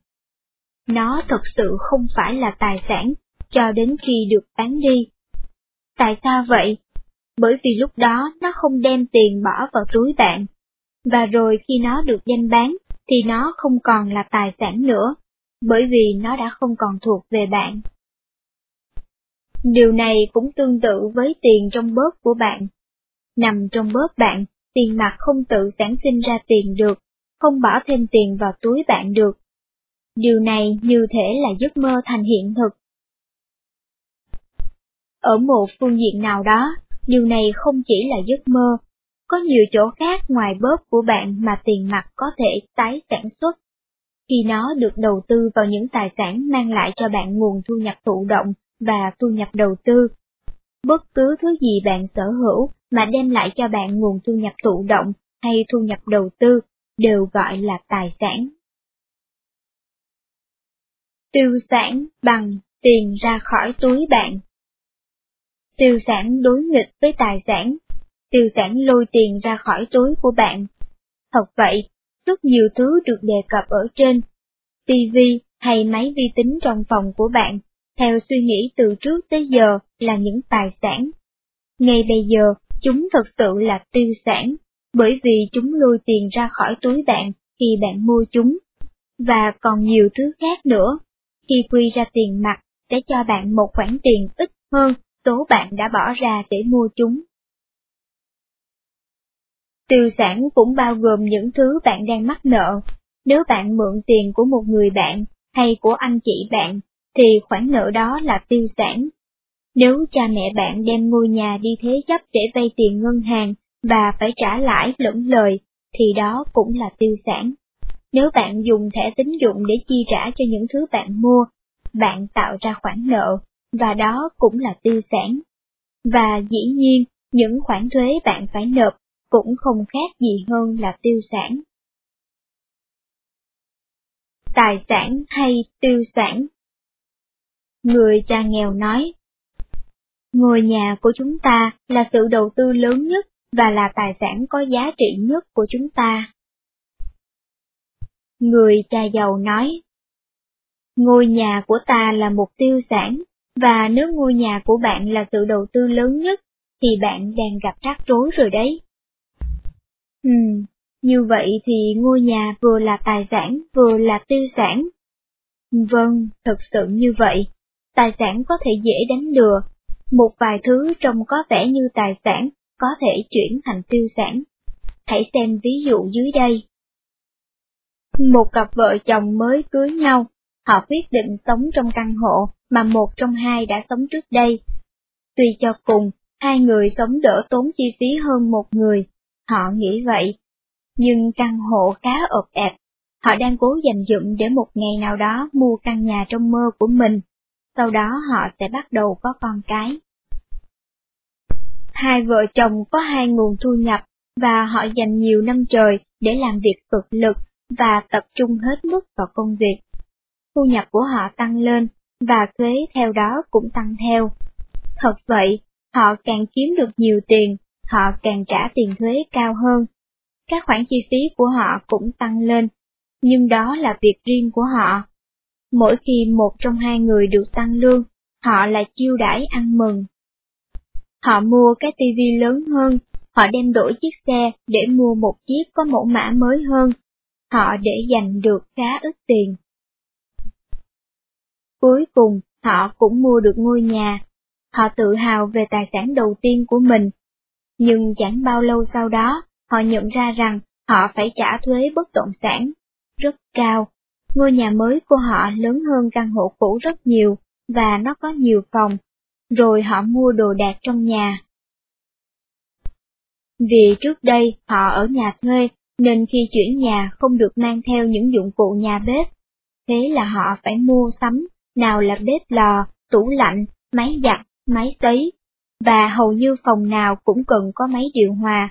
Nó thật sự không phải là tài sản, cho đến khi được bán đi. Tại sao vậy? bởi vì lúc đó nó không đem tiền bỏ vào túi bạn. Và rồi khi nó được đem bán, thì nó không còn là tài sản nữa, bởi vì nó đã không còn thuộc về bạn. Điều này cũng tương tự với tiền trong bóp của bạn. Nằm trong bóp bạn, tiền mặt không tự sản sinh ra tiền được, không bỏ thêm tiền vào túi bạn được. Điều này như thể là giấc mơ thành hiện thực. Ở một phương diện nào đó, điều này không chỉ là giấc mơ, có nhiều chỗ khác ngoài bóp của bạn mà tiền mặt có thể tái sản xuất, khi nó được đầu tư vào những tài sản mang lại cho bạn nguồn thu nhập thụ động và thu nhập đầu tư. Bất cứ thứ gì bạn sở hữu mà đem lại cho bạn nguồn thu nhập thụ động hay thu nhập đầu tư đều gọi là tài sản. Tiêu sản bằng tiền ra khỏi túi bạn. Tiêu sản đối nghịch với tài sản. Tiêu sản lôi tiền ra khỏi túi của bạn. Thật vậy, rất nhiều thứ được đề cập ở trên, ti vi hay máy vi tính trong phòng của bạn, theo suy nghĩ từ trước tới giờ là những tài sản. Ngay bây giờ, chúng thật sự là tiêu sản, bởi vì chúng lôi tiền ra khỏi túi bạn khi bạn mua chúng. Và còn nhiều thứ khác nữa, khi quy ra tiền mặt sẽ cho bạn một khoản tiền ít hơn số bạn đã bỏ ra để mua chúng. Tiêu sản cũng bao gồm những thứ bạn đang mắc nợ. Nếu bạn mượn tiền của một người bạn hay của anh chị bạn, thì khoản nợ đó là tiêu sản. Nếu cha mẹ bạn đem ngôi nhà đi thế chấp để vay tiền ngân hàng và phải trả lãi lẫn lời, thì đó cũng là tiêu sản. Nếu bạn dùng thẻ tín dụng để chi trả cho những thứ bạn mua, bạn tạo ra khoản nợ, và đó cũng là tiêu sản. Và dĩ nhiên, những khoản thuế bạn phải nộp cũng không khác gì hơn là tiêu sản. Tài sản hay tiêu sản? Người cha nghèo nói, ngôi nhà của chúng ta là sự đầu tư lớn nhất và là tài sản có giá trị nhất của chúng ta. Người cha giàu nói, ngôi nhà của ta là một tiêu sản, và nếu ngôi nhà của bạn là sự đầu tư lớn nhất, thì bạn đang gặp rắc rối rồi đấy. Ừm, như vậy thì ngôi nhà vừa là tài sản vừa là tiêu sản. Vâng, thật sự như vậy. Tài sản có thể dễ đánh lừa. Một vài thứ trông có vẻ như tài sản có thể chuyển thành tiêu sản. Hãy xem ví dụ dưới đây. Một cặp vợ chồng mới cưới nhau, họ quyết định sống trong căn hộ mà một trong hai đã sống trước đây. Tuy cho cùng, hai người sống đỡ tốn chi phí hơn một người. Họ nghĩ vậy, nhưng căn hộ khá ộp ẹp, họ đang cố dành dụm để một ngày nào đó mua căn nhà trong mơ của mình, sau đó họ sẽ bắt đầu có con cái. Hai vợ chồng có hai nguồn thu nhập, và họ dành nhiều năm trời để làm việc cực lực và tập trung hết mức vào công việc. Thu nhập của họ tăng lên, và thuế theo đó cũng tăng theo. Thật vậy, họ càng kiếm được nhiều tiền, họ càng trả tiền thuế cao hơn. Các khoản chi phí của họ cũng tăng lên, nhưng đó là việc riêng của họ. Mỗi khi một trong hai người được tăng lương, họ lại chiêu đãi ăn mừng. Họ mua cái tivi lớn hơn, họ đem đổi chiếc xe để mua một chiếc có mẫu mã mới hơn. Họ để dành được khá ít tiền. Cuối cùng, họ cũng mua được ngôi nhà. Họ tự hào về tài sản đầu tiên của mình. Nhưng chẳng bao lâu sau đó, họ nhận ra rằng họ phải trả thuế bất động sản rất cao. Ngôi nhà mới của họ lớn hơn căn hộ cũ rất nhiều, và nó có nhiều phòng. Rồi họ mua đồ đạc trong nhà. Vì trước đây họ ở nhà thuê, nên khi chuyển nhà không được mang theo những dụng cụ nhà bếp. Thế là họ phải mua sắm, nào là bếp lò, tủ lạnh, máy giặt, máy sấy. Và hầu như phòng nào cũng cần có máy điều hòa.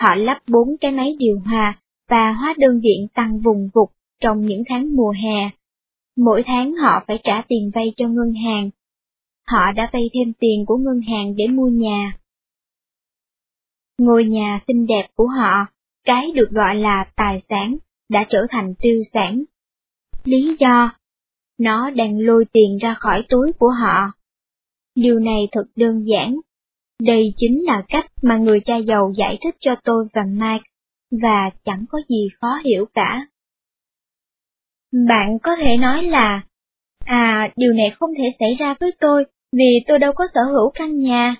Họ lắp bốn cái máy điều hòa, và hóa đơn điện tăng vùng vụt trong những tháng mùa hè. Mỗi tháng họ phải trả tiền vay cho ngân hàng. Họ đã vay thêm tiền của ngân hàng để mua nhà. Ngôi nhà xinh đẹp của họ, cái được gọi là tài sản, đã trở thành tiêu sản. Lý do? Nó đang lôi tiền ra khỏi túi của họ. Điều này thật đơn giản. Đây chính là cách mà người cha giàu giải thích cho tôi và Mike, và chẳng có gì khó hiểu cả. Bạn có thể nói là, à, điều này không thể xảy ra với tôi vì tôi đâu có sở hữu căn nhà.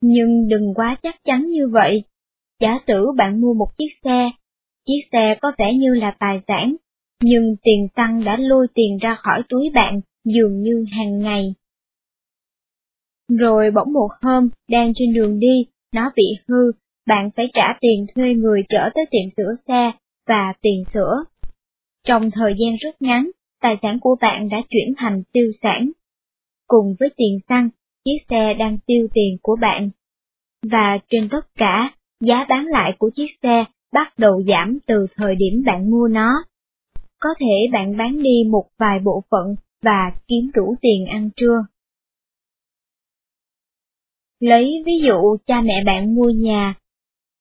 Nhưng đừng quá chắc chắn như vậy. Giả sử bạn mua một chiếc xe, chiếc xe có vẻ như là tài sản, nhưng tiền xăng đã lôi tiền ra khỏi túi bạn dường như hàng ngày. Rồi bỗng một hôm, đang trên đường đi, nó bị hư, bạn phải trả tiền thuê người chở tới tiệm sửa xe, và tiền sửa. Trong thời gian rất ngắn, tài sản của bạn đã chuyển thành tiêu sản. Cùng với tiền xăng, chiếc xe đang tiêu tiền của bạn. Và trên tất cả, giá bán lại của chiếc xe bắt đầu giảm từ thời điểm bạn mua nó. Có thể bạn bán đi một vài bộ phận và kiếm đủ tiền ăn trưa. Lấy ví dụ cha mẹ bạn mua nhà.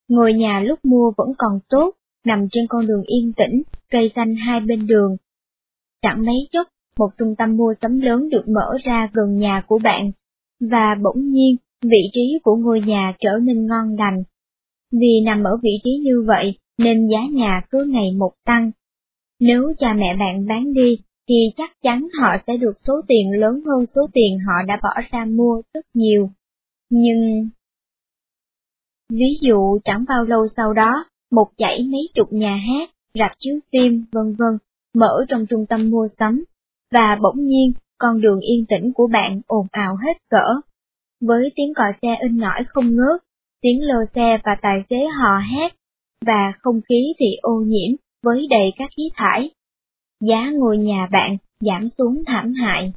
Ngôi nhà lúc mua vẫn còn tốt, nằm trên con đường yên tĩnh, cây xanh hai bên đường. Chẳng mấy chốc, một trung tâm mua sắm lớn được mở ra gần nhà của bạn, và bỗng nhiên, vị trí của ngôi nhà trở nên ngon lành. Vì nằm ở vị trí như vậy, nên giá nhà cứ ngày một tăng. Nếu cha mẹ bạn bán đi, thì chắc chắn họ sẽ được số tiền lớn hơn số tiền họ đã bỏ ra mua rất nhiều. Nhưng... Ví dụ chẳng bao lâu sau đó, một dãy mấy chục nhà hát, rạp chiếu phim, vân vân mở trong trung tâm mua sắm, và bỗng nhiên, con đường yên tĩnh của bạn ồn ào hết cỡ. Với tiếng còi xe in ỏi không ngớt, tiếng lô xe và tài xế hò hét, và không khí thì ô nhiễm với đầy các khí thải. Giá ngôi nhà bạn giảm xuống thảm hại.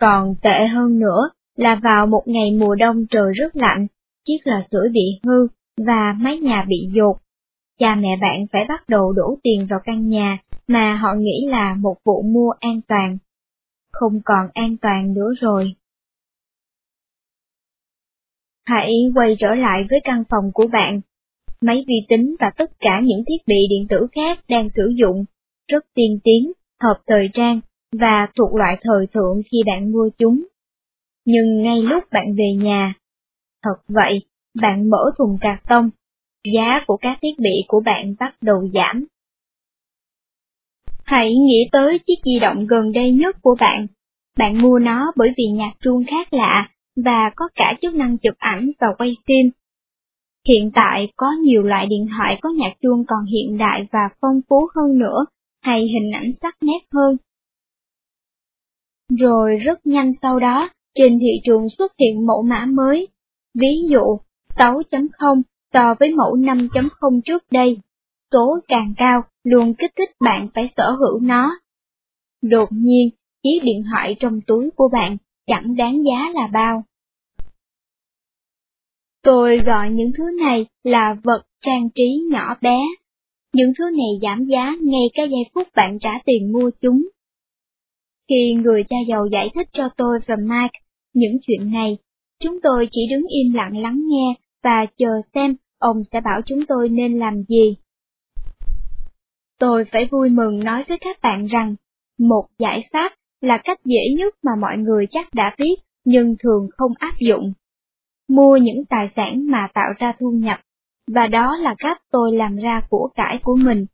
Còn tệ hơn nữa là vào một ngày mùa đông trời rất lạnh, chiếc lò sưởi bị hư và mái nhà bị dột. Cha mẹ bạn phải bắt đầu đổ tiền vào căn nhà mà họ nghĩ là một vụ mua an toàn. Không còn an toàn nữa rồi. Hãy quay trở lại với căn phòng của bạn. Máy vi tính và tất cả những thiết bị điện tử khác đang sử dụng, rất tiên tiến, hợp thời trang, và thuộc loại thời thượng khi bạn mua chúng. Nhưng ngay lúc bạn về nhà, thật vậy, bạn mở thùng cạc tông, giá của các thiết bị của bạn bắt đầu giảm. Hãy nghĩ tới chiếc di động gần đây nhất của bạn. Bạn mua nó bởi vì nhạc chuông khác lạ, và có cả chức năng chụp ảnh và quay phim. Hiện tại có nhiều loại điện thoại có nhạc chuông còn hiện đại và phong phú hơn nữa, hay hình ảnh sắc nét hơn. Rồi rất nhanh sau đó, trên thị trường xuất hiện mẫu mã mới, ví dụ sáu chấm không so với mẫu năm chấm không trước đây. Số càng cao luôn kích thích bạn phải sở hữu nó. Đột nhiên, chiếc điện thoại trong túi của bạn chẳng đáng giá là bao. Tôi gọi những thứ này là vật trang trí nhỏ bé. Những thứ này giảm giá ngay cái giây phút bạn trả tiền mua chúng. Khi người cha giàu giải thích cho tôi và Mike những chuyện này, chúng tôi chỉ đứng im lặng lắng nghe và chờ xem ông sẽ bảo chúng tôi nên làm gì. Tôi phải vui mừng nói với các bạn rằng, một giải pháp là cách dễ nhất mà mọi người chắc đã biết nhưng thường không áp dụng. Mua những tài sản mà tạo ra thu nhập, và đó là cách tôi làm ra của cải của mình.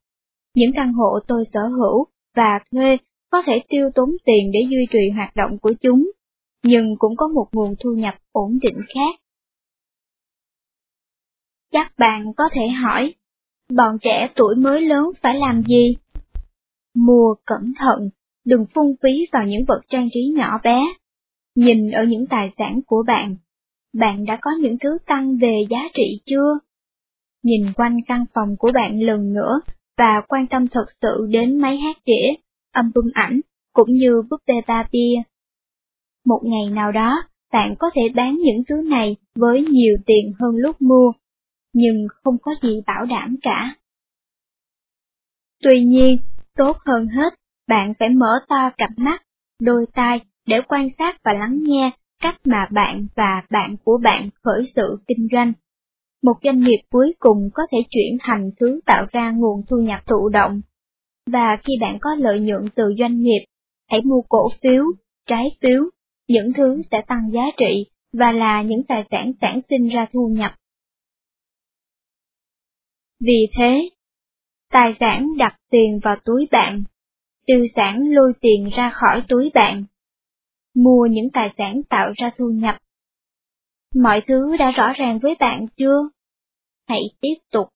Những căn hộ tôi sở hữu và thuê có thể tiêu tốn tiền để duy trì hoạt động của chúng, nhưng cũng có một nguồn thu nhập ổn định khác. Chắc bạn có thể hỏi, bọn trẻ tuổi mới lớn phải làm gì? Mua cẩn thận, đừng phung phí vào những vật trang trí nhỏ bé. Nhìn ở những tài sản của bạn, bạn đã có những thứ tăng về giá trị chưa? Nhìn quanh căn phòng của bạn lần nữa và quan tâm thật sự đến máy hát đĩa, album ảnh, cũng như búp bê Barbie. Một ngày nào đó, bạn có thể bán những thứ này với nhiều tiền hơn lúc mua, nhưng không có gì bảo đảm cả. Tuy nhiên, tốt hơn hết, bạn phải mở to cặp mắt, đôi tai để quan sát và lắng nghe cách mà bạn và bạn của bạn khởi sự kinh doanh. Một doanh nghiệp cuối cùng có thể chuyển thành thứ tạo ra nguồn thu nhập thụ động. Và khi bạn có lợi nhuận từ doanh nghiệp, hãy mua cổ phiếu, trái phiếu, những thứ sẽ tăng giá trị và là những tài sản sản sinh ra thu nhập. Vì thế, tài sản đặt tiền vào túi bạn, tiêu sản lôi tiền ra khỏi túi bạn, mua những tài sản tạo ra thu nhập. Mọi thứ đã rõ ràng với bạn chưa? Hãy tiếp tục.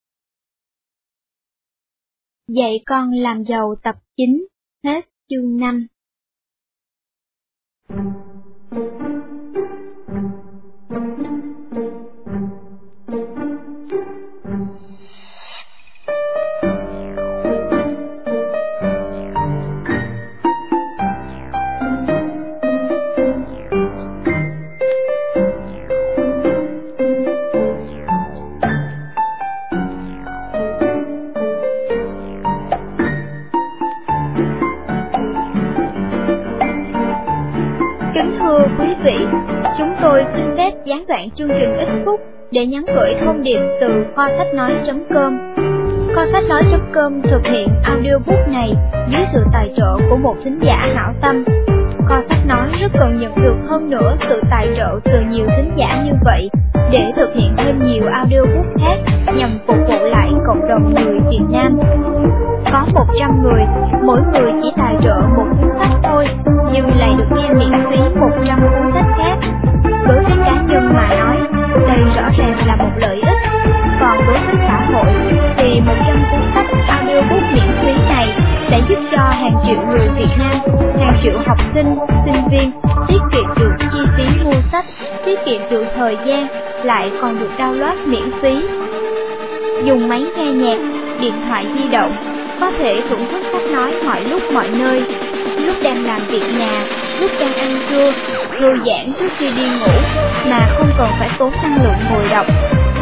Dạy con làm giàu tập chín, hết chương năm. Chúng tôi xin phép gián đoạn chương trình ít phút để nhắn gửi thông điệp từ kho sách nói chấm com. Kho sách nói chấm com thực hiện audiobook này dưới sự tài trợ của một thính giả hảo tâm. Kho sách nói rất cần nhận được hơn nữa sự tài trợ từ nhiều thính giả như vậy để thực hiện thêm nhiều audiobook khác nhằm phục vụ lại cộng đồng người Việt Nam. Có một trăm người, mỗi người chỉ tài trợ một cuốn sách thôi, nhưng lại được nghe miễn phí một trăm cuốn sách khác. Đối với cá nhân mà nói, đây rõ ràng là một lợi ích. Còn đối với xã hội, thì một trăm cuốn sách audiobook miễn phí này sẽ giúp cho hàng triệu người Việt Nam, hàng triệu học sinh, sinh viên tiết kiệm được chi phí mua sách, tiết kiệm được thời gian, lại còn được download miễn phí. Dùng máy nghe nhạc, điện thoại di động, có thể thưởng thức sách nói mọi lúc mọi nơi, lúc đang làm việc nhà, lúc đang ăn trưa, thư giãn trước khi đi ngủ, mà không cần phải tốn năng lượng ngồi đọc,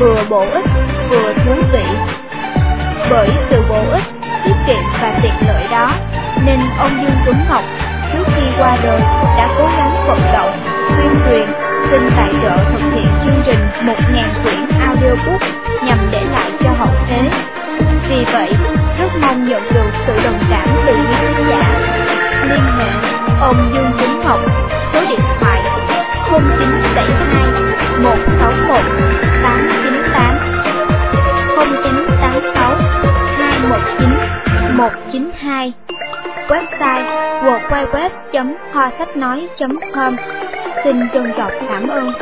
vừa bổ ích, vừa thú vị. Bởi sự bổ ích, tiết kiệm và tiện lợi đó, nên ông Dương Tuấn Ngọc, trước khi qua đời, đã cố gắng vận động, tuyên truyền, xin tài trợ thực hiện chương trình một nghìn quyển audiobook nhằm để lại cho hậu thế. Vì vậy, rất mong nhận được sự đồng cảm từ quý khán giả. Liên hệ ông Dương Tuấn Ngọc, số điện thoại không chín bảy hai một sáu một tám chín tám, không chín tám sáu hai một chín một chín hai, website www chấm kho sách nói chấm com. Xin trân trọng cảm ơn.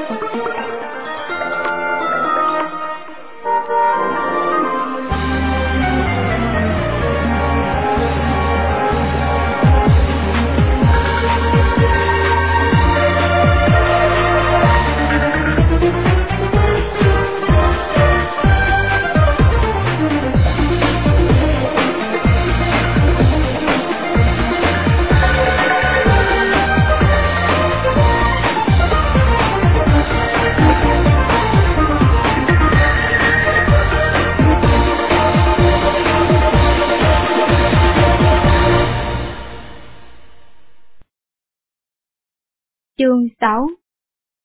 Chương sáu.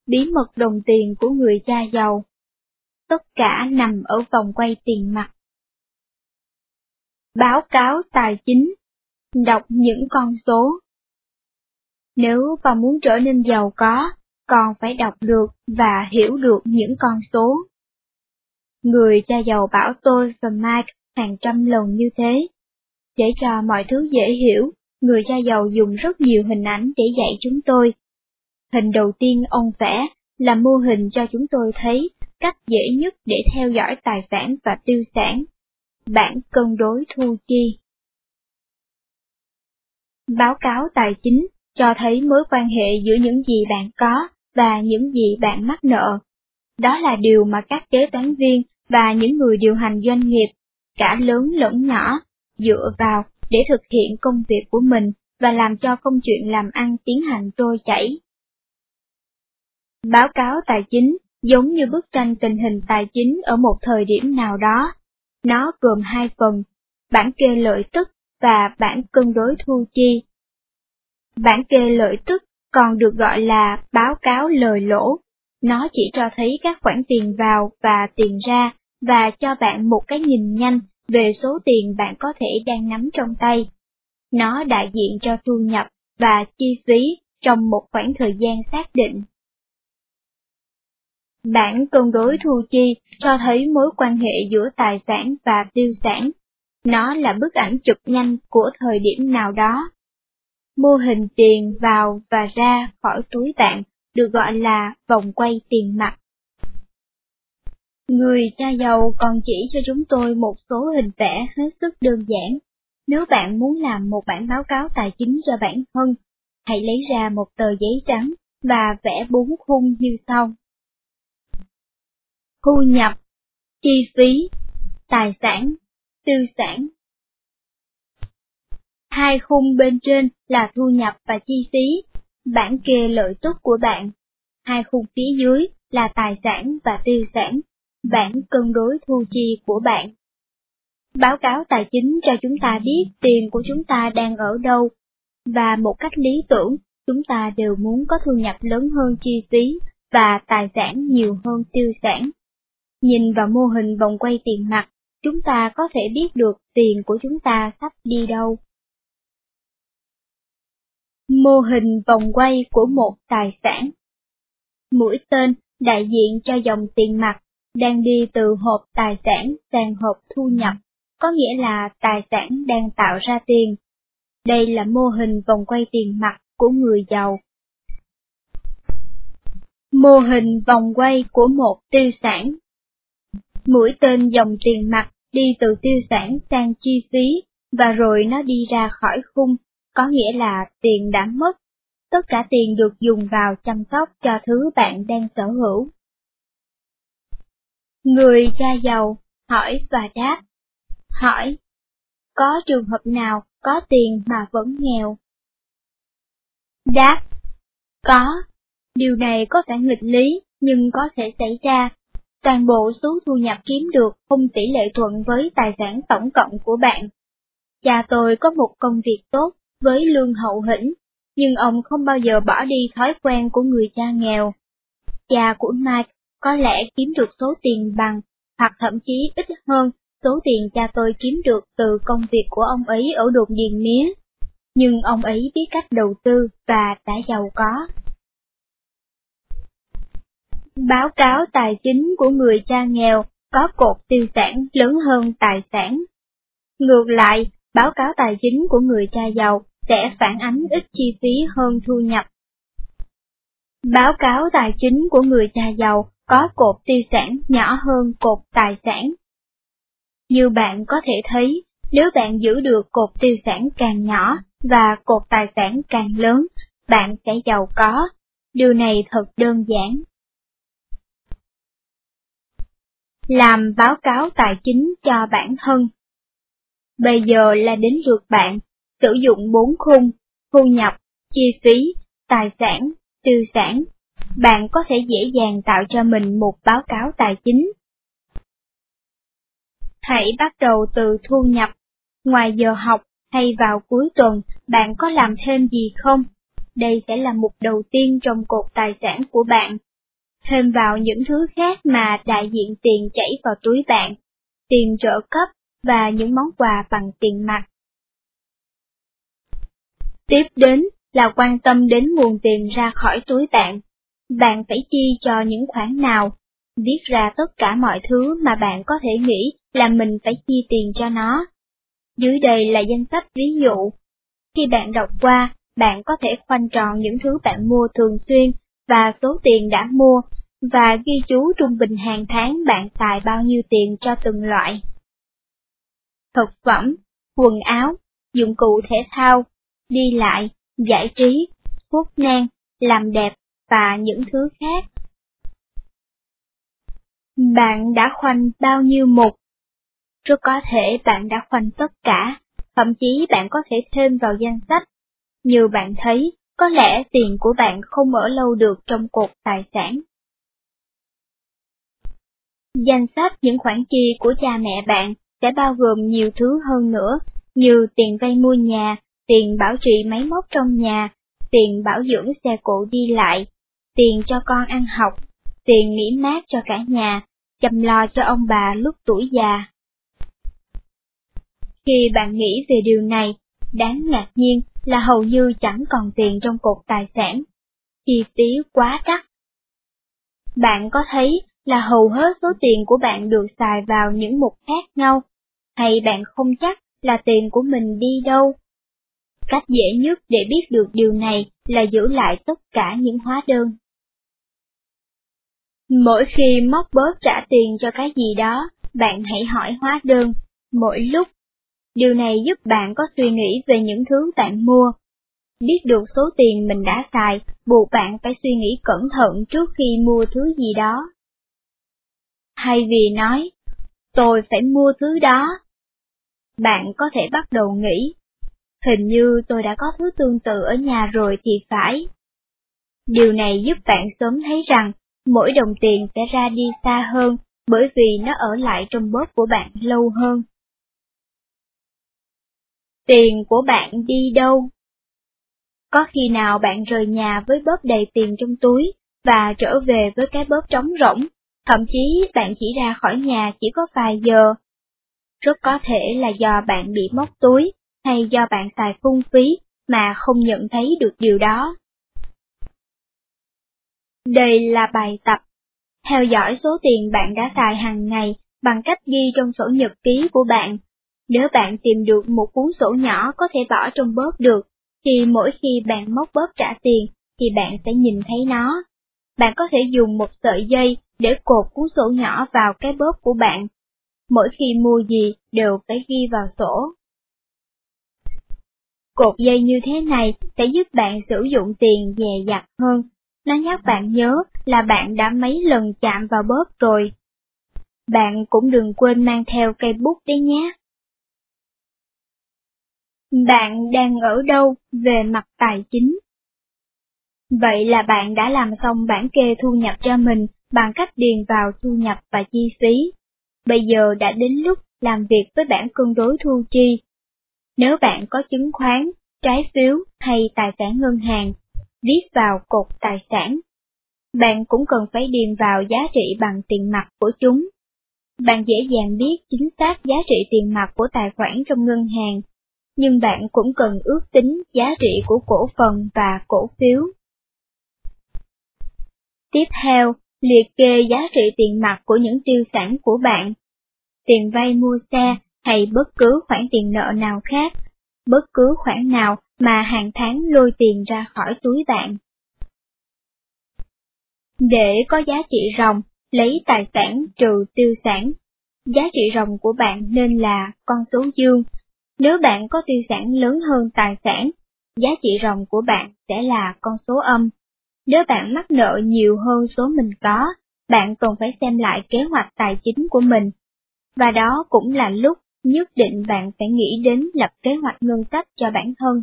Bí mật đồng tiền của người cha giàu. Tất cả nằm ở vòng quay tiền mặt. Báo cáo tài chính. Đọc những con số. Nếu còn muốn trở nên giàu có, còn phải đọc được và hiểu được những con số. Người cha giàu bảo tôi và Mike hàng trăm lần như thế. Để cho mọi thứ dễ hiểu, người cha giàu dùng rất nhiều hình ảnh để dạy chúng tôi. Hình đầu tiên ông vẽ là mô hình cho chúng tôi thấy cách dễ nhất để theo dõi tài sản và tiêu sản, bảng cân đối thu chi. Báo cáo tài chính cho thấy mối quan hệ giữa những gì bạn có và những gì bạn mắc nợ. Đó là điều mà các kế toán viên và những người điều hành doanh nghiệp, cả lớn lẫn nhỏ, dựa vào để thực hiện công việc của mình và làm cho công chuyện làm ăn tiến hành trôi chảy. Báo cáo tài chính giống như bức tranh tình hình tài chính ở một thời điểm nào đó. Nó gồm hai phần, bảng kê lợi tức và bảng cân đối thu chi. Bảng kê lợi tức còn được gọi là báo cáo lời lỗ. Nó chỉ cho thấy các khoản tiền vào và tiền ra và cho bạn một cái nhìn nhanh về số tiền bạn có thể đang nắm trong tay. Nó đại diện cho thu nhập và chi phí trong một khoảng thời gian xác định. Bảng cân đối thu chi cho thấy mối quan hệ giữa tài sản và tiêu sản. Nó là bức ảnh chụp nhanh của thời điểm nào đó. Mô hình tiền vào và ra khỏi túi bạn được gọi là vòng quay tiền mặt. Người cha giàu còn chỉ cho chúng tôi một số hình vẽ hết sức đơn giản. Nếu bạn muốn làm một bản báo cáo tài chính cho bản thân, hãy lấy ra một tờ giấy trắng và vẽ bốn khung như sau. Thu nhập, chi phí, tài sản, tiêu sản. Hai khung bên trên là thu nhập và chi phí, bản kê lợi tức của bạn. Hai khung phía dưới là tài sản và tiêu sản, bản cân đối thu chi của bạn. Báo cáo tài chính cho chúng ta biết tiền của chúng ta đang ở đâu, và một cách lý tưởng, chúng ta đều muốn có thu nhập lớn hơn chi phí và tài sản nhiều hơn tiêu sản. Nhìn vào mô hình vòng quay tiền mặt, chúng ta có thể biết được tiền của chúng ta sắp đi đâu. Mô hình vòng quay của một tài sản. Mũi tên đại diện cho dòng tiền mặt đang đi từ hộp tài sản sang hộp thu nhập, có nghĩa là tài sản đang tạo ra tiền. Đây là mô hình vòng quay tiền mặt của người giàu. Mô hình vòng quay của một tiêu sản. Mũi tên dòng tiền mặt đi từ tiêu sản sang chi phí, và rồi nó đi ra khỏi khung, có nghĩa là tiền đã mất. Tất cả tiền được dùng vào chăm sóc cho thứ bạn đang sở hữu. Người cha giàu, hỏi và đáp. Hỏi: có trường hợp nào có tiền mà vẫn nghèo? Đáp: có. Điều này có vẻ nghịch lý, nhưng có thể xảy ra. Toàn bộ số thu nhập kiếm được không tỷ lệ thuận với tài sản tổng cộng của bạn. Cha tôi có một công việc tốt, với lương hậu hĩnh, nhưng ông không bao giờ bỏ đi thói quen của người cha nghèo. Cha của Mike có lẽ kiếm được số tiền bằng, hoặc thậm chí ít hơn, số tiền cha tôi kiếm được từ công việc của ông ấy ở đồn điền mía. Nhưng ông ấy biết cách đầu tư và đã giàu có. Báo cáo tài chính của người cha nghèo có cột tiêu sản lớn hơn tài sản. Ngược lại, báo cáo tài chính của người cha giàu sẽ phản ánh ít chi phí hơn thu nhập. Báo cáo tài chính của người cha giàu có cột tiêu sản nhỏ hơn cột tài sản. Như bạn có thể thấy, nếu bạn giữ được cột tiêu sản càng nhỏ và cột tài sản càng lớn, bạn sẽ giàu có. Điều này thật đơn giản. Làm báo cáo tài chính cho bản thân. Bây giờ là đến lượt bạn, sử dụng bốn khung: thu nhập, chi phí, tài sản, tiêu sản. Bạn có thể dễ dàng tạo cho mình một báo cáo tài chính. Hãy bắt đầu từ thu nhập. Ngoài giờ học hay vào cuối tuần, bạn có làm thêm gì không? Đây sẽ là mục đầu tiên trong cột tài sản của bạn. Thêm vào những thứ khác mà đại diện tiền chảy vào túi bạn, tiền trợ cấp và những món quà bằng tiền mặt. Tiếp đến là quan tâm đến nguồn tiền ra khỏi túi bạn. Bạn phải chi cho những khoản nào? Viết ra tất cả mọi thứ mà bạn có thể nghĩ là mình phải chi tiền cho nó. Dưới đây là danh sách ví dụ. Khi bạn đọc qua, bạn có thể khoanh tròn những thứ bạn mua thường xuyên và số tiền đã mua, và ghi chú trung bình hàng tháng bạn xài bao nhiêu tiền cho từng loại. Thực phẩm, quần áo, dụng cụ thể thao, đi lại, giải trí, thuốc men, làm đẹp và những thứ khác. Bạn đã khoanh bao nhiêu mục? Rất có thể bạn đã khoanh tất cả, thậm chí bạn có thể thêm vào danh sách. Như bạn thấy, có lẽ tiền của bạn không ở lâu được trong cột tài sản. Danh sách những khoản chi của cha mẹ bạn sẽ bao gồm nhiều thứ hơn nữa, như tiền vay mua nhà, tiền bảo trì máy móc trong nhà, tiền bảo dưỡng xe cộ đi lại, tiền cho con ăn học, tiền nghỉ mát cho cả nhà, chăm lo cho ông bà lúc tuổi già. Khi bạn nghĩ về điều này, đáng ngạc nhiên là hầu như chẳng còn tiền trong cột tài sản. Chi phí quá đắt. Bạn có thấy là hầu hết số tiền của bạn được xài vào những mục khác nhau, hay bạn không chắc là tiền của mình đi đâu? Cách dễ nhất để biết được điều này là giữ lại tất cả những hóa đơn. Mỗi khi móc bớt trả tiền cho cái gì đó, bạn hãy hỏi hóa đơn, mỗi lúc. Điều này giúp bạn có suy nghĩ về những thứ bạn mua. Biết được số tiền mình đã xài, buộc bạn phải suy nghĩ cẩn thận trước khi mua thứ gì đó. Thay vì nói, tôi phải mua thứ đó, bạn có thể bắt đầu nghĩ, hình như tôi đã có thứ tương tự ở nhà rồi thì phải. Điều này giúp bạn sớm thấy rằng, mỗi đồng tiền sẽ ra đi xa hơn, bởi vì nó ở lại trong bóp của bạn lâu hơn. Tiền của bạn đi đâu? Có khi nào bạn rời nhà với bóp đầy tiền trong túi, và trở về với cái bóp trống rỗng, thậm chí bạn chỉ ra khỏi nhà chỉ có vài giờ? Rất có thể là do bạn bị móc túi, hay do bạn xài phung phí mà không nhận thấy được điều đó. Đây là bài tập. Theo dõi số tiền bạn đã xài hàng ngày bằng cách ghi trong sổ nhật ký của bạn. Nếu bạn tìm được một cuốn sổ nhỏ có thể bỏ trong bóp được, thì mỗi khi bạn móc bóp trả tiền thì bạn sẽ nhìn thấy nó. Bạn có thể dùng một sợi dây để cột cuốn sổ nhỏ vào cái bóp của bạn. Mỗi khi mua gì đều phải ghi vào sổ. Cột dây như thế này sẽ giúp bạn sử dụng tiền dè dặt hơn. Nó nhắc bạn nhớ là bạn đã mấy lần chạm vào bóp rồi. Bạn cũng đừng quên mang theo cây bút đấy nhé. Bạn đang ở đâu về mặt tài chính? Vậy là bạn đã làm xong bảng kê thu nhập cho mình bằng cách điền vào thu nhập và chi phí. Bây giờ đã đến lúc làm việc với bảng cân đối thu chi. Nếu bạn có chứng khoán, trái phiếu hay tài sản ngân hàng, viết vào cột tài sản. Bạn cũng cần phải điền vào giá trị bằng tiền mặt của chúng. Bạn dễ dàng biết chính xác giá trị tiền mặt của tài khoản trong ngân hàng, nhưng bạn cũng cần ước tính giá trị của cổ phần và cổ phiếu. Tiếp theo, liệt kê giá trị tiền mặt của những tiêu sản của bạn, tiền vay mua xe hay bất cứ khoản tiền nợ nào khác, bất cứ khoản nào mà hàng tháng lôi tiền ra khỏi túi bạn. Để có giá trị ròng, lấy tài sản trừ tiêu sản. Giá trị ròng của bạn nên là con số dương. Nếu bạn có tiêu sản lớn hơn tài sản, giá trị ròng của bạn sẽ là con số âm. Nếu bạn mắc nợ nhiều hơn số mình có, bạn cần phải xem lại kế hoạch tài chính của mình. Và đó cũng là lúc nhất định bạn phải nghĩ đến lập kế hoạch ngân sách cho bản thân.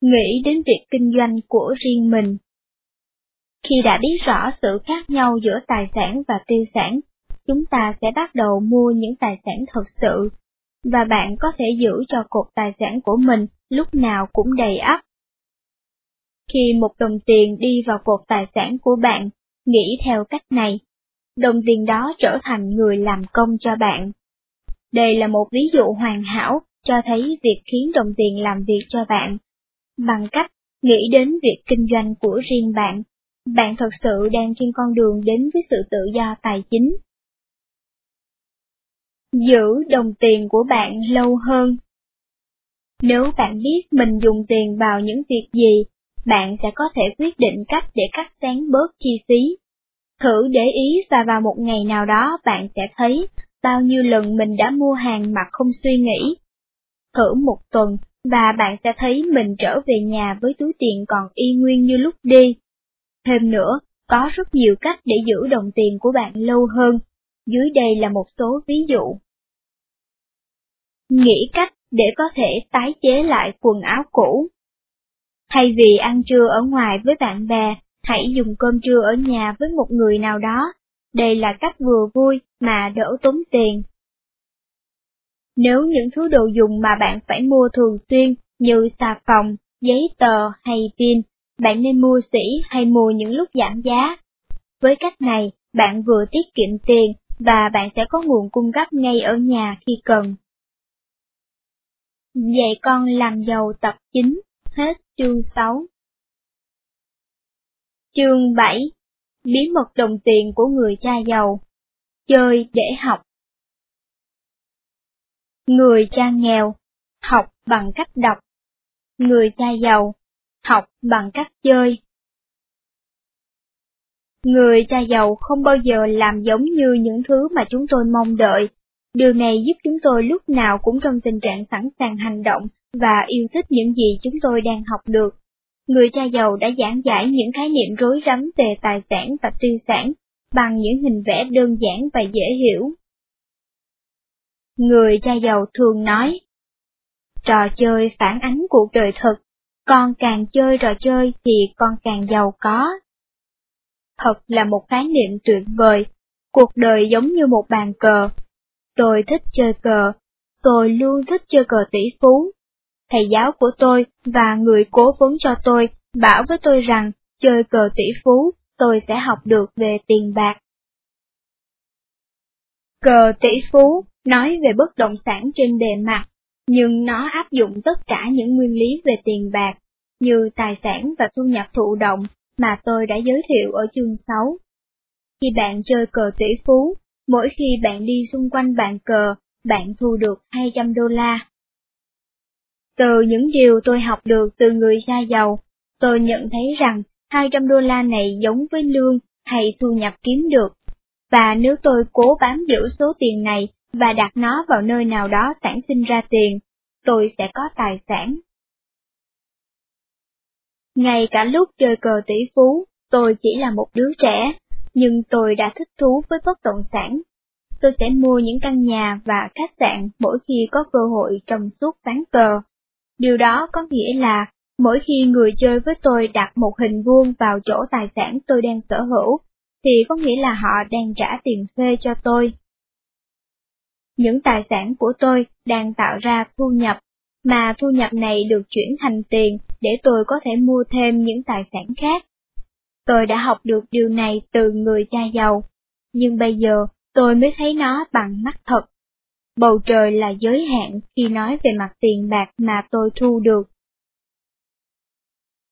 Nghĩ đến việc kinh doanh của riêng mình. Khi đã biết rõ sự khác nhau giữa tài sản và tiêu sản, chúng ta sẽ bắt đầu mua những tài sản thật sự, và bạn có thể giữ cho cột tài sản của mình lúc nào cũng đầy ắp. Khi một đồng tiền đi vào cột tài sản của bạn, nghĩ theo cách này. Đồng tiền đó trở thành người làm công cho bạn. Đây là một ví dụ hoàn hảo cho thấy việc khiến đồng tiền làm việc cho bạn. Bằng cách nghĩ đến việc kinh doanh của riêng bạn, bạn thật sự đang trên con đường đến với sự tự do tài chính. Giữ đồng tiền của bạn lâu hơn. Nếu bạn biết mình dùng tiền vào những việc gì, bạn sẽ có thể quyết định cách để cắt xén bớt chi phí. Thử để ý và vào một ngày nào đó bạn sẽ thấy bao nhiêu lần mình đã mua hàng mà không suy nghĩ. Thử một tuần và bạn sẽ thấy mình trở về nhà với túi tiền còn y nguyên như lúc đi. Thêm nữa, có rất nhiều cách để giữ đồng tiền của bạn lâu hơn. Dưới đây là một số ví dụ. Nghĩ cách để có thể tái chế lại quần áo cũ. Thay vì ăn trưa ở ngoài với bạn bè, hãy dùng cơm trưa ở nhà với một người nào đó. Đây là cách vừa vui mà đỡ tốn tiền. Nếu những thứ đồ dùng mà bạn phải mua thường xuyên như xà phòng, giấy tờ hay pin, bạn nên mua sỉ hay mua những lúc giảm giá. Với cách này, bạn vừa tiết kiệm tiền và bạn sẽ có nguồn cung cấp ngay ở nhà khi cần. Dạy con làm giàu tập chín, hết chương sáu. Chương bảy. Bí mật đồng tiền của người cha giàu. Chơi để học. Người cha nghèo, học bằng cách đọc. Người cha giàu, học bằng cách chơi. Người cha giàu không bao giờ làm giống như những thứ mà chúng tôi mong đợi. Điều này giúp chúng tôi lúc nào cũng trong tình trạng sẵn sàng hành động và yêu thích những gì chúng tôi đang học được. Người cha giàu đã giảng giải những khái niệm rối rắm về tài sản và tiêu sản bằng những hình vẽ đơn giản và dễ hiểu. Người cha giàu thường nói, trò chơi phản ánh cuộc đời thực, con càng chơi trò chơi thì con càng giàu có. Thật là một khái niệm tuyệt vời, cuộc đời giống như một bàn cờ. Tôi thích chơi cờ, tôi luôn thích chơi cờ tỷ phú. Thầy giáo của tôi và người cố vấn cho tôi bảo với tôi rằng chơi cờ tỷ phú tôi sẽ học được về tiền bạc. Cờ tỷ phú nói về bất động sản trên bề mặt, nhưng nó áp dụng tất cả những nguyên lý về tiền bạc, như tài sản và thu nhập thụ động mà tôi đã giới thiệu ở chương sáu. Khi bạn chơi cờ tỷ phú, mỗi khi bạn đi xung quanh bàn cờ, bạn thu được hai trăm đô la. Từ những điều tôi học được từ người cha giàu, tôi nhận thấy rằng hai trăm đô la này giống với lương hay thu nhập kiếm được, và nếu tôi cố bám giữ số tiền này và đặt nó vào nơi nào đó sản sinh ra tiền, tôi sẽ có tài sản. Ngay cả lúc chơi cờ tỷ phú, tôi chỉ là một đứa trẻ, nhưng tôi đã thích thú với bất động sản. Tôi sẽ mua những căn nhà và khách sạn mỗi khi có cơ hội trong suốt ván cờ. Điều đó có nghĩa là, mỗi khi người chơi với tôi đặt một hình vuông vào chỗ tài sản tôi đang sở hữu, thì có nghĩa là họ đang trả tiền thuê cho tôi. Những tài sản của tôi đang tạo ra thu nhập, mà thu nhập này được chuyển thành tiền để tôi có thể mua thêm những tài sản khác. Tôi đã học được điều này từ người cha giàu, nhưng bây giờ tôi mới thấy nó bằng mắt thật. Bầu trời là giới hạn khi nói về mặt tiền bạc mà tôi thu được.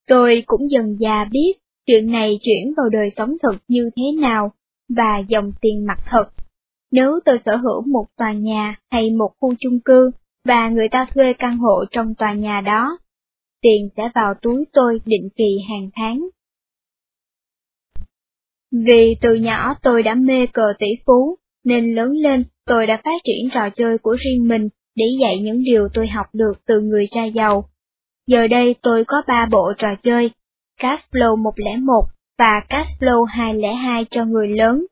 Tôi cũng dần dà biết chuyện này chuyển vào đời sống thực như thế nào, và dòng tiền mặt thật. Nếu tôi sở hữu một tòa nhà hay một khu chung cư, và người ta thuê căn hộ trong tòa nhà đó, tiền sẽ vào túi tôi định kỳ hàng tháng. Vì từ nhỏ tôi đã mê cờ tỷ phú, nên lớn lên tôi đã phát triển trò chơi của riêng mình để dạy những điều tôi học được từ người cha giàu. Giờ đây tôi có ba bộ trò chơi, Cashflow một không một và Cashflow hai không hai cho người lớn,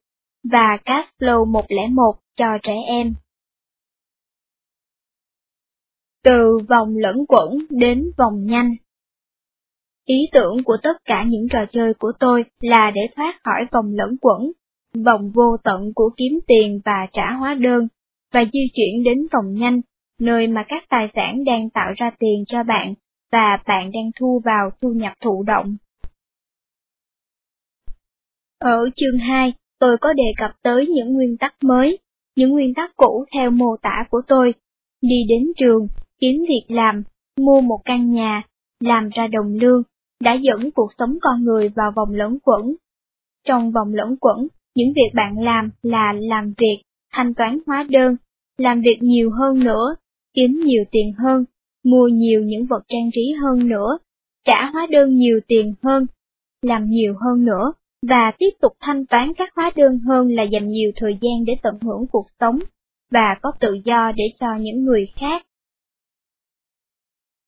và Cashflow một không một cho trẻ em. Từ vòng lẫn quẩn đến vòng nhanh. Ý tưởng của tất cả những trò chơi của tôi là để thoát khỏi vòng lẫn quẩn, vòng vô tận của kiếm tiền và trả hóa đơn, và di chuyển đến vòng nhanh, nơi mà các tài sản đang tạo ra tiền cho bạn, và bạn đang thu vào thu nhập thụ động. Ở chương hai, tôi có đề cập tới những nguyên tắc mới, những nguyên tắc cũ theo mô tả của tôi, đi đến trường, kiếm việc làm, mua một căn nhà, làm ra đồng lương, đã dẫn cuộc sống con người vào vòng luẩn quẩn. Trong vòng luẩn quẩn, những việc bạn làm là làm việc, thanh toán hóa đơn, làm việc nhiều hơn nữa, kiếm nhiều tiền hơn, mua nhiều những vật trang trí hơn nữa, trả hóa đơn nhiều tiền hơn, làm nhiều hơn nữa, và tiếp tục thanh toán các hóa đơn hơn là dành nhiều thời gian để tận hưởng cuộc sống, và có tự do để cho những người khác.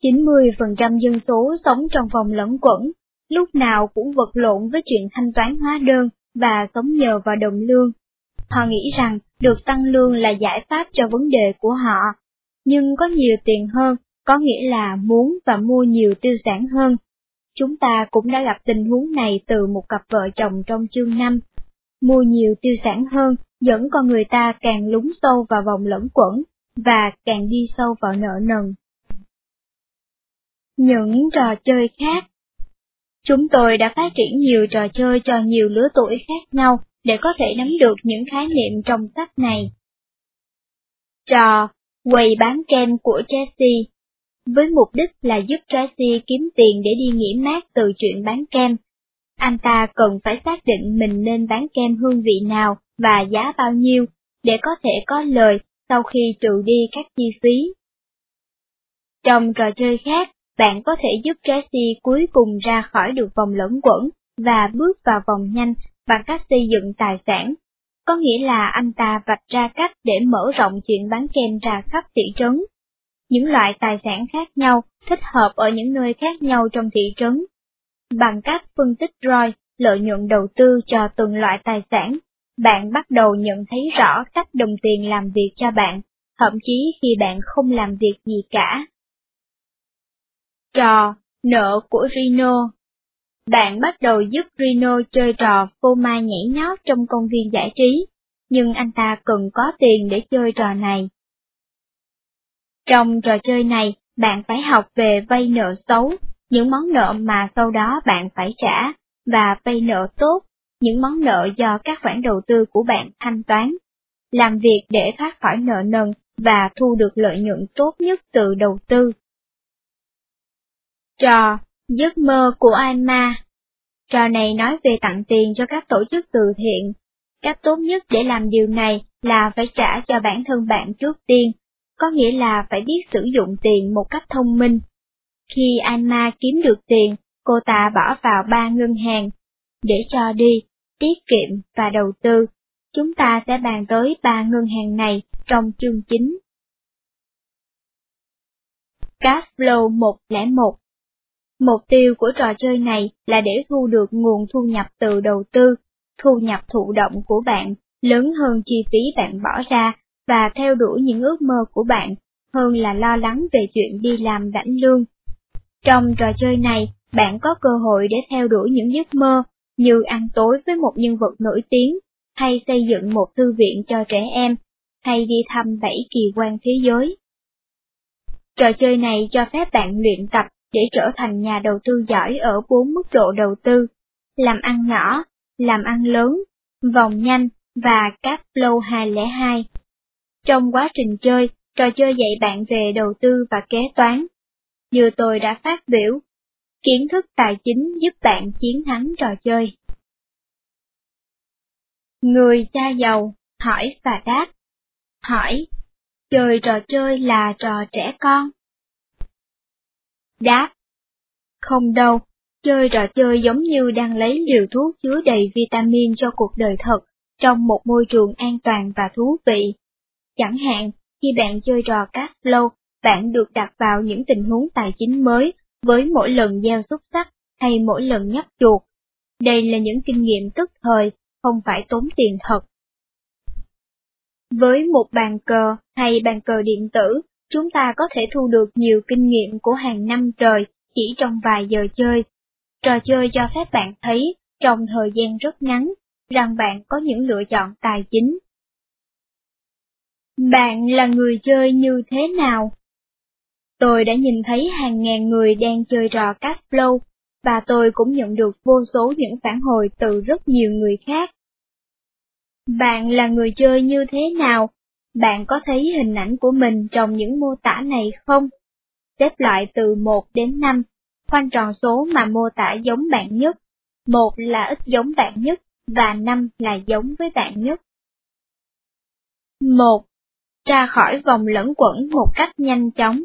chín mươi phần trăm dân số sống trong vòng lẩn quẩn, lúc nào cũng vật lộn với chuyện thanh toán hóa đơn và sống nhờ vào đồng lương. Họ nghĩ rằng được tăng lương là giải pháp cho vấn đề của họ, nhưng có nhiều tiền hơn có nghĩa là muốn và mua nhiều tiêu sản hơn. Chúng ta cũng đã gặp tình huống này từ một cặp vợ chồng trong chương năm. Mua nhiều tiêu sản hơn dẫn con người ta càng lún sâu vào vòng lẩn quẩn và càng đi sâu vào nợ nần. Những trò chơi khác. Chúng tôi đã phát triển nhiều trò chơi cho nhiều lứa tuổi khác nhau để có thể nắm được những khái niệm trong sách này. Trò quầy bán kem của Jessie, với mục đích là giúp Jessie kiếm tiền để đi nghỉ mát từ chuyện bán kem. Anh ta cần phải xác định mình nên bán kem hương vị nào và giá bao nhiêu để có thể có lời sau khi trừ đi các chi phí. Trong trò chơi khác, bạn có thể giúp Tracy cuối cùng ra khỏi được vòng luẩn quẩn và bước vào vòng nhanh bằng cách xây dựng tài sản. Có nghĩa là anh ta vạch ra cách để mở rộng chuyện bán kem ra khắp thị trấn. Những loại tài sản khác nhau, thích hợp ở những nơi khác nhau trong thị trấn. Bằng cách phân tích rờ ô i, lợi nhuận đầu tư cho từng loại tài sản, bạn bắt đầu nhận thấy rõ cách đồng tiền làm việc cho bạn, thậm chí khi bạn không làm việc gì cả. Trò nợ của Rino. Bạn bắt đầu giúp Rino chơi trò phô mai nhảy nhót trong công viên giải trí, nhưng anh ta cần có tiền để chơi trò này. Trong trò chơi này, bạn phải học về vay nợ xấu, những món nợ mà sau đó bạn phải trả, và vay nợ tốt, những món nợ do các khoản đầu tư của bạn thanh toán. Làm việc để thoát khỏi nợ nần và thu được lợi nhuận tốt nhất từ đầu tư. Trò giấc mơ của Alma. Trò này nói về tặng tiền cho các tổ chức từ thiện. Cách tốt nhất để làm điều này là phải trả cho bản thân bạn trước tiên, có nghĩa là phải biết sử dụng tiền một cách thông minh. Khi Alma kiếm được tiền, cô ta bỏ vào ba ngân hàng, để cho đi, tiết kiệm và đầu tư. Chúng ta sẽ bàn tới ba ngân hàng này trong chương chín. Cashflow một không một. Mục tiêu của trò chơi này là để thu được nguồn thu nhập từ đầu tư, thu nhập thụ động của bạn lớn hơn chi phí bạn bỏ ra và theo đuổi những ước mơ của bạn hơn là lo lắng về chuyện đi làm lãnh lương. Trong trò chơi này, bạn có cơ hội để theo đuổi những giấc mơ như ăn tối với một nhân vật nổi tiếng, hay xây dựng một thư viện cho trẻ em, hay đi thăm bảy kỳ quan thế giới. Trò chơi này cho phép bạn luyện tập để trở thành nhà đầu tư giỏi ở bốn mức độ đầu tư: làm ăn nhỏ, làm ăn lớn, vòng nhanh và Cashflow hai không hai. Trong quá trình chơi, trò chơi dạy bạn về đầu tư và kế toán. Như tôi đã phát biểu, kiến thức tài chính giúp bạn chiến thắng trò chơi. Người cha giàu, hỏi và đáp. Hỏi: chơi trò chơi là trò trẻ con? Đáp: không đâu, chơi trò chơi giống như đang lấy liều thuốc chứa đầy vitamin cho cuộc đời thật, trong một môi trường an toàn và thú vị. Chẳng hạn, khi bạn chơi trò Cashflow, bạn được đặt vào những tình huống tài chính mới với mỗi lần gieo xúc xắc hay mỗi lần nhấp chuột. Đây là những kinh nghiệm tức thời, không phải tốn tiền thật. Với một bàn cờ hay bàn cờ điện tử, chúng ta có thể thu được nhiều kinh nghiệm của hàng năm trời chỉ trong vài giờ chơi. Trò chơi cho phép bạn thấy, trong thời gian rất ngắn, rằng bạn có những lựa chọn tài chính. Bạn là người chơi như thế nào? Tôi đã nhìn thấy hàng ngàn người đang chơi trò Cashflow, và tôi cũng nhận được vô số những phản hồi từ rất nhiều người khác. Bạn là người chơi như thế nào? Bạn có thấy hình ảnh của mình trong những mô tả này không? Xếp loại từ một đến năm, khoanh tròn số mà mô tả giống bạn nhất, một là ít giống bạn nhất, và năm là giống với bạn nhất. một. Ra khỏi vòng luẩn quẩn một cách nhanh chóng.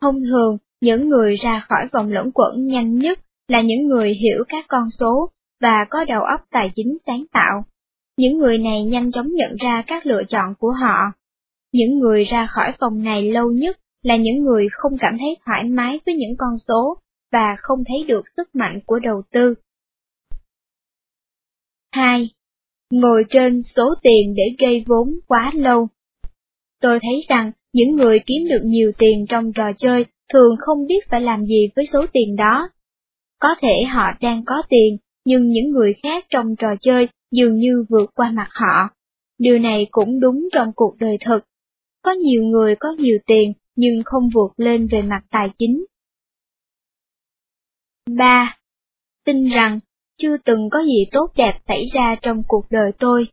Thông thường, những người ra khỏi vòng luẩn quẩn nhanh nhất là những người hiểu các con số và có đầu óc tài chính sáng tạo. Những người này nhanh chóng nhận ra các lựa chọn của họ. Những người ra khỏi vòng này lâu nhất là những người không cảm thấy thoải mái với những con số và không thấy được sức mạnh của đầu tư. hai. Ngồi trên số tiền để gây vốn quá lâu. Tôi thấy rằng những người kiếm được nhiều tiền trong trò chơi thường không biết phải làm gì với số tiền đó. Có thể họ đang có tiền, nhưng những người khác trong trò chơi dường như vượt qua mặt họ. Điều này cũng đúng trong cuộc đời thực. Có nhiều người có nhiều tiền nhưng không vượt lên về mặt tài chính. ba. Tin rằng chưa từng có gì tốt đẹp xảy ra trong cuộc đời tôi.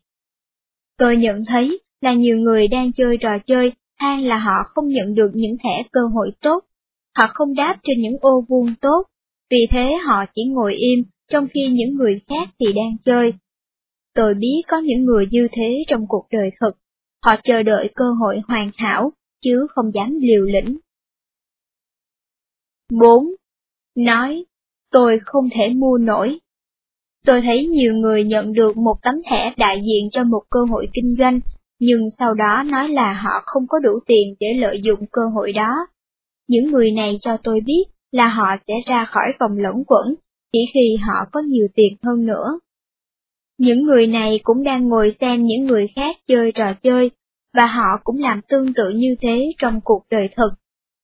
Tôi nhận thấy là nhiều người đang chơi trò chơi than là họ không nhận được những thẻ cơ hội tốt, họ không đáp trên những ô vuông tốt, vì thế họ chỉ ngồi im trong khi những người khác thì đang chơi. Tôi biết có những người như thế trong cuộc đời thực, họ chờ đợi cơ hội hoàn hảo, chứ không dám liều lĩnh. bốn. Nói, tôi không thể mua nổi. Tôi thấy nhiều người nhận được một tấm thẻ đại diện cho một cơ hội kinh doanh, nhưng sau đó nói là họ không có đủ tiền để lợi dụng cơ hội đó. Những người này cho tôi biết là họ sẽ ra khỏi vòng luẩn quẩn, chỉ khi họ có nhiều tiền hơn nữa. Những người này cũng đang ngồi xem những người khác chơi trò chơi, và họ cũng làm tương tự như thế trong cuộc đời thực.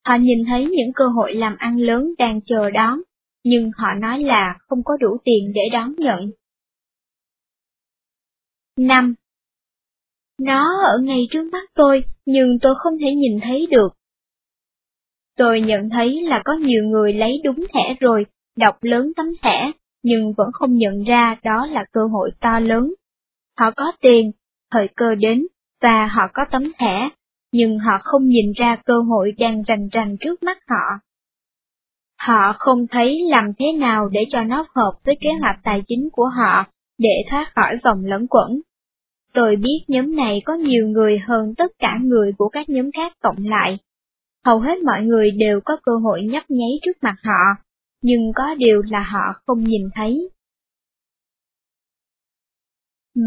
Họ nhìn thấy những cơ hội làm ăn lớn đang chờ đón, nhưng họ nói là không có đủ tiền để đón nhận. năm. Nó ở ngay trước mắt tôi, nhưng tôi không thể nhìn thấy được. Tôi nhận thấy là có nhiều người lấy đúng thẻ rồi, đọc lớn tấm thẻ, nhưng vẫn không nhận ra đó là cơ hội to lớn. Họ có tiền, thời cơ đến, và họ có tấm thẻ, nhưng họ không nhìn ra cơ hội đang rành rành trước mắt họ. Họ không thấy làm thế nào để cho nó hợp với kế hoạch tài chính của họ, để thoát khỏi vòng luẩn quẩn. Tôi biết nhóm này có nhiều người hơn tất cả người của các nhóm khác cộng lại. Hầu hết mọi người đều có cơ hội nhấp nháy trước mặt họ, nhưng có điều là họ không nhìn thấy.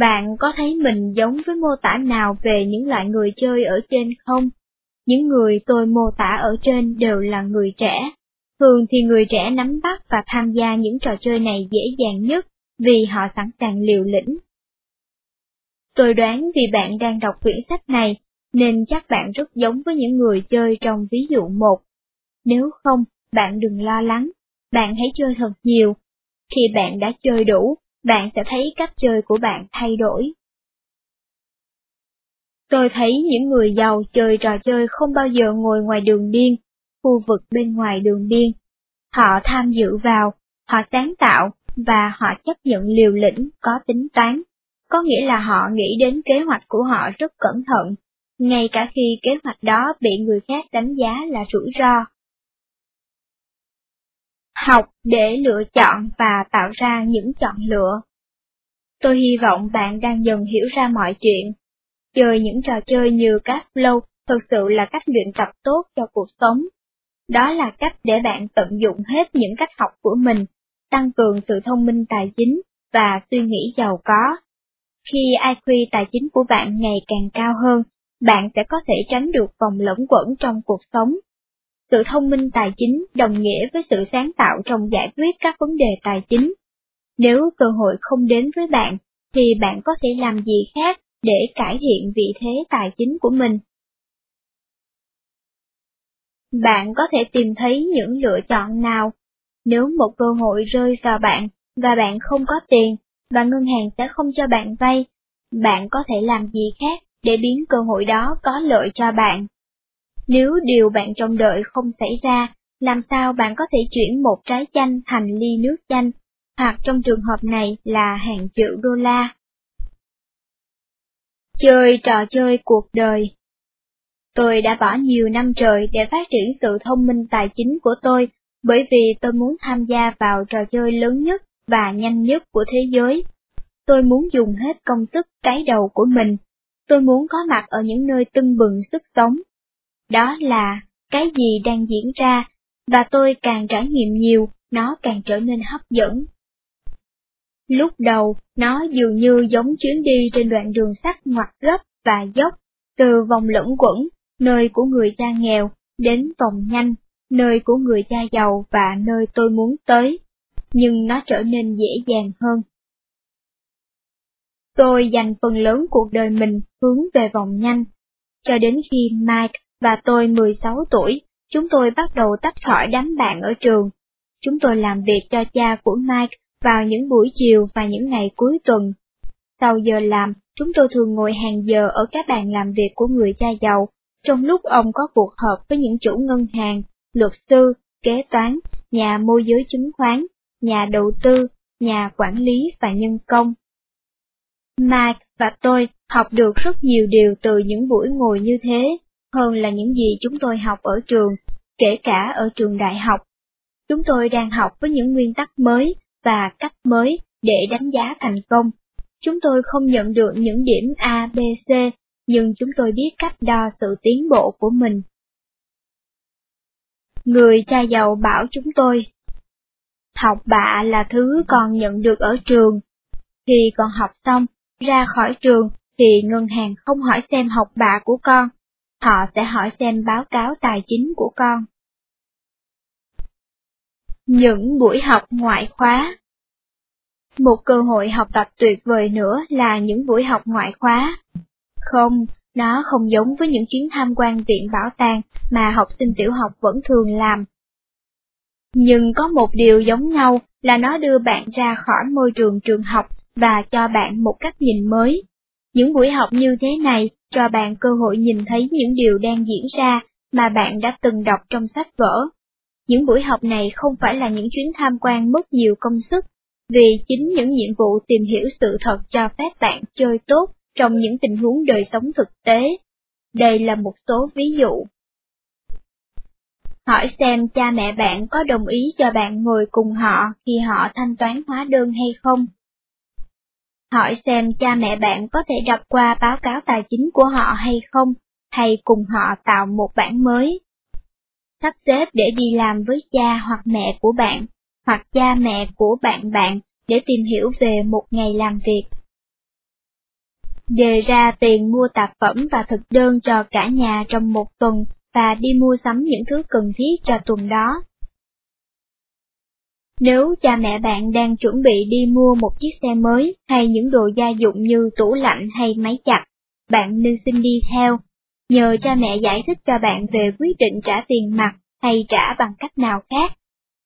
Bạn có thấy mình giống với mô tả nào về những loại người chơi ở trên không? Những người tôi mô tả ở trên đều là người trẻ. Thường thì người trẻ nắm bắt và tham gia những trò chơi này dễ dàng nhất, vì họ sẵn sàng liều lĩnh. Tôi đoán vì bạn đang đọc quyển sách này, nên chắc bạn rất giống với những người chơi trong ví dụ một. Nếu không, bạn đừng lo lắng, bạn hãy chơi thật nhiều. Khi bạn đã chơi đủ, bạn sẽ thấy cách chơi của bạn thay đổi. Tôi thấy những người giàu chơi trò chơi không bao giờ ngồi ngoài đường biên, khu vực bên ngoài đường biên. Họ tham dự vào, họ sáng tạo, và họ chấp nhận liều lĩnh, có tính toán. Có nghĩa là họ nghĩ đến kế hoạch của họ rất cẩn thận, ngay cả khi kế hoạch đó bị người khác đánh giá là rủi ro. Học để lựa chọn và tạo ra những chọn lựa. Tôi hy vọng bạn đang dần hiểu ra mọi chuyện. Chơi những trò chơi như Cashflow thực sự là cách luyện tập tốt cho cuộc sống. Đó là cách để bạn tận dụng hết những cách học của mình, tăng cường sự thông minh tài chính và suy nghĩ giàu có. Khi i kiu tài chính của bạn ngày càng cao hơn, bạn sẽ có thể tránh được vòng luẩn quẩn trong cuộc sống. Sự thông minh tài chính đồng nghĩa với sự sáng tạo trong giải quyết các vấn đề tài chính. Nếu cơ hội không đến với bạn, thì bạn có thể làm gì khác để cải thiện vị thế tài chính của mình? Bạn có thể tìm thấy những lựa chọn nào? Nếu một cơ hội rơi vào bạn và bạn không có tiền, và ngân hàng sẽ không cho bạn vay, bạn có thể làm gì khác để biến cơ hội đó có lợi cho bạn? Nếu điều bạn trông đợi không xảy ra, làm sao bạn có thể chuyển một trái chanh thành ly nước chanh, hoặc trong trường hợp này là hàng triệu đô la? Chơi trò chơi cuộc đời. Tôi đã bỏ nhiều năm trời để phát triển sự thông minh tài chính của tôi, bởi vì tôi muốn tham gia vào trò chơi lớn nhất và nhanh nhất của thế giới. Tôi muốn dùng hết công sức cái đầu của mình. Tôi muốn có mặt ở những nơi tưng bừng sức sống. Đó là cái gì đang diễn ra, và tôi càng trải nghiệm nhiều, nó càng trở nên hấp dẫn. Lúc đầu, nó dường như giống chuyến đi trên đoạn đường sắt ngoặt gấp và dốc, từ vòng luẩn quẩn, nơi của người cha nghèo, đến vòng nhanh, nơi của người cha giàu và nơi tôi muốn tới. Nhưng nó trở nên dễ dàng hơn. Tôi dành phần lớn cuộc đời mình hướng về vòng nhanh. Cho đến khi Mike và tôi mười sáu tuổi, chúng tôi bắt đầu tách khỏi đám bạn ở trường. Chúng tôi làm việc cho cha của Mike vào những buổi chiều và những ngày cuối tuần. Sau giờ làm, chúng tôi thường ngồi hàng giờ ở các bàn làm việc của người cha giàu, trong lúc ông có cuộc họp với những chủ ngân hàng, luật sư, kế toán, nhà môi giới chứng khoán, nhà đầu tư, nhà quản lý và nhân công. Mike và tôi học được rất nhiều điều từ những buổi ngồi như thế, hơn là những gì chúng tôi học ở trường, kể cả ở trường đại học. Chúng tôi đang học với những nguyên tắc mới, và cách mới để đánh giá thành công. Chúng tôi không nhận được những điểm A, B, C, nhưng chúng tôi biết cách đo sự tiến bộ của mình. Người cha giàu bảo chúng tôi, học bạ là thứ con nhận được ở trường. Khi con học xong, ra khỏi trường thì ngân hàng không hỏi xem học bạ của con, họ sẽ hỏi xem báo cáo tài chính của con. Những buổi học ngoại khóa. Một cơ hội học tập tuyệt vời nữa là những buổi học ngoại khóa. Không, nó không giống với những chuyến tham quan viện bảo tàng mà học sinh tiểu học vẫn thường làm. Nhưng có một điều giống nhau là nó đưa bạn ra khỏi môi trường trường học và cho bạn một cách nhìn mới. Những buổi học như thế này cho bạn cơ hội nhìn thấy những điều đang diễn ra mà bạn đã từng đọc trong sách vở. Những buổi học này không phải là những chuyến tham quan mất nhiều công sức, vì chính những nhiệm vụ tìm hiểu sự thật cho phép bạn chơi tốt trong những tình huống đời sống thực tế. Đây là một số ví dụ. Hỏi xem cha mẹ bạn có đồng ý cho bạn ngồi cùng họ khi họ thanh toán hóa đơn hay không. Hỏi xem cha mẹ bạn có thể đọc qua báo cáo tài chính của họ hay không, hay cùng họ tạo một bản mới. Sắp xếp để đi làm với cha hoặc mẹ của bạn, hoặc cha mẹ của bạn bạn, để tìm hiểu về một ngày làm việc. Đề ra tiền mua tạp phẩm và thực đơn cho cả nhà trong một tuần, và đi mua sắm những thứ cần thiết cho tuần đó. Nếu cha mẹ bạn đang chuẩn bị đi mua một chiếc xe mới hay những đồ gia dụng như tủ lạnh hay máy giặt, bạn nên xin đi theo. Nhờ cha mẹ giải thích cho bạn về quyết định trả tiền mặt hay trả bằng cách nào khác,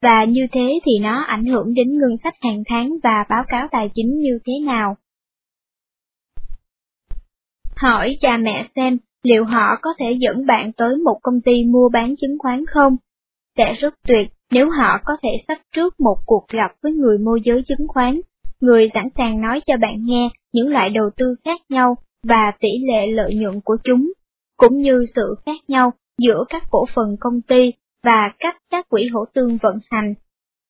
và như thế thì nó ảnh hưởng đến ngân sách hàng tháng và báo cáo tài chính như thế nào. Hỏi cha mẹ xem liệu họ có thể dẫn bạn tới một công ty mua bán chứng khoán không? Sẽ rất tuyệt nếu họ có thể sắp trước một cuộc gặp với người môi giới chứng khoán, người sẵn sàng nói cho bạn nghe những loại đầu tư khác nhau và tỷ lệ lợi nhuận của chúng, cũng như sự khác nhau giữa các cổ phần công ty và cách các quỹ hỗ tương vận hành.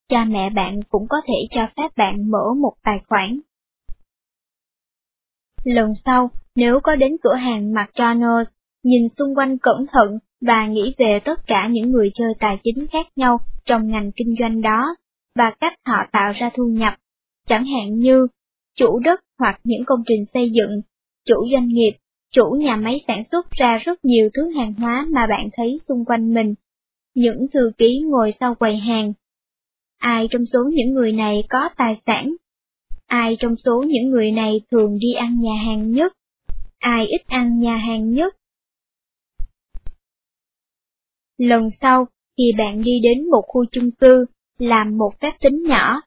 Cha mẹ bạn cũng có thể cho phép bạn mở một tài khoản. Lần sau, nếu có đến cửa hàng McDonald's, nhìn xung quanh cẩn thận và nghĩ về tất cả những người chơi tài chính khác nhau trong ngành kinh doanh đó, và cách họ tạo ra thu nhập, chẳng hạn như chủ đất hoặc những công trình xây dựng, chủ doanh nghiệp, chủ nhà máy sản xuất ra rất nhiều thứ hàng hóa mà bạn thấy xung quanh mình, những thư ký ngồi sau quầy hàng. Ai trong số những người này có tài sản? Ai trong số những người này thường đi ăn nhà hàng nhất? Ai ít ăn nhà hàng nhất? Lần sau, khi bạn đi đến một khu chung cư, làm một phép tính nhỏ.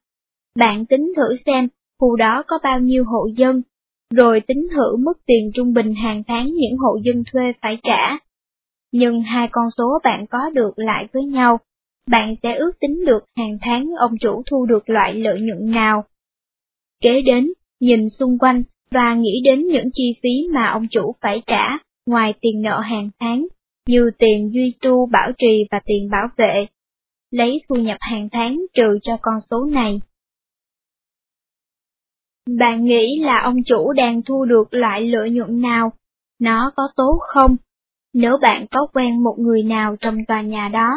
Bạn tính thử xem khu đó có bao nhiêu hộ dân, rồi tính thử mức tiền trung bình hàng tháng những hộ dân thuê phải trả. Nhưng hai con số bạn có được lại với nhau, bạn sẽ ước tính được hàng tháng ông chủ thu được loại lợi nhuận nào. Kế đến, nhìn xung quanh và nghĩ đến những chi phí mà ông chủ phải trả ngoài tiền nợ hàng tháng, như tiền duy tu bảo trì và tiền bảo vệ. Lấy thu nhập hàng tháng trừ cho con số này. Bạn nghĩ là ông chủ đang thu được loại lợi nhuận nào? Nó có tốt không? Nếu bạn có quen một người nào trong tòa nhà đó,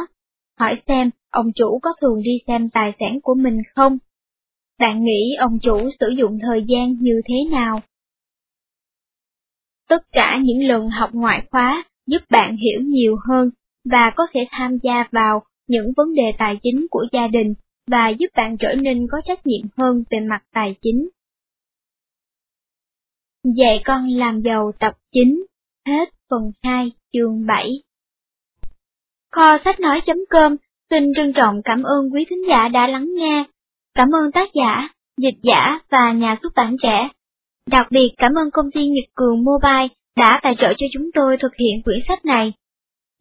hỏi xem ông chủ có thường đi xem tài sản của mình không? Bạn nghĩ ông chủ sử dụng thời gian như thế nào? Tất cả những lần học ngoại khóa giúp bạn hiểu nhiều hơn và có thể tham gia vào những vấn đề tài chính của gia đình và giúp bạn trở nên có trách nhiệm hơn về mặt tài chính. Dạy con làm giàu tập chín, hết phần hai chương bảy. Kho sách nói chấm com xin trân trọng cảm ơn quý thính giả đã lắng nghe. Cảm ơn tác giả, dịch giả và nhà xuất bản trẻ. Đặc biệt cảm ơn công ty Nhật Cường Mobile đã tài trợ cho chúng tôi thực hiện quyển sách này.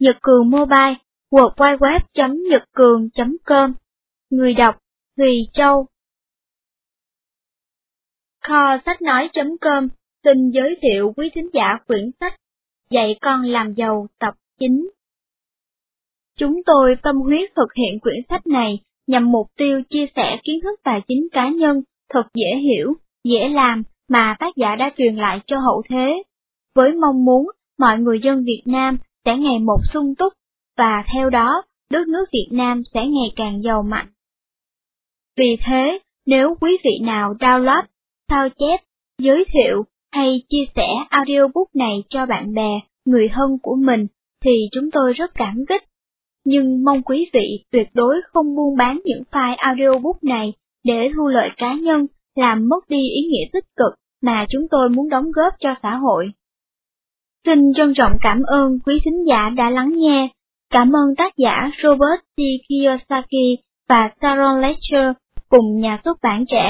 Nhật Cường Mobile, worldwideweb chấm nhật cường chấm com. Người đọc, Thùy Châu. Kho sách nói chấm com xin giới thiệu quý thính giả quyển sách Dạy con làm giàu tập chín. Chúng tôi tâm huyết thực hiện quyển sách này nhằm mục tiêu chia sẻ kiến thức tài chính cá nhân thật dễ hiểu, dễ làm mà tác giả đã truyền lại cho hậu thế, với mong muốn mọi người dân Việt Nam sẽ ngày một sung túc, và theo đó, đất nước Việt Nam sẽ ngày càng giàu mạnh. Vì thế, nếu quý vị nào download, sao chép, giới thiệu hay chia sẻ audiobook này cho bạn bè, người thân của mình, thì chúng tôi rất cảm kích. Nhưng mong quý vị tuyệt đối không buôn bán những file audiobook này để thu lợi cá nhân, làm mất đi ý nghĩa tích cực mà chúng tôi muốn đóng góp cho xã hội. Xin trân trọng cảm ơn quý thính giả đã lắng nghe. Cảm ơn tác giả Robert T. Kiyosaki và Sharon Lechter cùng Nhà xuất bản Trẻ.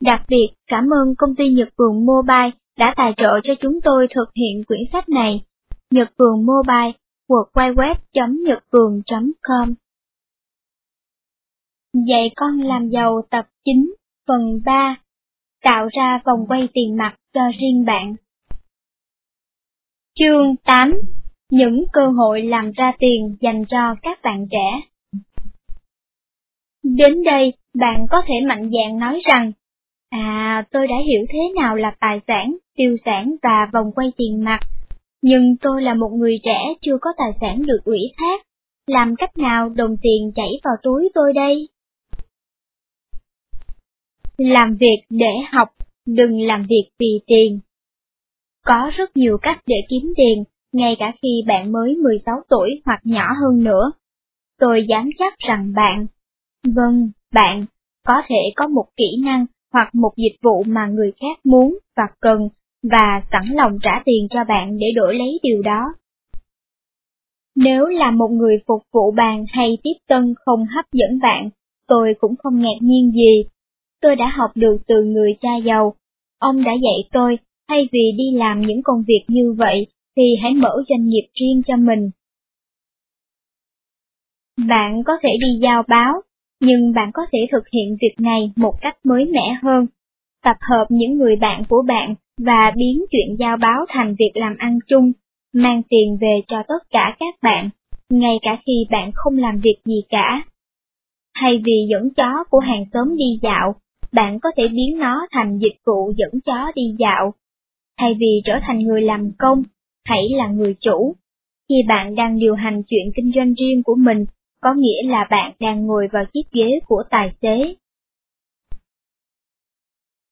Đặc biệt cảm ơn công ty Nhật Cường Mobile đã tài trợ cho chúng tôi thực hiện quyển sách này. Nhật Cường Mobile, w w w chấm nhật cường chấm com. Dạy Con Làm Giàu tập chín, phần ba. Tạo ra vòng quay tiền mặt cho riêng bạn. Chương tám. Những cơ hội làm ra tiền dành cho các bạn trẻ. Đến đây, bạn có thể mạnh dạn nói rằng, à, tôi đã hiểu thế nào là tài sản, tiêu sản và vòng quay tiền mặt, nhưng tôi là một người trẻ chưa có tài sản được ủy thác, làm cách nào đồng tiền chảy vào túi tôi đây? Làm việc để học, đừng làm việc vì tiền. Có rất nhiều cách để kiếm tiền, ngay cả khi bạn mới mười sáu tuổi hoặc nhỏ hơn nữa. Tôi dám chắc rằng bạn, vâng, bạn, có thể có một kỹ năng hoặc một dịch vụ mà người khác muốn và cần, và sẵn lòng trả tiền cho bạn để đổi lấy điều đó. Nếu là một người phục vụ bàn hay tiếp tân không hấp dẫn bạn, tôi cũng không ngạc nhiên gì. Tôi đã học được từ người cha giàu. Ông đã dạy tôi, thay vì đi làm những công việc như vậy, thì hãy mở doanh nghiệp riêng cho mình. Bạn có thể đi giao báo, nhưng bạn có thể thực hiện việc này một cách mới mẻ hơn. Tập hợp những người bạn của bạn và biến chuyện giao báo thành việc làm ăn chung, mang tiền về cho tất cả các bạn, ngay cả khi bạn không làm việc gì cả. Thay vì dẫn chó của hàng xóm đi dạo, bạn có thể biến nó thành dịch vụ dẫn chó đi dạo. Thay vì trở thành người làm công, hãy là người chủ. Khi bạn đang điều hành chuyện kinh doanh riêng của mình, có nghĩa là bạn đang ngồi vào chiếc ghế của tài xế.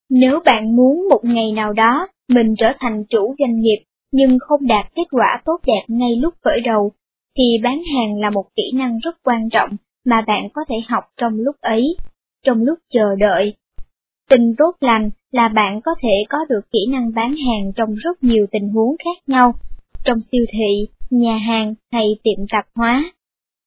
Nếu bạn muốn một ngày nào đó mình trở thành chủ doanh nghiệp nhưng không đạt kết quả tốt đẹp ngay lúc khởi đầu, thì bán hàng là một kỹ năng rất quan trọng mà bạn có thể học trong lúc ấy, trong lúc chờ đợi. Tin tốt lành là bạn có thể có được kỹ năng bán hàng trong rất nhiều tình huống khác nhau, trong siêu thị, nhà hàng hay tiệm tạp hóa.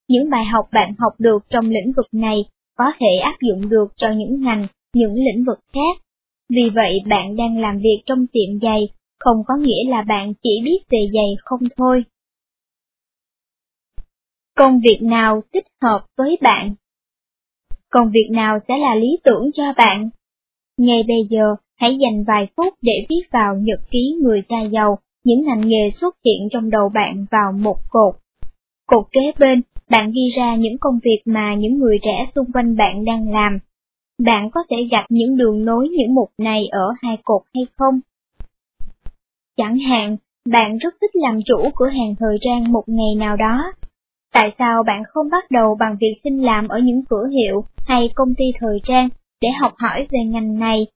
Những bài học bạn học được trong lĩnh vực này có thể áp dụng được cho những ngành, những lĩnh vực khác. Vì vậy bạn đang làm việc trong tiệm giày, không có nghĩa là bạn chỉ biết về giày không thôi. Công việc nào thích hợp với bạn? Công việc nào sẽ là lý tưởng cho bạn? Ngay bây giờ, hãy dành vài phút để viết vào nhật ký người cha giàu những ngành nghề xuất hiện trong đầu bạn vào một cột. Cột kế bên, bạn ghi ra những công việc mà những người trẻ xung quanh bạn đang làm. Bạn có thể gạch những đường nối những mục này ở hai cột hay không? Chẳng hạn, bạn rất thích làm chủ cửa hàng thời trang một ngày nào đó. Tại sao bạn không bắt đầu bằng việc xin làm ở những cửa hiệu hay công ty thời trang để học hỏi về ngành này?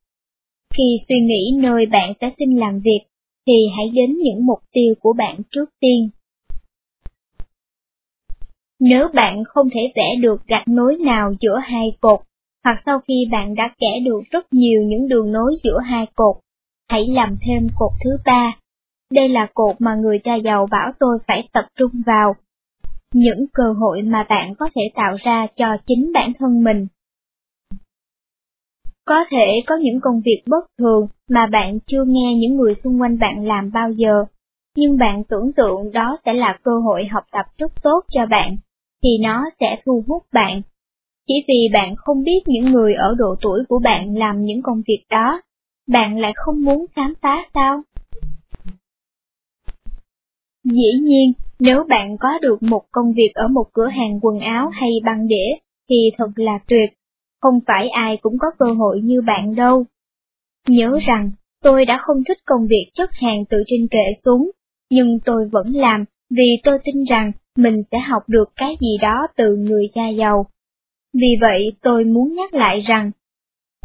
Khi suy nghĩ nơi bạn sẽ xin làm việc, thì hãy đến những mục tiêu của bạn trước tiên. Nếu bạn không thể vẽ được gạch nối nào giữa hai cột, hoặc sau khi bạn đã vẽ được rất nhiều những đường nối giữa hai cột, hãy làm thêm cột thứ ba. Đây là cột mà người cha giàu bảo tôi phải tập trung vào. Những cơ hội mà bạn có thể tạo ra cho chính bản thân mình. Có thể có những công việc bất thường mà bạn chưa nghe những người xung quanh bạn làm bao giờ, nhưng bạn tưởng tượng đó sẽ là cơ hội học tập rất tốt cho bạn, thì nó sẽ thu hút bạn. Chỉ vì bạn không biết những người ở độ tuổi của bạn làm những công việc đó, bạn lại không muốn khám phá sao? Dĩ nhiên, nếu bạn có được một công việc ở một cửa hàng quần áo hay băng đĩa, thì thật là tuyệt, không phải ai cũng có cơ hội như bạn đâu. Nhớ rằng, tôi đã không thích công việc chất hàng từ trên kệ xuống, nhưng tôi vẫn làm vì tôi tin rằng mình sẽ học được cái gì đó từ người cha giàu. Vì vậy tôi muốn nhắc lại rằng,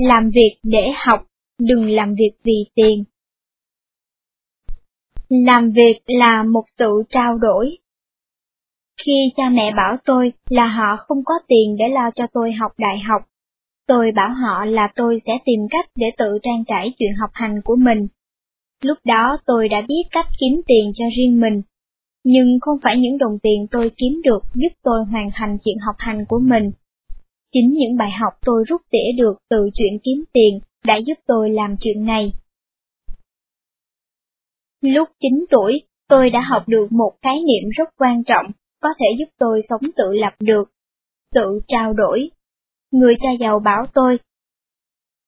làm việc để học, đừng làm việc vì tiền. Làm việc là một sự trao đổi. Khi cha mẹ bảo tôi là họ không có tiền để lo cho tôi học đại học, tôi bảo họ là tôi sẽ tìm cách để tự trang trải chuyện học hành của mình. Lúc đó tôi đã biết cách kiếm tiền cho riêng mình, nhưng không phải những đồng tiền tôi kiếm được giúp tôi hoàn thành chuyện học hành của mình. Chính những bài học tôi rút tỉa được từ chuyện kiếm tiền đã giúp tôi làm chuyện này. Lúc chín tuổi, tôi đã học được một khái niệm rất quan trọng, có thể giúp tôi sống tự lập được: sự trao đổi. Người cha giàu bảo tôi,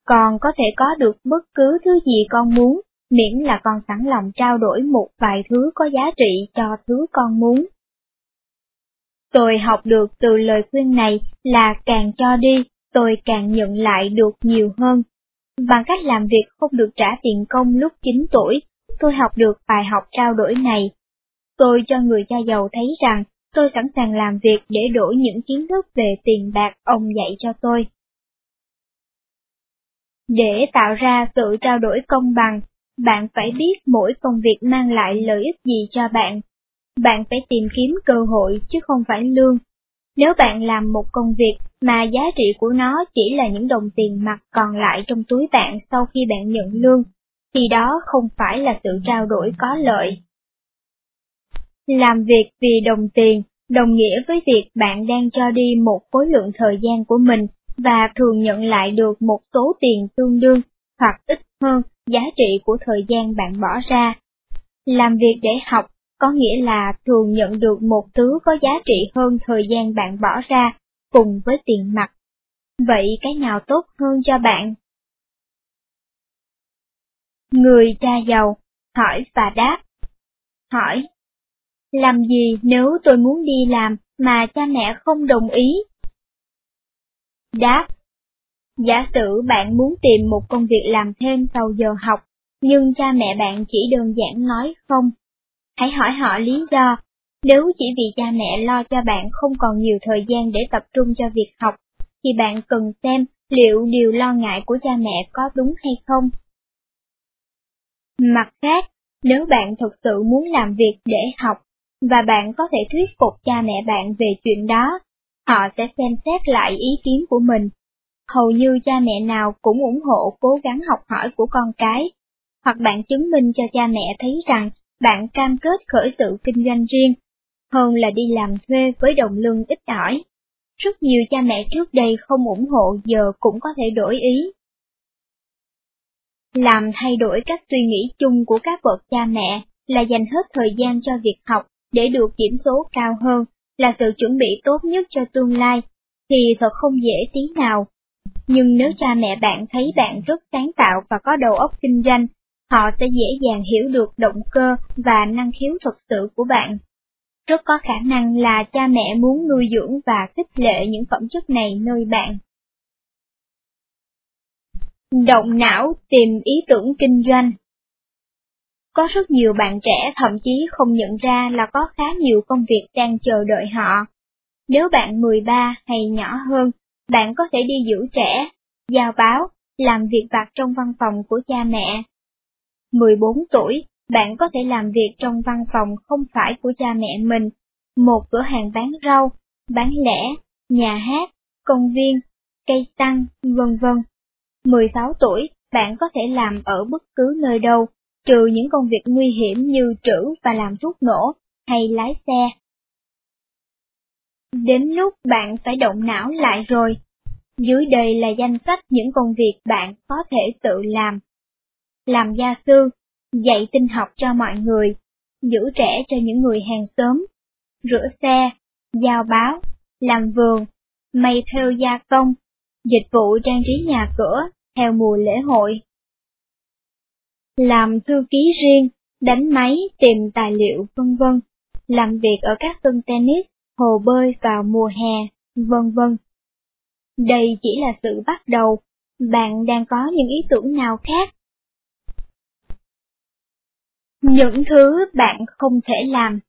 con có thể có được bất cứ thứ gì con muốn, miễn là con sẵn lòng trao đổi một vài thứ có giá trị cho thứ con muốn. Tôi học được từ lời khuyên này là càng cho đi, tôi càng nhận lại được nhiều hơn. Bằng cách làm việc không được trả tiền công lúc chín tuổi, tôi học được bài học trao đổi này. Tôi cho người cha giàu thấy rằng tôi sẵn sàng làm việc để đổi những kiến thức về tiền bạc ông dạy cho tôi. Để tạo ra sự trao đổi công bằng, bạn phải biết mỗi công việc mang lại lợi ích gì cho bạn. Bạn phải tìm kiếm cơ hội chứ không phải lương. Nếu bạn làm một công việc mà giá trị của nó chỉ là những đồng tiền mặt còn lại trong túi bạn sau khi bạn nhận lương, thì đó không phải là sự trao đổi có lợi. Làm việc vì đồng tiền đồng nghĩa với việc bạn đang cho đi một khối lượng thời gian của mình và thường nhận lại được một số tiền tương đương hoặc ít hơn giá trị của thời gian bạn bỏ ra. Làm việc để học có nghĩa là thường nhận được một thứ có giá trị hơn thời gian bạn bỏ ra cùng với tiền mặt. Vậy cái nào tốt hơn cho bạn? Người cha giàu hỏi và đáp. Hỏi: làm gì nếu tôi muốn đi làm mà cha mẹ không đồng ý? Đáp: giả sử bạn muốn tìm một công việc làm thêm sau giờ học, nhưng cha mẹ bạn chỉ đơn giản nói không. Hãy hỏi họ lý do. Nếu chỉ vì cha mẹ lo cho bạn không còn nhiều thời gian để tập trung cho việc học, thì bạn cần xem liệu điều lo ngại của cha mẹ có đúng hay không. Mặt khác, nếu bạn thực sự muốn làm việc để học, và bạn có thể thuyết phục cha mẹ bạn về chuyện đó, họ sẽ xem xét lại ý kiến của mình. Hầu như cha mẹ nào cũng ủng hộ cố gắng học hỏi của con cái, hoặc bạn chứng minh cho cha mẹ thấy rằng bạn cam kết khởi sự kinh doanh riêng, hơn là đi làm thuê với đồng lương ít ỏi. Rất nhiều cha mẹ trước đây không ủng hộ giờ cũng có thể đổi ý. Làm thay đổi cách suy nghĩ chung của các bậc cha mẹ là dành hết thời gian cho việc học để được điểm số cao hơn, là sự chuẩn bị tốt nhất cho tương lai, thì thật không dễ tí nào. Nhưng nếu cha mẹ bạn thấy bạn rất sáng tạo và có đầu óc kinh doanh, họ sẽ dễ dàng hiểu được động cơ và năng khiếu thực sự của bạn. Rất có khả năng là cha mẹ muốn nuôi dưỡng và khích lệ những phẩm chất này nơi bạn. Động não tìm ý tưởng kinh doanh. Có rất nhiều bạn trẻ thậm chí không nhận ra là có khá nhiều công việc đang chờ đợi họ. Nếu bạn mười ba hay nhỏ hơn, bạn có thể đi giữ trẻ, giao báo, làm việc vặt trong văn phòng của cha mẹ. mười bốn tuổi, bạn có thể làm việc trong văn phòng không phải của cha mẹ mình, một cửa hàng bán rau, bán lẻ, nhà hát, công viên, cây xăng, vân vân. mười sáu tuổi, bạn có thể làm ở bất cứ nơi đâu, trừ những công việc nguy hiểm như trữ và làm thuốc nổ, hay lái xe. Đến lúc bạn phải động não lại rồi. Dưới đây là danh sách những công việc bạn có thể tự làm: làm gia sư, dạy tin học cho mọi người, giữ trẻ cho những người hàng xóm, rửa xe, giao báo, làm vườn, may thêu gia công, dịch vụ trang trí nhà cửa theo mùa lễ hội. Làm thư ký riêng, đánh máy, tìm tài liệu, vân vân, làm việc ở các sân tennis, hồ bơi vào mùa hè, vân vân. Đây chỉ là sự bắt đầu. Bạn đang có những ý tưởng nào khác? Những thứ bạn không thể làm.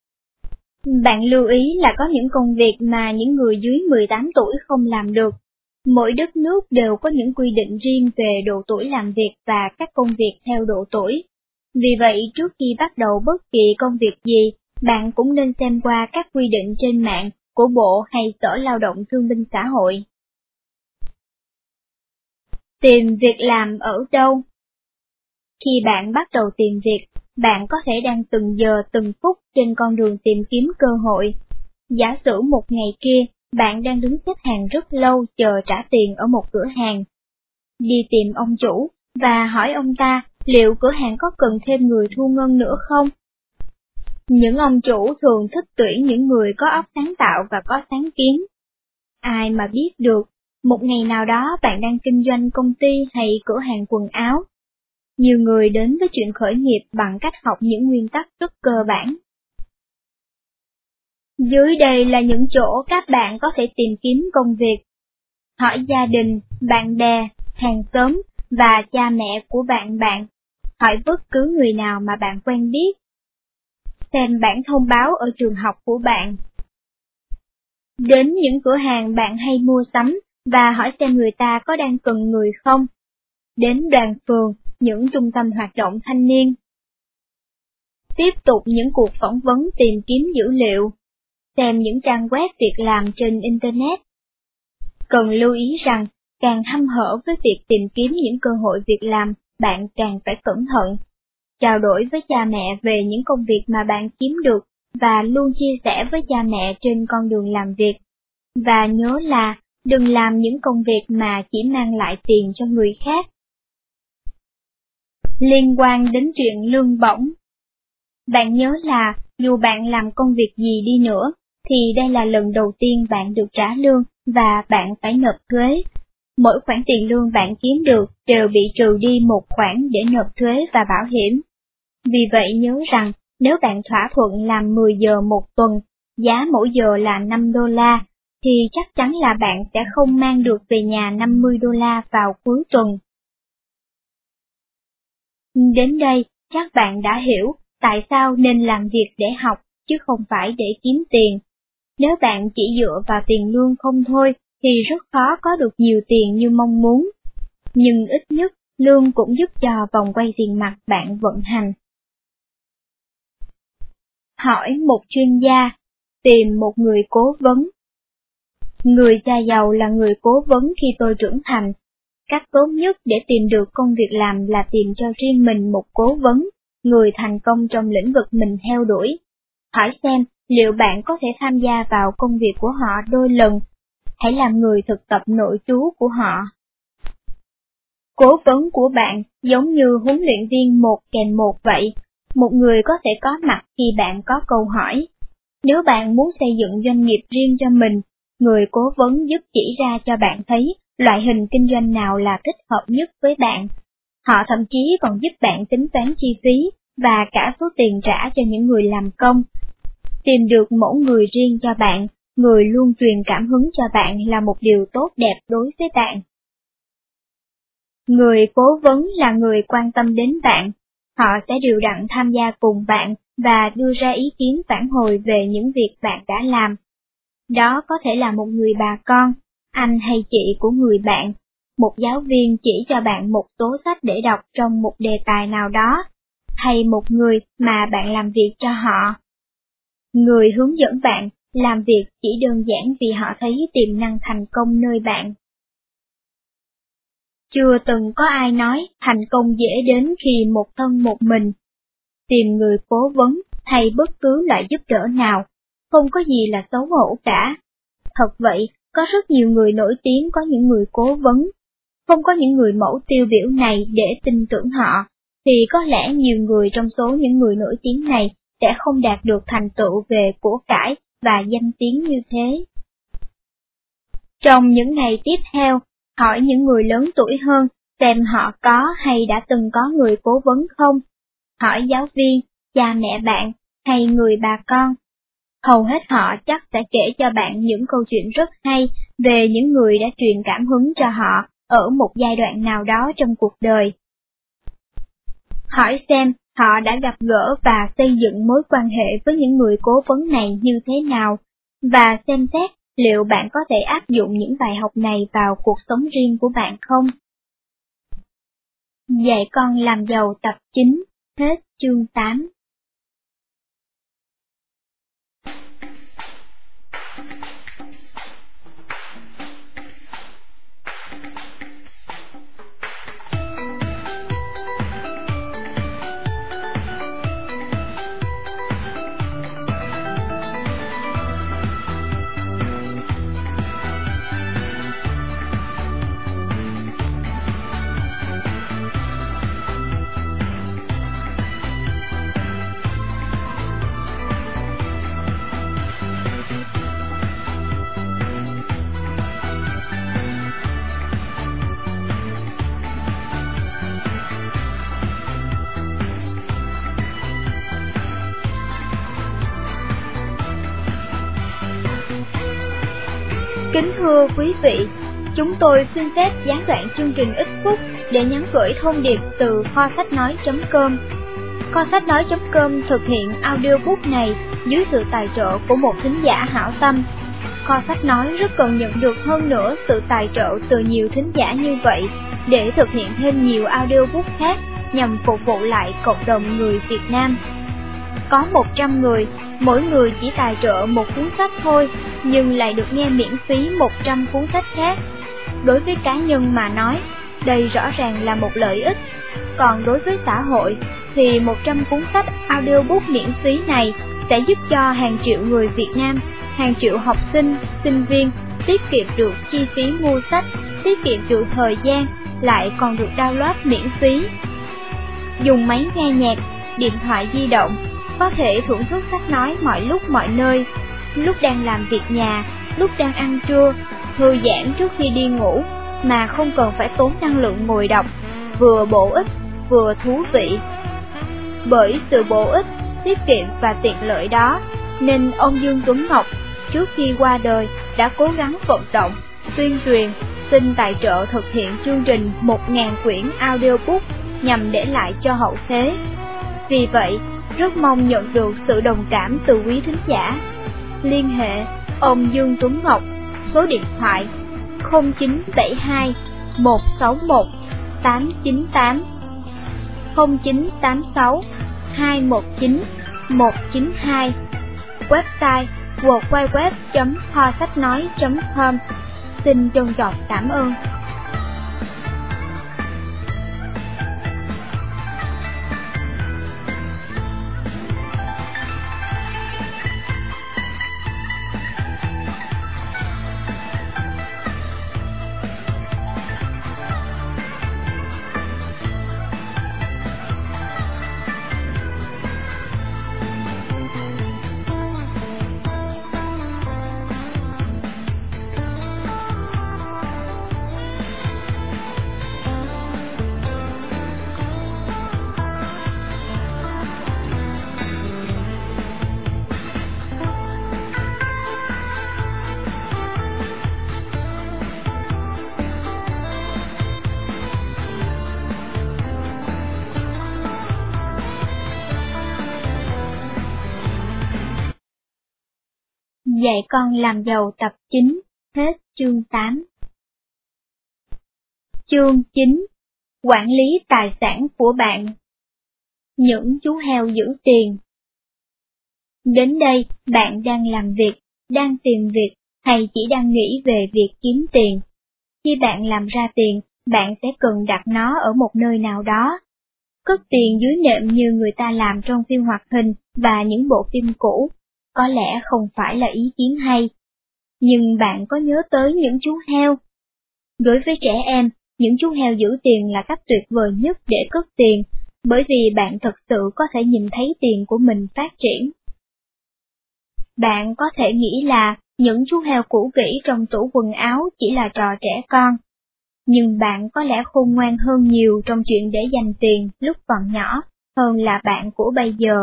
Bạn lưu ý là có những công việc mà những người dưới mười tám tuổi không làm được. Mỗi đất nước đều có những quy định riêng về độ tuổi làm việc và các công việc theo độ tuổi. Vì vậy, trước khi bắt đầu bất kỳ công việc gì, bạn cũng nên xem qua các quy định trên mạng của Bộ hay Sở Lao động Thương binh Xã hội. Tìm việc làm ở đâu? Khi bạn bắt đầu tìm việc, bạn có thể đang từng giờ từng phút trên con đường tìm kiếm cơ hội. Giả sử một ngày kia, bạn đang đứng xếp hàng rất lâu chờ trả tiền ở một cửa hàng. Đi tìm ông chủ và hỏi ông ta liệu cửa hàng có cần thêm người thu ngân nữa không? Những ông chủ thường thích tuyển những người có óc sáng tạo và có sáng kiến. Ai mà biết được, một ngày nào đó bạn đang kinh doanh công ty hay cửa hàng quần áo. Nhiều người đến với chuyện khởi nghiệp bằng cách học những nguyên tắc rất cơ bản. Dưới đây là những chỗ các bạn có thể tìm kiếm công việc. Hỏi gia đình, bạn bè, hàng xóm và cha mẹ của bạn bạn. Hỏi bất cứ người nào mà bạn quen biết. Xem bản thông báo ở trường học của bạn. Đến những cửa hàng bạn hay mua sắm và hỏi xem người ta có đang cần người không. Đến đoàn phường, những trung tâm hoạt động thanh niên. Tiếp tục những cuộc phỏng vấn tìm kiếm dữ liệu. Xem những trang web việc làm trên Internet. Cần lưu ý rằng, càng hăm hở với việc tìm kiếm những cơ hội việc làm, bạn càng phải cẩn thận. Trao đổi với cha mẹ về những công việc mà bạn kiếm được và luôn chia sẻ với cha mẹ trên con đường làm việc. Và nhớ là, đừng làm những công việc mà chỉ mang lại tiền cho người khác. Liên quan đến chuyện lương bổng. Bạn nhớ là, dù bạn làm công việc gì đi nữa, thì đây là lần đầu tiên bạn được trả lương và bạn phải nộp thuế. Mỗi khoản tiền lương bạn kiếm được đều bị trừ đi một khoản để nộp thuế và bảo hiểm. Vì vậy nhớ rằng, nếu bạn thỏa thuận làm mười giờ một tuần, giá mỗi giờ là năm đô la, thì chắc chắn là bạn sẽ không mang được về nhà năm mươi đô la vào cuối tuần. Đến đây, chắc bạn đã hiểu tại sao nên làm việc để học, chứ không phải để kiếm tiền. Nếu bạn chỉ dựa vào tiền lương không thôi, thì rất khó có được nhiều tiền như mong muốn. Nhưng ít nhất, lương cũng giúp cho vòng quay tiền mặt bạn vận hành. Hỏi một chuyên gia, tìm một người cố vấn. Người cha giàu là người cố vấn khi tôi trưởng thành. Cách tốt nhất để tìm được công việc làm là tìm cho riêng mình một cố vấn, người thành công trong lĩnh vực mình theo đuổi. Hỏi xem liệu bạn có thể tham gia vào công việc của họ đôi lần. Hãy làm người thực tập nội trú của họ. Cố vấn của bạn giống như huấn luyện viên một kèm một vậy, một người có thể có mặt khi bạn có câu hỏi. Nếu bạn muốn xây dựng doanh nghiệp riêng cho mình, người cố vấn giúp chỉ ra cho bạn thấy loại hình kinh doanh nào là thích hợp nhất với bạn. Họ thậm chí còn giúp bạn tính toán chi phí và cả số tiền trả cho những người làm công. Tìm được mẫu người riêng cho bạn, người luôn truyền cảm hứng cho bạn là một điều tốt đẹp đối với bạn. Người cố vấn là người quan tâm đến bạn. Họ sẽ điều đặn tham gia cùng bạn và đưa ra ý kiến phản hồi về những việc bạn đã làm. Đó có thể là một người bà con, anh hay chị của người bạn, một giáo viên chỉ cho bạn một số sách để đọc trong một đề tài nào đó, hay một người mà bạn làm việc cho họ. Người hướng dẫn bạn làm việc chỉ đơn giản vì họ thấy tiềm năng thành công nơi bạn. Chưa từng có ai nói thành công dễ đến khi một thân một mình. Tìm người cố vấn hay bất cứ loại giúp đỡ nào, không có gì là xấu hổ cả. Thật vậy, có rất nhiều người nổi tiếng có những người cố vấn. Không có những người mẫu tiêu biểu này để tin tưởng họ, thì có lẽ nhiều người trong số những người nổi tiếng này sẽ không đạt được thành tựu về của cải và danh tiếng như thế. Trong những ngày tiếp theo, hỏi những người lớn tuổi hơn xem họ có hay đã từng có người cố vấn không. Hỏi giáo viên, cha mẹ bạn hay người bà con. Hầu hết họ chắc sẽ kể cho bạn những câu chuyện rất hay về những người đã truyền cảm hứng cho họ ở một giai đoạn nào đó trong cuộc đời. Hỏi xem họ đã gặp gỡ và xây dựng mối quan hệ với những người cố vấn này như thế nào, và xem xét liệu bạn có thể áp dụng những bài học này vào cuộc sống riêng của bạn không? Dạy con làm giàu tập chín, hết chương tám. Kính thưa quý vị, chúng tôi xin phép gián đoạn chương trình ít phút để nhắn gửi thông điệp từ kho sách nói chấm com. Kho sách nói chấm com thực hiện audiobook này dưới sự tài trợ của một thính giả hảo tâm. Kho sách nói rất cần nhận được hơn nữa sự tài trợ từ nhiều thính giả như vậy để thực hiện thêm nhiều audiobook khác nhằm phục vụ lại cộng đồng người Việt Nam. Có một trăm người, mỗi người chỉ tài trợ một cuốn sách thôi, nhưng lại được nghe miễn phí một trăm cuốn sách khác. Đối với cá nhân mà nói, đây rõ ràng là một lợi ích. Còn đối với xã hội, thì một trăm cuốn sách audiobook miễn phí này sẽ giúp cho hàng triệu người Việt Nam, hàng triệu học sinh, sinh viên tiết kiệm được chi phí mua sách, tiết kiệm được thời gian, lại còn được download miễn phí. Dùng máy nghe nhạc, điện thoại di động, có thể thưởng thức sách nói mọi lúc mọi nơi, lúc đang làm việc nhà, lúc đang ăn trưa, thư giãn trước khi đi ngủ, mà không cần phải tốn năng lượng ngồi đọc, vừa bổ ích, vừa thú vị. Bởi sự bổ ích, tiết kiệm và tiện lợi đó, nên ông Dương Tuấn Ngọc, trước khi qua đời, đã cố gắng vận động, tuyên truyền, xin tài trợ thực hiện chương trình một nghìn quyển audiobook nhằm để lại cho hậu thế. Vì vậy, rất mong nhận được sự đồng cảm từ quý thính giả. Liên hệ ông Dương Tuấn Ngọc, số điện thoại không chín bảy hai, một sáu một, tám chín tám, không chín tám sáu, hai một chín, một chín hai, website www chấm kho sách nói chấm com. Xin trân trọng cảm ơn. Dạy con làm giàu tập chín, hết chương tám. Chương chín. Quản lý tài sản của bạn. Những chú heo giữ tiền. Đến đây, bạn đang làm việc, đang tìm việc, hay chỉ đang nghĩ về việc kiếm tiền. Khi bạn làm ra tiền, bạn sẽ cần đặt nó ở một nơi nào đó. Cất tiền dưới nệm như người ta làm trong phim hoạt hình và những bộ phim cũ, có lẽ không phải là ý kiến hay. Nhưng bạn có nhớ tới những chú heo? Đối với trẻ em, những chú heo giữ tiền là cách tuyệt vời nhất để cất tiền, bởi vì bạn thực sự có thể nhìn thấy tiền của mình phát triển. Bạn có thể nghĩ là những chú heo cũ kỹ trong tủ quần áo chỉ là trò trẻ con, nhưng bạn có lẽ khôn ngoan hơn nhiều trong chuyện để dành tiền lúc còn nhỏ hơn là bạn của bây giờ.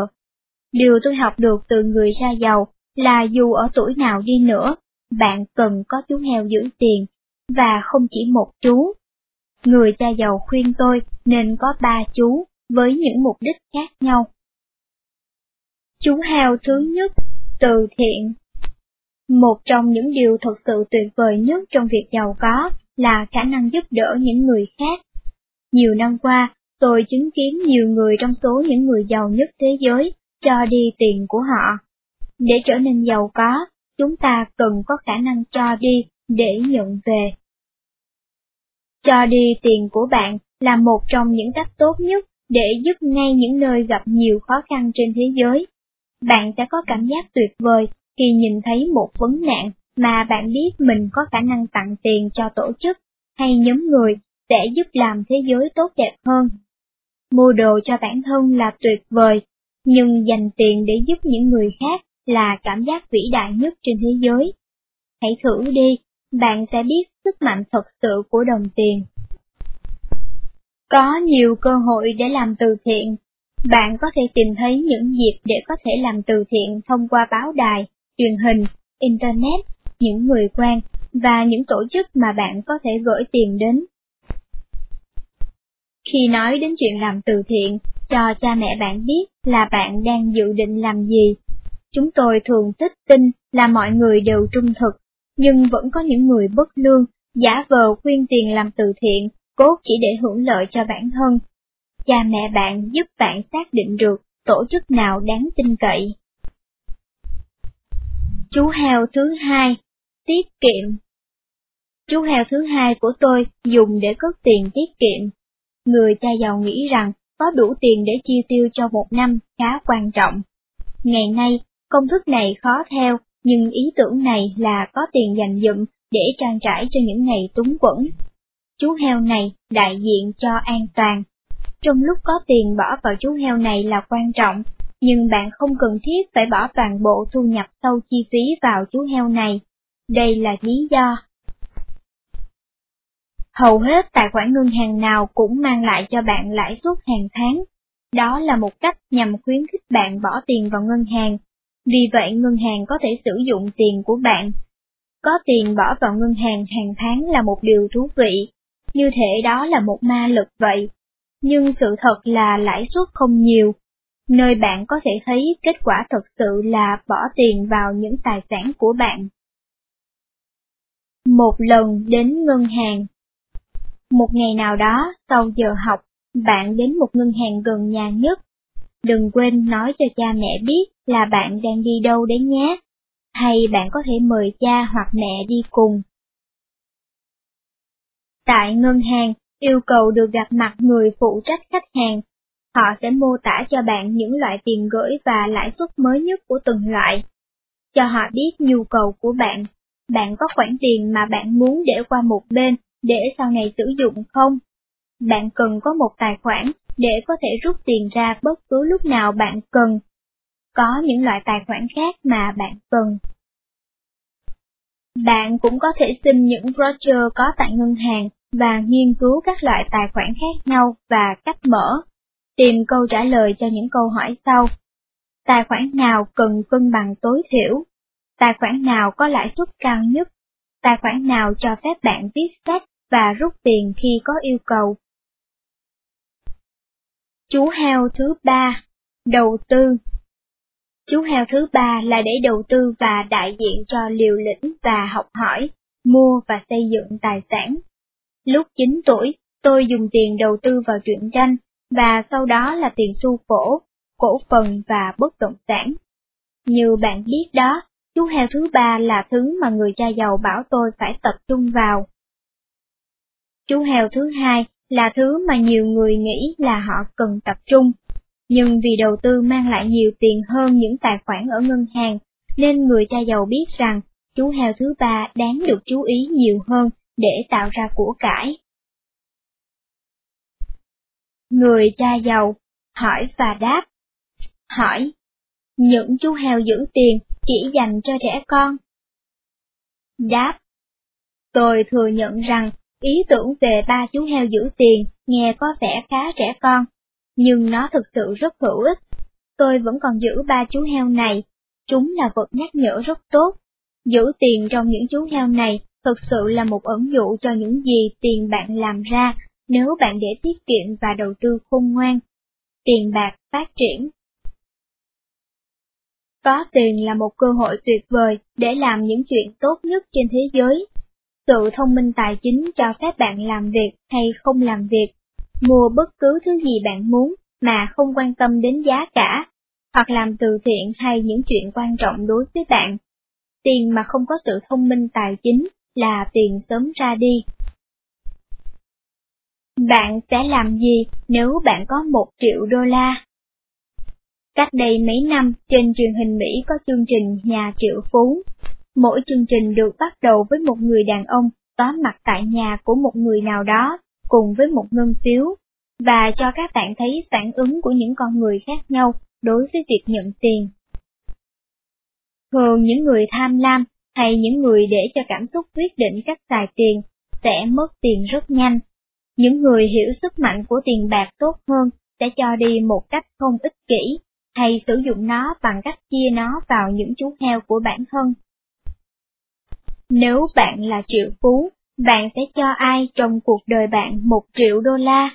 Điều tôi học được từ người ra giàu là dù ở tuổi nào đi nữa, bạn cần có chú heo dưỡng tiền, và không chỉ một chú. Người cha giàu khuyên tôi nên có ba chú, với những mục đích khác nhau. Chú heo thứ nhất, từ thiện. Một trong những điều thật sự tuyệt vời nhất trong việc giàu có là khả năng giúp đỡ những người khác. Nhiều năm qua, tôi chứng kiến nhiều người trong số những người giàu nhất thế giới cho đi tiền của họ. Để trở nên giàu có, chúng ta cần có khả năng cho đi để nhận về. Cho đi tiền của bạn là một trong những cách tốt nhất để giúp ngay những nơi gặp nhiều khó khăn trên thế giới. Bạn sẽ có cảm giác tuyệt vời khi nhìn thấy một vấn nạn mà bạn biết mình có khả năng tặng tiền cho tổ chức hay nhóm người sẽ giúp làm thế giới tốt đẹp hơn. Mua đồ cho bản thân là tuyệt vời, nhưng dành tiền để giúp những người khác là cảm giác vĩ đại nhất trên thế giới. Hãy thử đi, bạn sẽ biết sức mạnh thật sự của đồng tiền. Có nhiều cơ hội để làm từ thiện. Bạn có thể tìm thấy những dịp để có thể làm từ thiện thông qua báo đài, truyền hình, Internet, những người quen, và những tổ chức mà bạn có thể gửi tiền đến. Khi nói đến chuyện làm từ thiện, cho cha mẹ bạn biết là bạn đang dự định làm gì. Chúng tôi thường thích tin là mọi người đều trung thực, nhưng vẫn có những người bất lương, giả vờ quyên tiền làm từ thiện, cốt chỉ để hưởng lợi cho bản thân. Cha mẹ bạn giúp bạn xác định được tổ chức nào đáng tin cậy. Chú heo thứ hai, tiết kiệm. Chú heo thứ hai của tôi dùng để cất tiền tiết kiệm. Người cha giàu nghĩ rằng có đủ tiền để chi tiêu cho một năm khá quan trọng. Ngày nay, công thức này khó theo, nhưng ý tưởng này là có tiền dành dụm để trang trải cho những ngày túng quẫn. Chú heo này đại diện cho an toàn. Trong lúc có tiền bỏ vào chú heo này là quan trọng, nhưng bạn không cần thiết phải bỏ toàn bộ thu nhập sau chi phí vào chú heo này. Đây là lý do. Hầu hết tài khoản ngân hàng nào cũng mang lại cho bạn lãi suất hàng tháng. Đó là một cách nhằm khuyến khích bạn bỏ tiền vào ngân hàng. Vì vậy ngân hàng có thể sử dụng tiền của bạn. Có tiền bỏ vào ngân hàng hàng tháng là một điều thú vị, như thể đó là một ma lực vậy. Nhưng sự thật là lãi suất không nhiều. Nơi bạn có thể thấy kết quả thật sự là bỏ tiền vào những tài sản của bạn. Một lần đến ngân hàng. Một ngày nào đó, sau giờ học, bạn đến một ngân hàng gần nhà nhất. Đừng quên nói cho cha mẹ biết là bạn đang đi đâu đấy nhé. Hay bạn có thể mời cha hoặc mẹ đi cùng. Tại ngân hàng, yêu cầu được gặp mặt người phụ trách khách hàng. Họ sẽ mô tả cho bạn những loại tiền gửi và lãi suất mới nhất của từng loại. Cho họ biết nhu cầu của bạn. Bạn có khoản tiền mà bạn muốn để qua một bên để sau này sử dụng không? Bạn cần có một tài khoản để có thể rút tiền ra bất cứ lúc nào bạn cần. Có những loại tài khoản khác mà bạn cần. Bạn cũng có thể xin những brochure có tại ngân hàng và nghiên cứu các loại tài khoản khác nhau và cách mở. Tìm câu trả lời cho những câu hỏi sau. Tài khoản nào cần cân bằng tối thiểu? Tài khoản nào có lãi suất cao nhất? Tài khoản nào cho phép bạn viết sách và rút tiền khi có yêu cầu? Chú heo thứ ba, đầu tư. Chú heo thứ ba là để đầu tư và đại diện cho liều lĩnh và học hỏi, mua và xây dựng tài sản. Lúc chín tuổi, tôi dùng tiền đầu tư vào truyện tranh, và sau đó là tiền xu cổ, cổ phần và bất động sản. Như bạn biết đó, chú heo thứ ba là thứ mà người cha giàu bảo tôi phải tập trung vào. Chú heo thứ hai là thứ mà nhiều người nghĩ là họ cần tập trung, nhưng vì đầu tư mang lại nhiều tiền hơn những tài khoản ở ngân hàng, nên người cha giàu biết rằng chú heo thứ ba đáng được chú ý nhiều hơn để tạo ra của cải. Người cha giàu, hỏi và đáp. Hỏi: những chú heo giữ tiền chỉ dành cho trẻ con? Đáp: tôi thừa nhận rằng ý tưởng về ba chú heo giữ tiền nghe có vẻ khá trẻ con, nhưng nó thực sự rất hữu ích. Tôi vẫn còn giữ ba chú heo này, chúng là vật nhắc nhở rất tốt. Giữ tiền trong những chú heo này thực sự là một ẩn dụ cho những gì tiền bạn làm ra nếu bạn để tiết kiệm và đầu tư khôn ngoan. Tiền bạc phát triển. Có tiền là một cơ hội tuyệt vời để làm những chuyện tốt nhất trên thế giới. Sự thông minh tài chính cho phép bạn làm việc hay không làm việc, mua bất cứ thứ gì bạn muốn mà không quan tâm đến giá cả, hoặc làm từ thiện hay những chuyện quan trọng đối với bạn. Tiền mà không có sự thông minh tài chính là tiền sớm ra đi. Bạn sẽ làm gì nếu bạn có một triệu đô la? Cách đây mấy năm, trên truyền hình Mỹ có chương trình Nhà triệu phú. Mỗi chương trình được bắt đầu với một người đàn ông có mặt tại nhà của một người nào đó, cùng với một ngân phiếu, và cho các bạn thấy phản ứng của những con người khác nhau đối với việc nhận tiền. Thường những người tham lam, hay những người để cho cảm xúc quyết định cách xài tiền, sẽ mất tiền rất nhanh. Những người hiểu sức mạnh của tiền bạc tốt hơn sẽ cho đi một cách không ích kỷ, hay sử dụng nó bằng cách chia nó vào những chú heo của bản thân. Nếu bạn là triệu phú, bạn sẽ cho ai trong cuộc đời bạn một triệu đô la?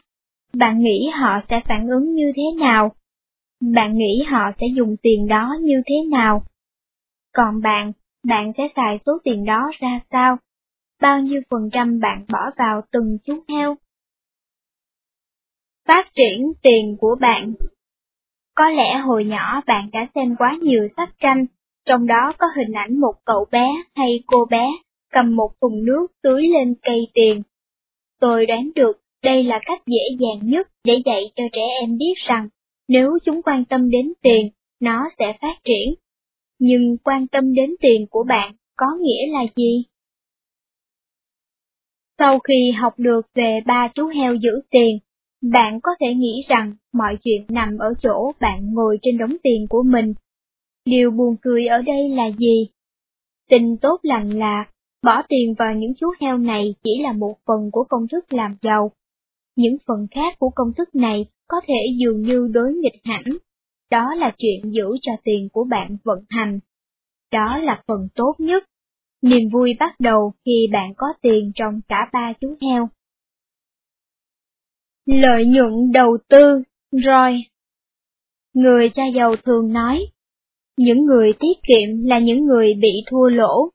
Bạn nghĩ họ sẽ phản ứng như thế nào? Bạn nghĩ họ sẽ dùng tiền đó như thế nào? Còn bạn, bạn sẽ xài số tiền đó ra sao? Bao nhiêu phần trăm bạn bỏ vào từng chú heo? Phát triển tiền của bạn. Có lẽ hồi nhỏ bạn đã xem quá nhiều sách tranh, trong đó có hình ảnh một cậu bé hay cô bé cầm một thùng nước tưới lên cây tiền. Tôi đoán được đây là cách dễ dàng nhất để dạy cho trẻ em biết rằng nếu chúng quan tâm đến tiền, nó sẽ phát triển. Nhưng quan tâm đến tiền của bạn có nghĩa là gì? Sau khi học được về ba chú heo giữ tiền, bạn có thể nghĩ rằng mọi chuyện nằm ở chỗ bạn ngồi trên đống tiền của mình. Điều buồn cười ở đây là gì? Tin tốt lành là, bỏ tiền vào những chú heo này chỉ là một phần của công thức làm giàu. Những phần khác của công thức này có thể dường như đối nghịch hẳn. Đó là chuyện giữ cho tiền của bạn vận hành. Đó là phần tốt nhất. Niềm vui bắt đầu khi bạn có tiền trong cả ba chú heo. Lợi nhuận đầu tư, roi. Người cha giàu thường nói, những người tiết kiệm là những người bị thua lỗ.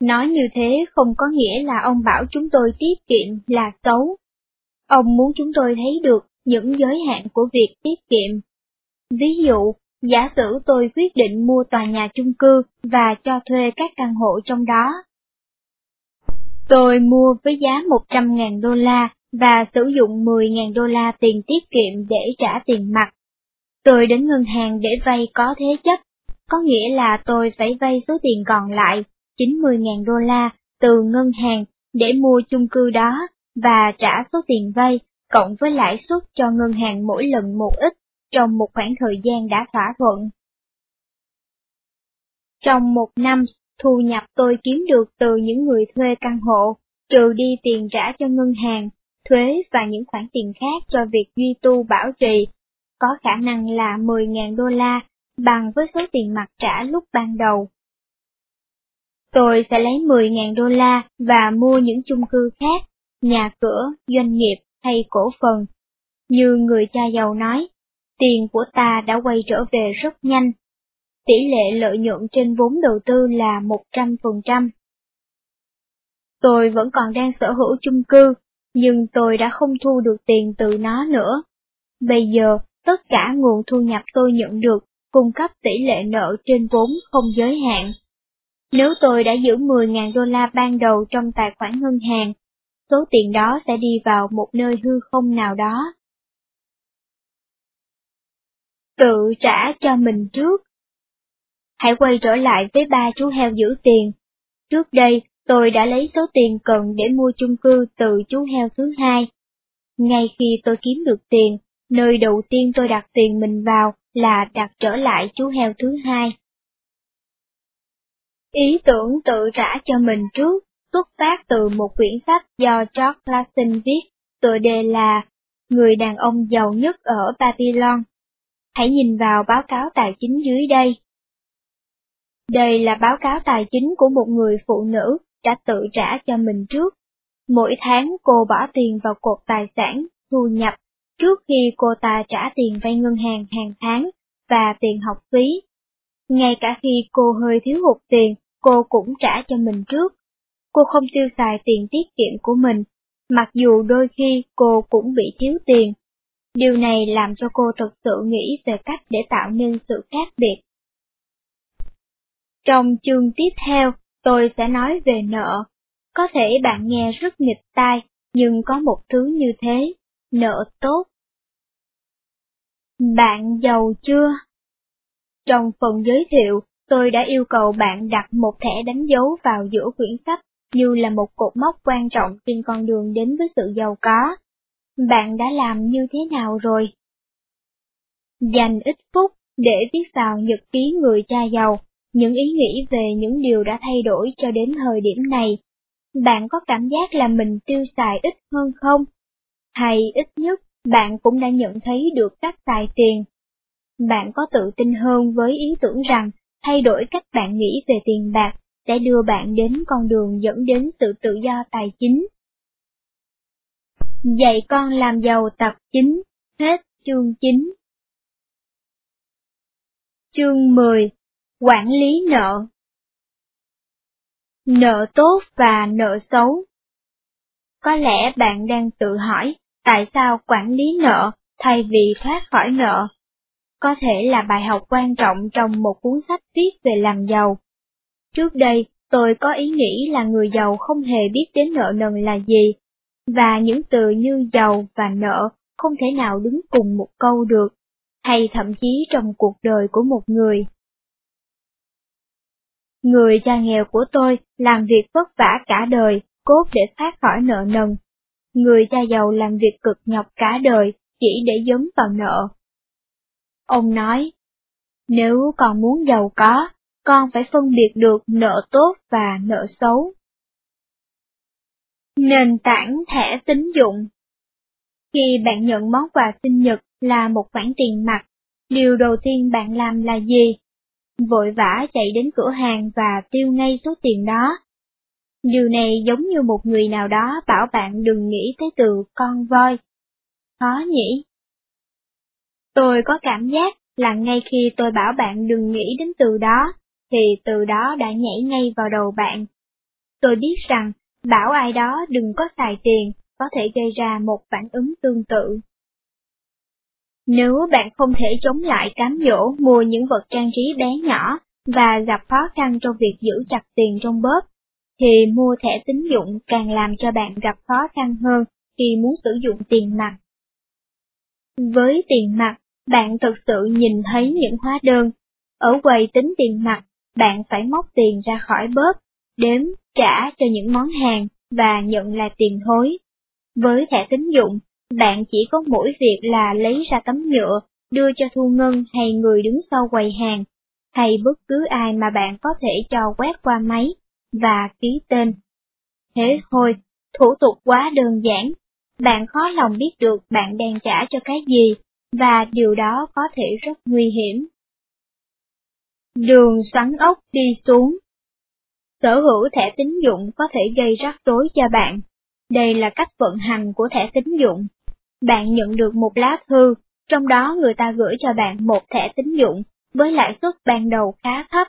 Nói như thế không có nghĩa là ông bảo chúng tôi tiết kiệm là xấu. Ông muốn chúng tôi thấy được những giới hạn của việc tiết kiệm. Ví dụ, giả sử tôi quyết định mua tòa nhà chung cư và cho thuê các căn hộ trong đó. Tôi mua với giá một trăm nghìn đô la và sử dụng mười nghìn đô la tiền tiết kiệm để trả tiền mặt. Tôi đến ngân hàng để vay có thế chấp, có nghĩa là tôi phải vay số tiền còn lại, chín mươi nghìn đô la, từ ngân hàng để mua chung cư đó và trả số tiền vay cộng với lãi suất cho ngân hàng mỗi lần một ít trong một khoảng thời gian đã thỏa thuận. Trong một năm, thu nhập tôi kiếm được từ những người thuê căn hộ, trừ đi tiền trả cho ngân hàng, thuế và những khoản tiền khác cho việc duy tu bảo trì, có khả năng là mười nghìn đô la, bằng với số tiền mặt trả lúc ban đầu. Tôi sẽ lấy mười nghìn đô la và mua những chung cư khác, nhà cửa, doanh nghiệp hay cổ phần. Như người cha giàu nói, tiền của ta đã quay trở về rất nhanh. Tỷ lệ lợi nhuận trên vốn đầu tư là một trăm phần trăm. Tôi vẫn còn đang sở hữu chung cư, nhưng tôi đã không thu được tiền từ nó nữa. Bây giờ, tất cả nguồn thu nhập tôi nhận được cung cấp tỷ lệ nợ trên vốn không giới hạn. Nếu tôi đã giữ mười nghìn đô la ban đầu trong tài khoản ngân hàng, số tiền đó sẽ đi vào một nơi hư không nào đó. Tự trả cho mình trước. Hãy quay trở lại với ba chú heo giữ tiền. Trước đây, tôi đã lấy số tiền cần để mua chung cư từ chú heo thứ hai. Ngay khi tôi kiếm được tiền, nơi đầu tiên tôi đặt tiền mình vào là đặt trở lại chú heo thứ hai. Ý tưởng tự trả cho mình trước xuất phát từ một quyển sách do George Larson viết, tựa đề là Người đàn ông giàu nhất ở Babylon. Hãy nhìn vào báo cáo tài chính dưới đây. Đây là báo cáo tài chính của một người phụ nữ đã tự trả cho mình trước. Mỗi tháng cô bỏ tiền vào cột tài sản, thu nhập, trước khi cô ta trả tiền vay ngân hàng hàng tháng và tiền học phí. Ngay cả khi cô hơi thiếu hụt tiền, cô cũng trả cho mình trước. Cô không tiêu xài tiền tiết kiệm của mình, mặc dù đôi khi cô cũng bị thiếu tiền. Điều này làm cho cô thực sự nghĩ về cách để tạo nên sự khác biệt. Trong chương tiếp theo, tôi sẽ nói về nợ. Có thể bạn nghe rất nghịch tai, nhưng có một thứ như thế, nợ tốt. Bạn giàu chưa? Trong phần giới thiệu, tôi đã yêu cầu bạn đặt một thẻ đánh dấu vào giữa quyển sách như là một cột mốc quan trọng trên con đường đến với sự giàu có. Bạn đã làm như thế nào rồi? Dành ít phút để viết vào nhật ký người cha giàu, những ý nghĩ về những điều đã thay đổi cho đến thời điểm này. Bạn có cảm giác là mình tiêu xài ít hơn không? Hay ít nhất, bạn cũng đã nhận thấy được cách xài tiền. Bạn có tự tin hơn với ý tưởng rằng thay đổi cách bạn nghĩ về tiền bạc sẽ đưa bạn đến con đường dẫn đến sự tự do tài chính. Dạy con làm giàu tập chín, hết chương chín. Chương mười. Quản lý nợ. Nợ tốt và nợ xấu. Có lẽ bạn đang tự hỏi tại sao quản lý nợ thay vì thoát khỏi nợ. Có thể là bài học quan trọng trong một cuốn sách viết về làm giàu. Trước đây, tôi có ý nghĩ là người giàu không hề biết đến nợ nần là gì, và những từ như giàu và nợ không thể nào đứng cùng một câu được, hay thậm chí trong cuộc đời của một người. Người cha nghèo của tôi làm việc vất vả cả đời, cốt để thoát khỏi nợ nần. Người cha giàu làm việc cực nhọc cả đời, chỉ để dấn vào nợ. Ông nói, nếu con muốn giàu có, con phải phân biệt được nợ tốt và nợ xấu. Nền tảng thẻ tín dụng. Khi bạn nhận món quà sinh nhật là một khoản tiền mặt, điều đầu tiên bạn làm là gì? Vội vã chạy đến cửa hàng và tiêu ngay số tiền đó. Điều này giống như một người nào đó bảo bạn đừng nghĩ tới từ con voi. Khó nhỉ? Tôi có cảm giác là ngay khi tôi bảo bạn đừng nghĩ đến từ đó, thì từ đó đã nhảy ngay vào đầu bạn. Tôi biết rằng, bảo ai đó đừng có xài tiền, có thể gây ra một phản ứng tương tự. Nếu bạn không thể chống lại cám dỗ mua những vật trang trí bé nhỏ và gặp khó khăn trong việc giữ chặt tiền trong bóp, thì mua thẻ tín dụng càng làm cho bạn gặp khó khăn hơn khi muốn sử dụng tiền mặt. Với tiền mặt, bạn thực sự nhìn thấy những hóa đơn. Ở quầy tính tiền mặt, bạn phải móc tiền ra khỏi bóp, đếm, trả cho những món hàng và nhận lại tiền thối. Với thẻ tín dụng, bạn chỉ có mỗi việc là lấy ra tấm nhựa, đưa cho thu ngân hay người đứng sau quầy hàng, hay bất cứ ai mà bạn có thể cho quét qua máy, và ký tên. Thế thôi, thủ tục quá đơn giản, bạn khó lòng biết được bạn đang trả cho cái gì, và điều đó có thể rất nguy hiểm. Đường xoắn ốc đi xuống. Sở hữu thẻ tín dụng có thể gây rắc rối cho bạn. Đây là cách vận hành của thẻ tín dụng. Bạn nhận được một lá thư, trong đó người ta gửi cho bạn một thẻ tín dụng với lãi suất ban đầu khá thấp.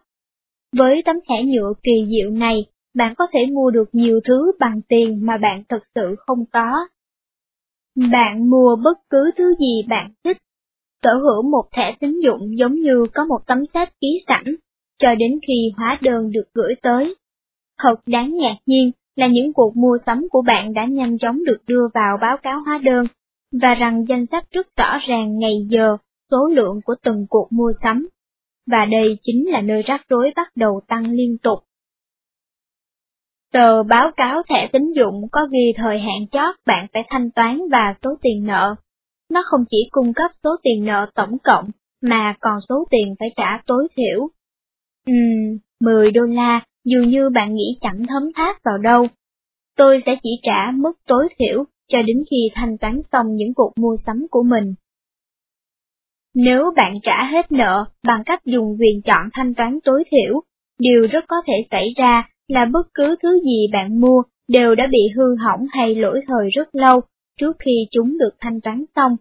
Với tấm thẻ nhựa kỳ diệu này, bạn có thể mua được nhiều thứ bằng tiền mà bạn thực sự không có. Bạn mua bất cứ thứ gì bạn thích. Sở hữu một thẻ tín dụng giống như có một tấm séc ký sẵn, cho đến khi hóa đơn được gửi tới. Thật đáng ngạc nhiên là những cuộc mua sắm của bạn đã nhanh chóng được đưa vào báo cáo hóa đơn, và rằng danh sách rất rõ ràng ngày giờ, số lượng của từng cuộc mua sắm. Và đây chính là nơi rắc rối bắt đầu tăng liên tục. Tờ báo cáo thẻ tín dụng có ghi thời hạn chót bạn phải thanh toán và số tiền nợ. Nó không chỉ cung cấp số tiền nợ tổng cộng, mà còn số tiền phải trả tối thiểu. Ừm, mười đô la, dường như bạn nghĩ chẳng thấm tháp vào đâu. Tôi sẽ chỉ trả mức tối thiểu cho đến khi thanh toán xong những cuộc mua sắm của mình. Nếu bạn trả hết nợ bằng cách dùng quyền chọn thanh toán tối thiểu, điều rất có thể xảy ra là bất cứ thứ gì bạn mua đều đã bị hư hỏng hay lỗi thời rất lâu trước khi chúng được thanh toán xong.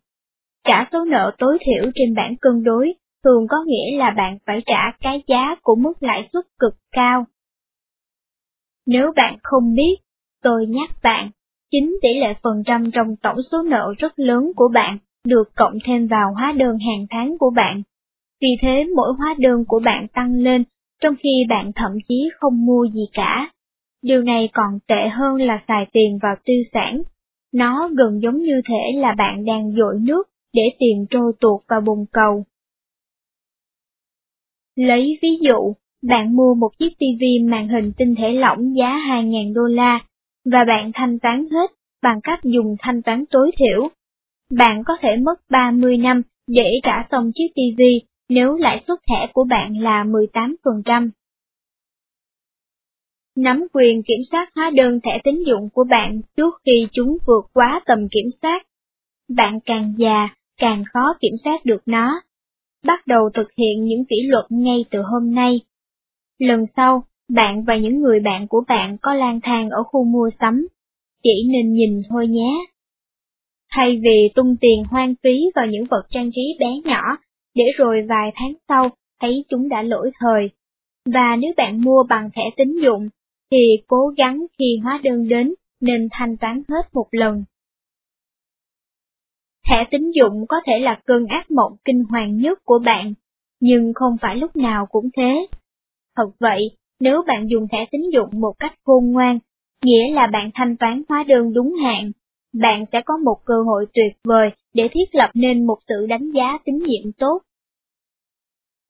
Cả số nợ tối thiểu trên bảng cân đối thường có nghĩa là bạn phải trả cái giá của mức lãi suất cực cao. Nếu bạn không biết, tôi nhắc bạn, chính tỷ lệ phần trăm trong tổng số nợ rất lớn của bạn được cộng thêm vào hóa đơn hàng tháng của bạn. Vì thế mỗi hóa đơn của bạn tăng lên, trong khi bạn thậm chí không mua gì cả. Điều này còn tệ hơn là xài tiền vào tiêu sản. Nó gần giống như thể là bạn đang dội nước để tiền trôi tuột vào bồn cầu. Lấy ví dụ, bạn mua một chiếc ti vi màn hình tinh thể lỏng giá hai nghìn đô la, và bạn thanh toán hết bằng cách dùng thanh toán tối thiểu. Bạn có thể mất ba mươi năm để trả xong chiếc ti vi nếu lãi suất thẻ của bạn là mười tám phần trăm. Nắm quyền kiểm soát hóa đơn thẻ tín dụng của bạn trước khi chúng vượt quá tầm kiểm soát. Bạn càng già, càng khó kiểm soát được nó. Bắt đầu thực hiện những kỷ luật ngay từ hôm nay. Lần sau, bạn và những người bạn của bạn có lang thang ở khu mua sắm, chỉ nên nhìn thôi nhé. Thay vì tung tiền hoang phí vào những vật trang trí bé nhỏ, để rồi vài tháng sau thấy chúng đã lỗi thời. Và nếu bạn mua bằng thẻ tín dụng, thì cố gắng khi hóa đơn đến nên thanh toán hết một lần. Thẻ tín dụng có thể là cơn ác mộng kinh hoàng nhất của bạn, nhưng không phải lúc nào cũng thế. Thật vậy, nếu bạn dùng thẻ tín dụng một cách khôn ngoan, nghĩa là bạn thanh toán hóa đơn đúng hạn, bạn sẽ có một cơ hội tuyệt vời để thiết lập nên một sự đánh giá tín nhiệm tốt.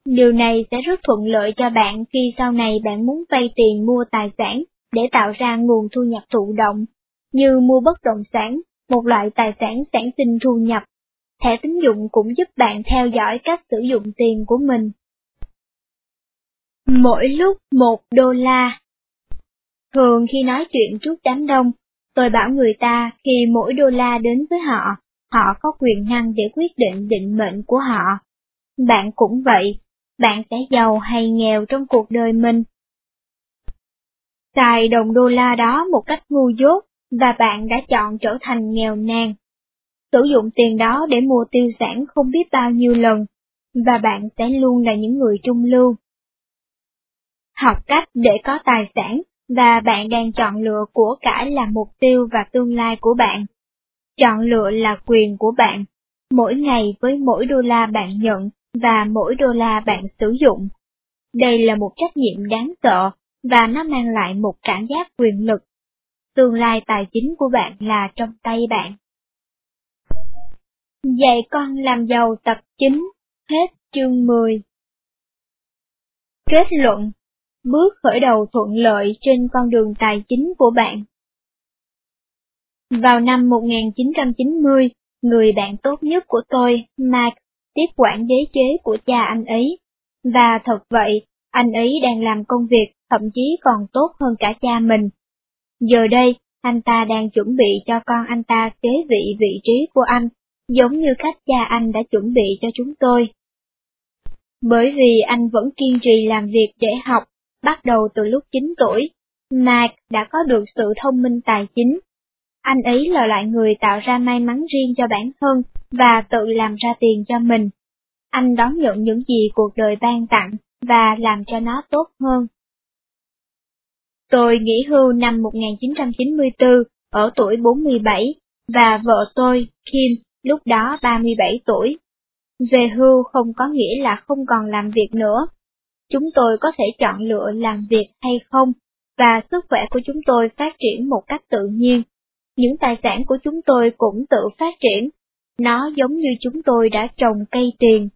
Điều này sẽ rất thuận lợi cho bạn khi sau này bạn muốn vay tiền mua tài sản để tạo ra nguồn thu nhập thụ động, như mua bất động sản, một loại tài sản sản sinh thu nhập. Thẻ tín dụng cũng giúp bạn theo dõi cách sử dụng tiền của mình. Mỗi lúc một đô la. Thường khi nói chuyện trước đám đông, tôi bảo người ta khi mỗi đô la đến với họ, họ có quyền năng để quyết định định mệnh của họ. Bạn cũng vậy, bạn sẽ giàu hay nghèo trong cuộc đời mình. Xài đồng đô la đó một cách ngu dốt, và bạn đã chọn trở thành nghèo nàn. Sử dụng tiền đó để mua tiêu sản không biết bao nhiêu lần, và bạn sẽ luôn là những người trung lưu. Học cách để có tài sản, và bạn đang chọn lựa của cải là mục tiêu và tương lai của bạn. Chọn lựa là quyền của bạn, mỗi ngày với mỗi đô la bạn nhận và mỗi đô la bạn sử dụng. Đây là một trách nhiệm đáng sợ, và nó mang lại một cảm giác quyền lực. Tương lai tài chính của bạn là trong tay bạn. Dạy con làm giàu tập chín, hết chương mười. Kết luận: bước khởi đầu thuận lợi trên con đường tài chính của bạn. Vào năm một nghìn chín trăm chín mươi, người bạn tốt nhất của tôi, Mark, tiếp quản đế chế của cha anh ấy. Và thật vậy, anh ấy đang làm công việc thậm chí còn tốt hơn cả cha mình. Giờ đây, anh ta đang chuẩn bị cho con anh ta kế vị vị trí của anh, giống như cách cha anh đã chuẩn bị cho chúng tôi. Bởi vì anh vẫn kiên trì làm việc để học, bắt đầu từ lúc chín tuổi, Mark đã có được sự thông minh tài chính. Anh ấy là loại người tạo ra may mắn riêng cho bản thân và tự làm ra tiền cho mình. Anh đón nhận những gì cuộc đời ban tặng và làm cho nó tốt hơn. Tôi nghỉ hưu năm một nghìn chín trăm chín mươi tư ở tuổi bốn mươi bảy, và vợ tôi, Kim, lúc đó ba mươi bảy tuổi. Về hưu không có nghĩa là không còn làm việc nữa. Chúng tôi có thể chọn lựa làm việc hay không, và sức khỏe của chúng tôi phát triển một cách tự nhiên. Những tài sản của chúng tôi cũng tự phát triển. Nó giống như chúng tôi đã trồng cây tiền.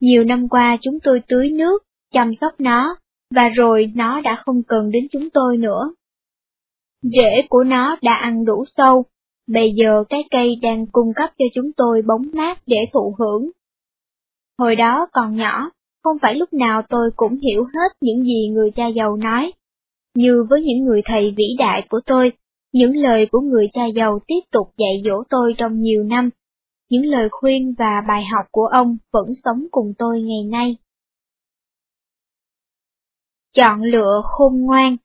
Nhiều năm qua chúng tôi tưới nước, chăm sóc nó, và rồi nó đã không cần đến chúng tôi nữa. Rễ của nó đã ăn đủ sâu, bây giờ cái cây đang cung cấp cho chúng tôi bóng mát để thụ hưởng. Hồi đó còn nhỏ, không phải lúc nào tôi cũng hiểu hết những gì người cha giàu nói. Như với những người thầy vĩ đại của tôi, những lời của người cha giàu tiếp tục dạy dỗ tôi trong nhiều năm. Những lời khuyên và bài học của ông vẫn sống cùng tôi ngày nay. Chọn lựa khôn ngoan.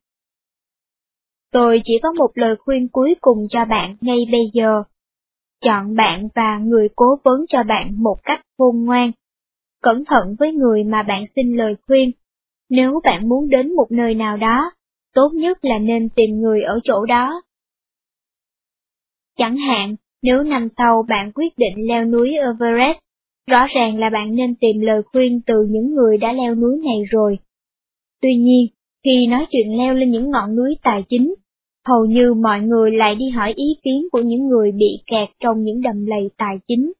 Tôi chỉ có một lời khuyên cuối cùng cho bạn ngay bây giờ. Chọn bạn và người cố vấn cho bạn một cách khôn ngoan. Cẩn thận với người mà bạn xin lời khuyên. Nếu bạn muốn đến một nơi nào đó, tốt nhất là nên tìm người ở chỗ đó. Chẳng hạn, nếu năm sau bạn quyết định leo núi Everest, rõ ràng là bạn nên tìm lời khuyên từ những người đã leo núi này rồi. Tuy nhiên, khi nói chuyện leo lên những ngọn núi tài chính, hầu như mọi người lại đi hỏi ý kiến của những người bị kẹt trong những đầm lầy tài chính.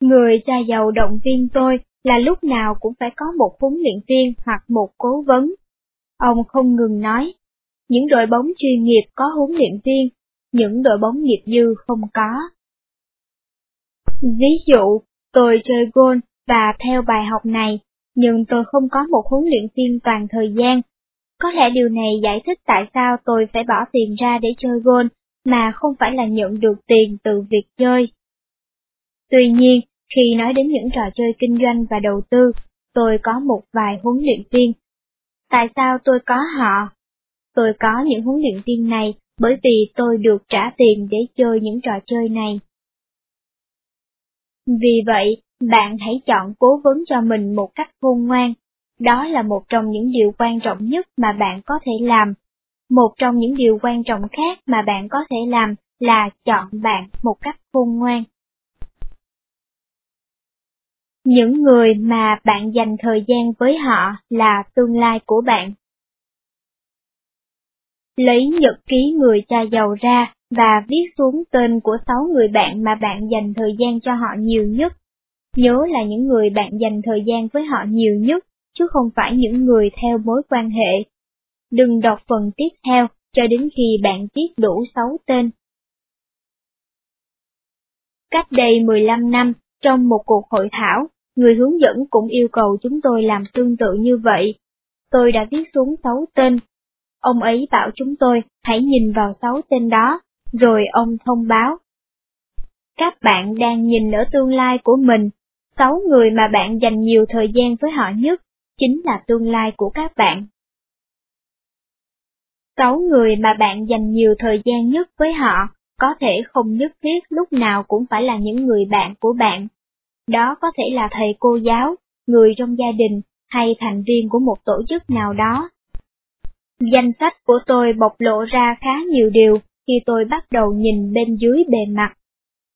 Người cha giàu động viên tôi là lúc nào cũng phải có một huấn luyện viên hoặc một cố vấn. Ông không ngừng nói, những đội bóng chuyên nghiệp có huấn luyện viên, những đội bóng nghiệp dư không có. Ví dụ, tôi chơi golf và theo bài học này, nhưng tôi không có một huấn luyện viên toàn thời gian. Có lẽ điều này giải thích tại sao tôi phải bỏ tiền ra để chơi golf mà không phải là nhận được tiền từ việc chơi. Tuy nhiên, khi nói đến những trò chơi kinh doanh và đầu tư, tôi có một vài huấn luyện viên. Tại sao tôi có họ? Tôi có những huấn luyện viên này bởi vì tôi được trả tiền để chơi những trò chơi này. Vì vậy, bạn hãy chọn cố vấn cho mình một cách khôn ngoan. Đó là một trong những điều quan trọng nhất mà bạn có thể làm. Một trong những điều quan trọng khác mà bạn có thể làm là chọn bạn một cách khôn ngoan. Những người mà bạn dành thời gian với họ là tương lai của bạn. Lấy nhật ký người cha giàu ra và viết xuống tên của sáu người bạn mà bạn dành thời gian cho họ nhiều nhất. Nhớ là những người bạn dành thời gian với họ nhiều nhất, chứ không phải những người theo mối quan hệ. Đừng đọc phần tiếp theo cho đến khi bạn viết đủ sáu tên. Cách đây mười lăm năm, trong một cuộc hội thảo, người hướng dẫn cũng yêu cầu chúng tôi làm tương tự như vậy. Tôi đã viết xuống sáu tên. Ông ấy bảo chúng tôi hãy nhìn vào sáu tên đó, rồi ông thông báo. Các bạn đang nhìn ở tương lai của mình, sáu người mà bạn dành nhiều thời gian với họ nhất, chính là tương lai của các bạn. Sáu người mà bạn dành nhiều thời gian nhất với họ, có thể không nhất thiết lúc nào cũng phải là những người bạn của bạn. Đó có thể là thầy cô giáo, người trong gia đình, hay thành viên của một tổ chức nào đó. Danh sách của tôi bộc lộ ra khá nhiều điều khi tôi bắt đầu nhìn bên dưới bề mặt.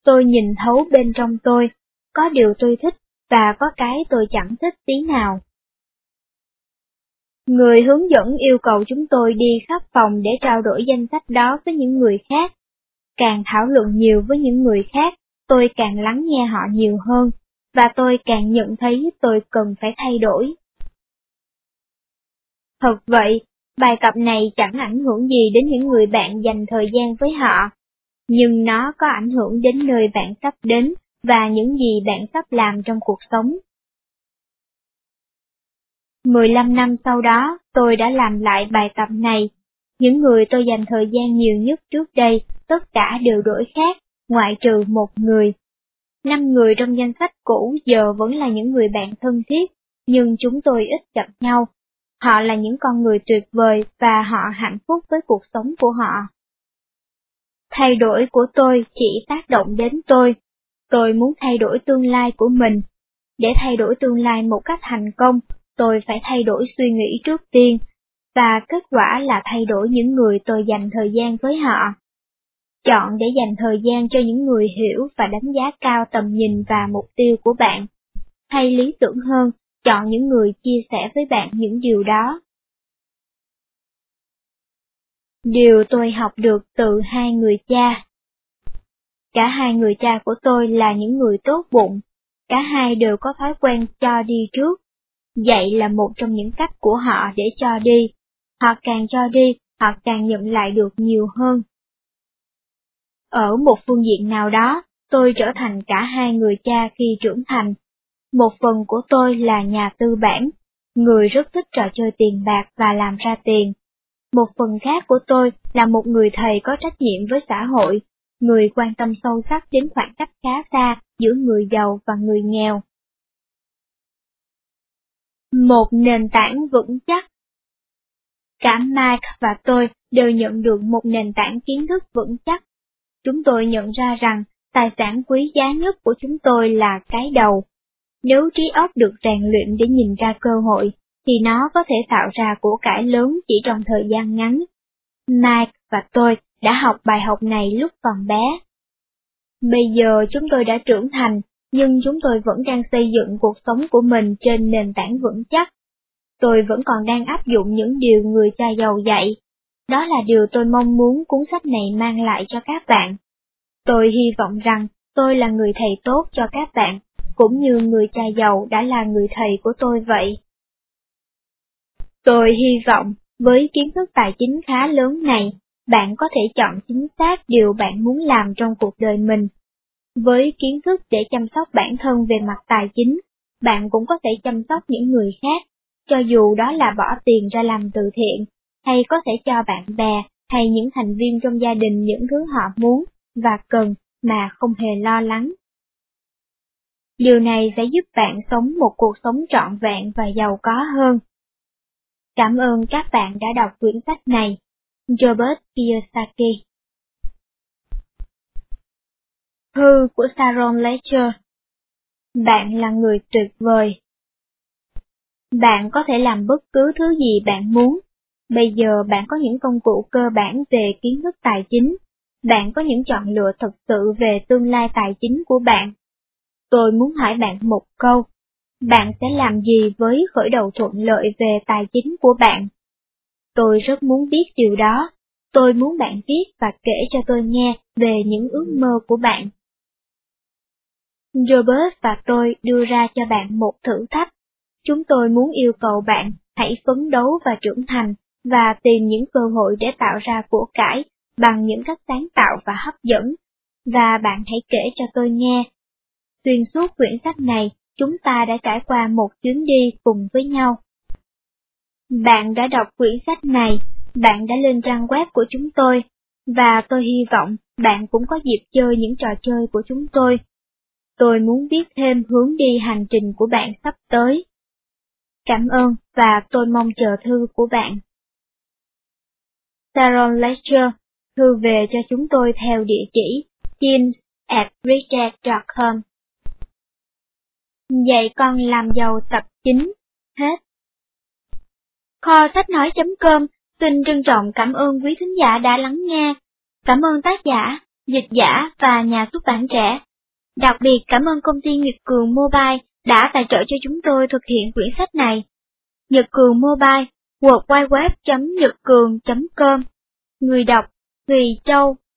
Tôi nhìn thấu bên trong tôi, có điều tôi thích và có cái tôi chẳng thích tí nào. Người hướng dẫn yêu cầu chúng tôi đi khắp phòng để trao đổi danh sách đó với những người khác. Càng thảo luận nhiều với những người khác, tôi càng lắng nghe họ nhiều hơn, và tôi càng nhận thấy tôi cần phải thay đổi. Thật vậy, bài tập này chẳng ảnh hưởng gì đến những người bạn dành thời gian với họ, nhưng nó có ảnh hưởng đến nơi bạn sắp đến và những gì bạn sắp làm trong cuộc sống. mười lăm năm sau đó, tôi đã làm lại bài tập này. Những người tôi dành thời gian nhiều nhất trước đây, tất cả đều đổi khác, ngoại trừ một người. Năm người trong danh sách cũ giờ vẫn là những người bạn thân thiết, nhưng chúng tôi ít gặp nhau. Họ là những con người tuyệt vời và họ hạnh phúc với cuộc sống của họ. Thay đổi của tôi chỉ tác động đến tôi. Tôi muốn thay đổi tương lai của mình. Để thay đổi tương lai một cách thành công, tôi phải thay đổi suy nghĩ trước tiên, và kết quả là thay đổi những người tôi dành thời gian với họ. Chọn để dành thời gian cho những người hiểu và đánh giá cao tầm nhìn và mục tiêu của bạn. Hay lý tưởng hơn, chọn những người chia sẻ với bạn những điều đó. Điều tôi học được từ hai người cha. Cả hai người cha của tôi là những người tốt bụng, cả hai đều có thói quen cho đi trước. Dạy là một trong những cách của họ để cho đi. Họ càng cho đi, họ càng nhận lại được nhiều hơn. Ở một phương diện nào đó, tôi trở thành cả hai người cha khi trưởng thành. Một phần của tôi là nhà tư bản, người rất thích trò chơi tiền bạc và làm ra tiền. Một phần khác của tôi là một người thầy có trách nhiệm với xã hội, người quan tâm sâu sắc đến khoảng cách khá xa giữa người giàu và người nghèo. một nền tảng vững chắc. Cả Mike và tôi đều nhận được một nền tảng kiến thức vững chắc. Chúng tôi nhận ra rằng tài sản quý giá nhất của chúng tôi là cái đầu. Nếu trí óc được rèn luyện để nhìn ra cơ hội, thì nó có thể tạo ra của cải lớn chỉ trong thời gian ngắn. Mike và tôi đã học bài học này lúc còn bé. Bây giờ chúng tôi đã trưởng thành, nhưng chúng tôi vẫn đang xây dựng cuộc sống của mình trên nền tảng vững chắc. Tôi vẫn còn đang áp dụng những điều người cha giàu dạy. Đó là điều tôi mong muốn cuốn sách này mang lại cho các bạn. Tôi hy vọng rằng tôi là người thầy tốt cho các bạn, cũng như người cha giàu đã là người thầy của tôi vậy. Tôi hy vọng, với kiến thức tài chính khá lớn này, bạn có thể chọn chính xác điều bạn muốn làm trong cuộc đời mình. Với kiến thức để chăm sóc bản thân về mặt tài chính, bạn cũng có thể chăm sóc những người khác, cho dù đó là bỏ tiền ra làm từ thiện, hay có thể cho bạn bè hay những thành viên trong gia đình những thứ họ muốn và cần mà không hề lo lắng. Điều này sẽ giúp bạn sống một cuộc sống trọn vẹn và giàu có hơn. Cảm ơn các bạn đã đọc quyển sách này. Robert Kiyosaki. Thư của Sharon Lechter. Bạn là người tuyệt vời. Bạn có thể làm bất cứ thứ gì bạn muốn. Bây giờ bạn có những công cụ cơ bản về kiến thức tài chính. Bạn có những chọn lựa thật sự về tương lai tài chính của bạn. Tôi muốn hỏi bạn một câu. Bạn sẽ làm gì với khởi đầu thuận lợi về tài chính của bạn? Tôi rất muốn biết điều đó. Tôi muốn bạn viết và kể cho tôi nghe về những ước mơ của bạn. Robert và tôi đưa ra cho bạn một thử thách. Chúng tôi muốn yêu cầu bạn hãy phấn đấu và trưởng thành, và tìm những cơ hội để tạo ra của cải bằng những cách sáng tạo và hấp dẫn, và bạn hãy kể cho tôi nghe. Xuyên suốt quyển sách này, chúng ta đã trải qua một chuyến đi cùng với nhau. Bạn đã đọc quyển sách này, bạn đã lên trang web của chúng tôi, và tôi hy vọng bạn cũng có dịp chơi những trò chơi của chúng tôi. Tôi muốn biết thêm hướng đi hành trình của bạn sắp tới. Cảm ơn và tôi mong chờ thư của bạn. Sharon Lechter, thư về cho chúng tôi theo địa chỉ teens at richard dot com. Dạy con làm giàu tập chín, hết. Kho sách nói chấm com xin trân trọng cảm ơn quý thính giả đã lắng nghe. Cảm ơn tác giả, dịch giả và nhà xuất bản trẻ. Đặc biệt cảm ơn công ty Nhật Cường Mobile đã tài trợ cho chúng tôi thực hiện quyển sách này. Nhật Cường Mobile, worldwideweb chấm nhật cường chấm com. Người đọc Thùy Châu.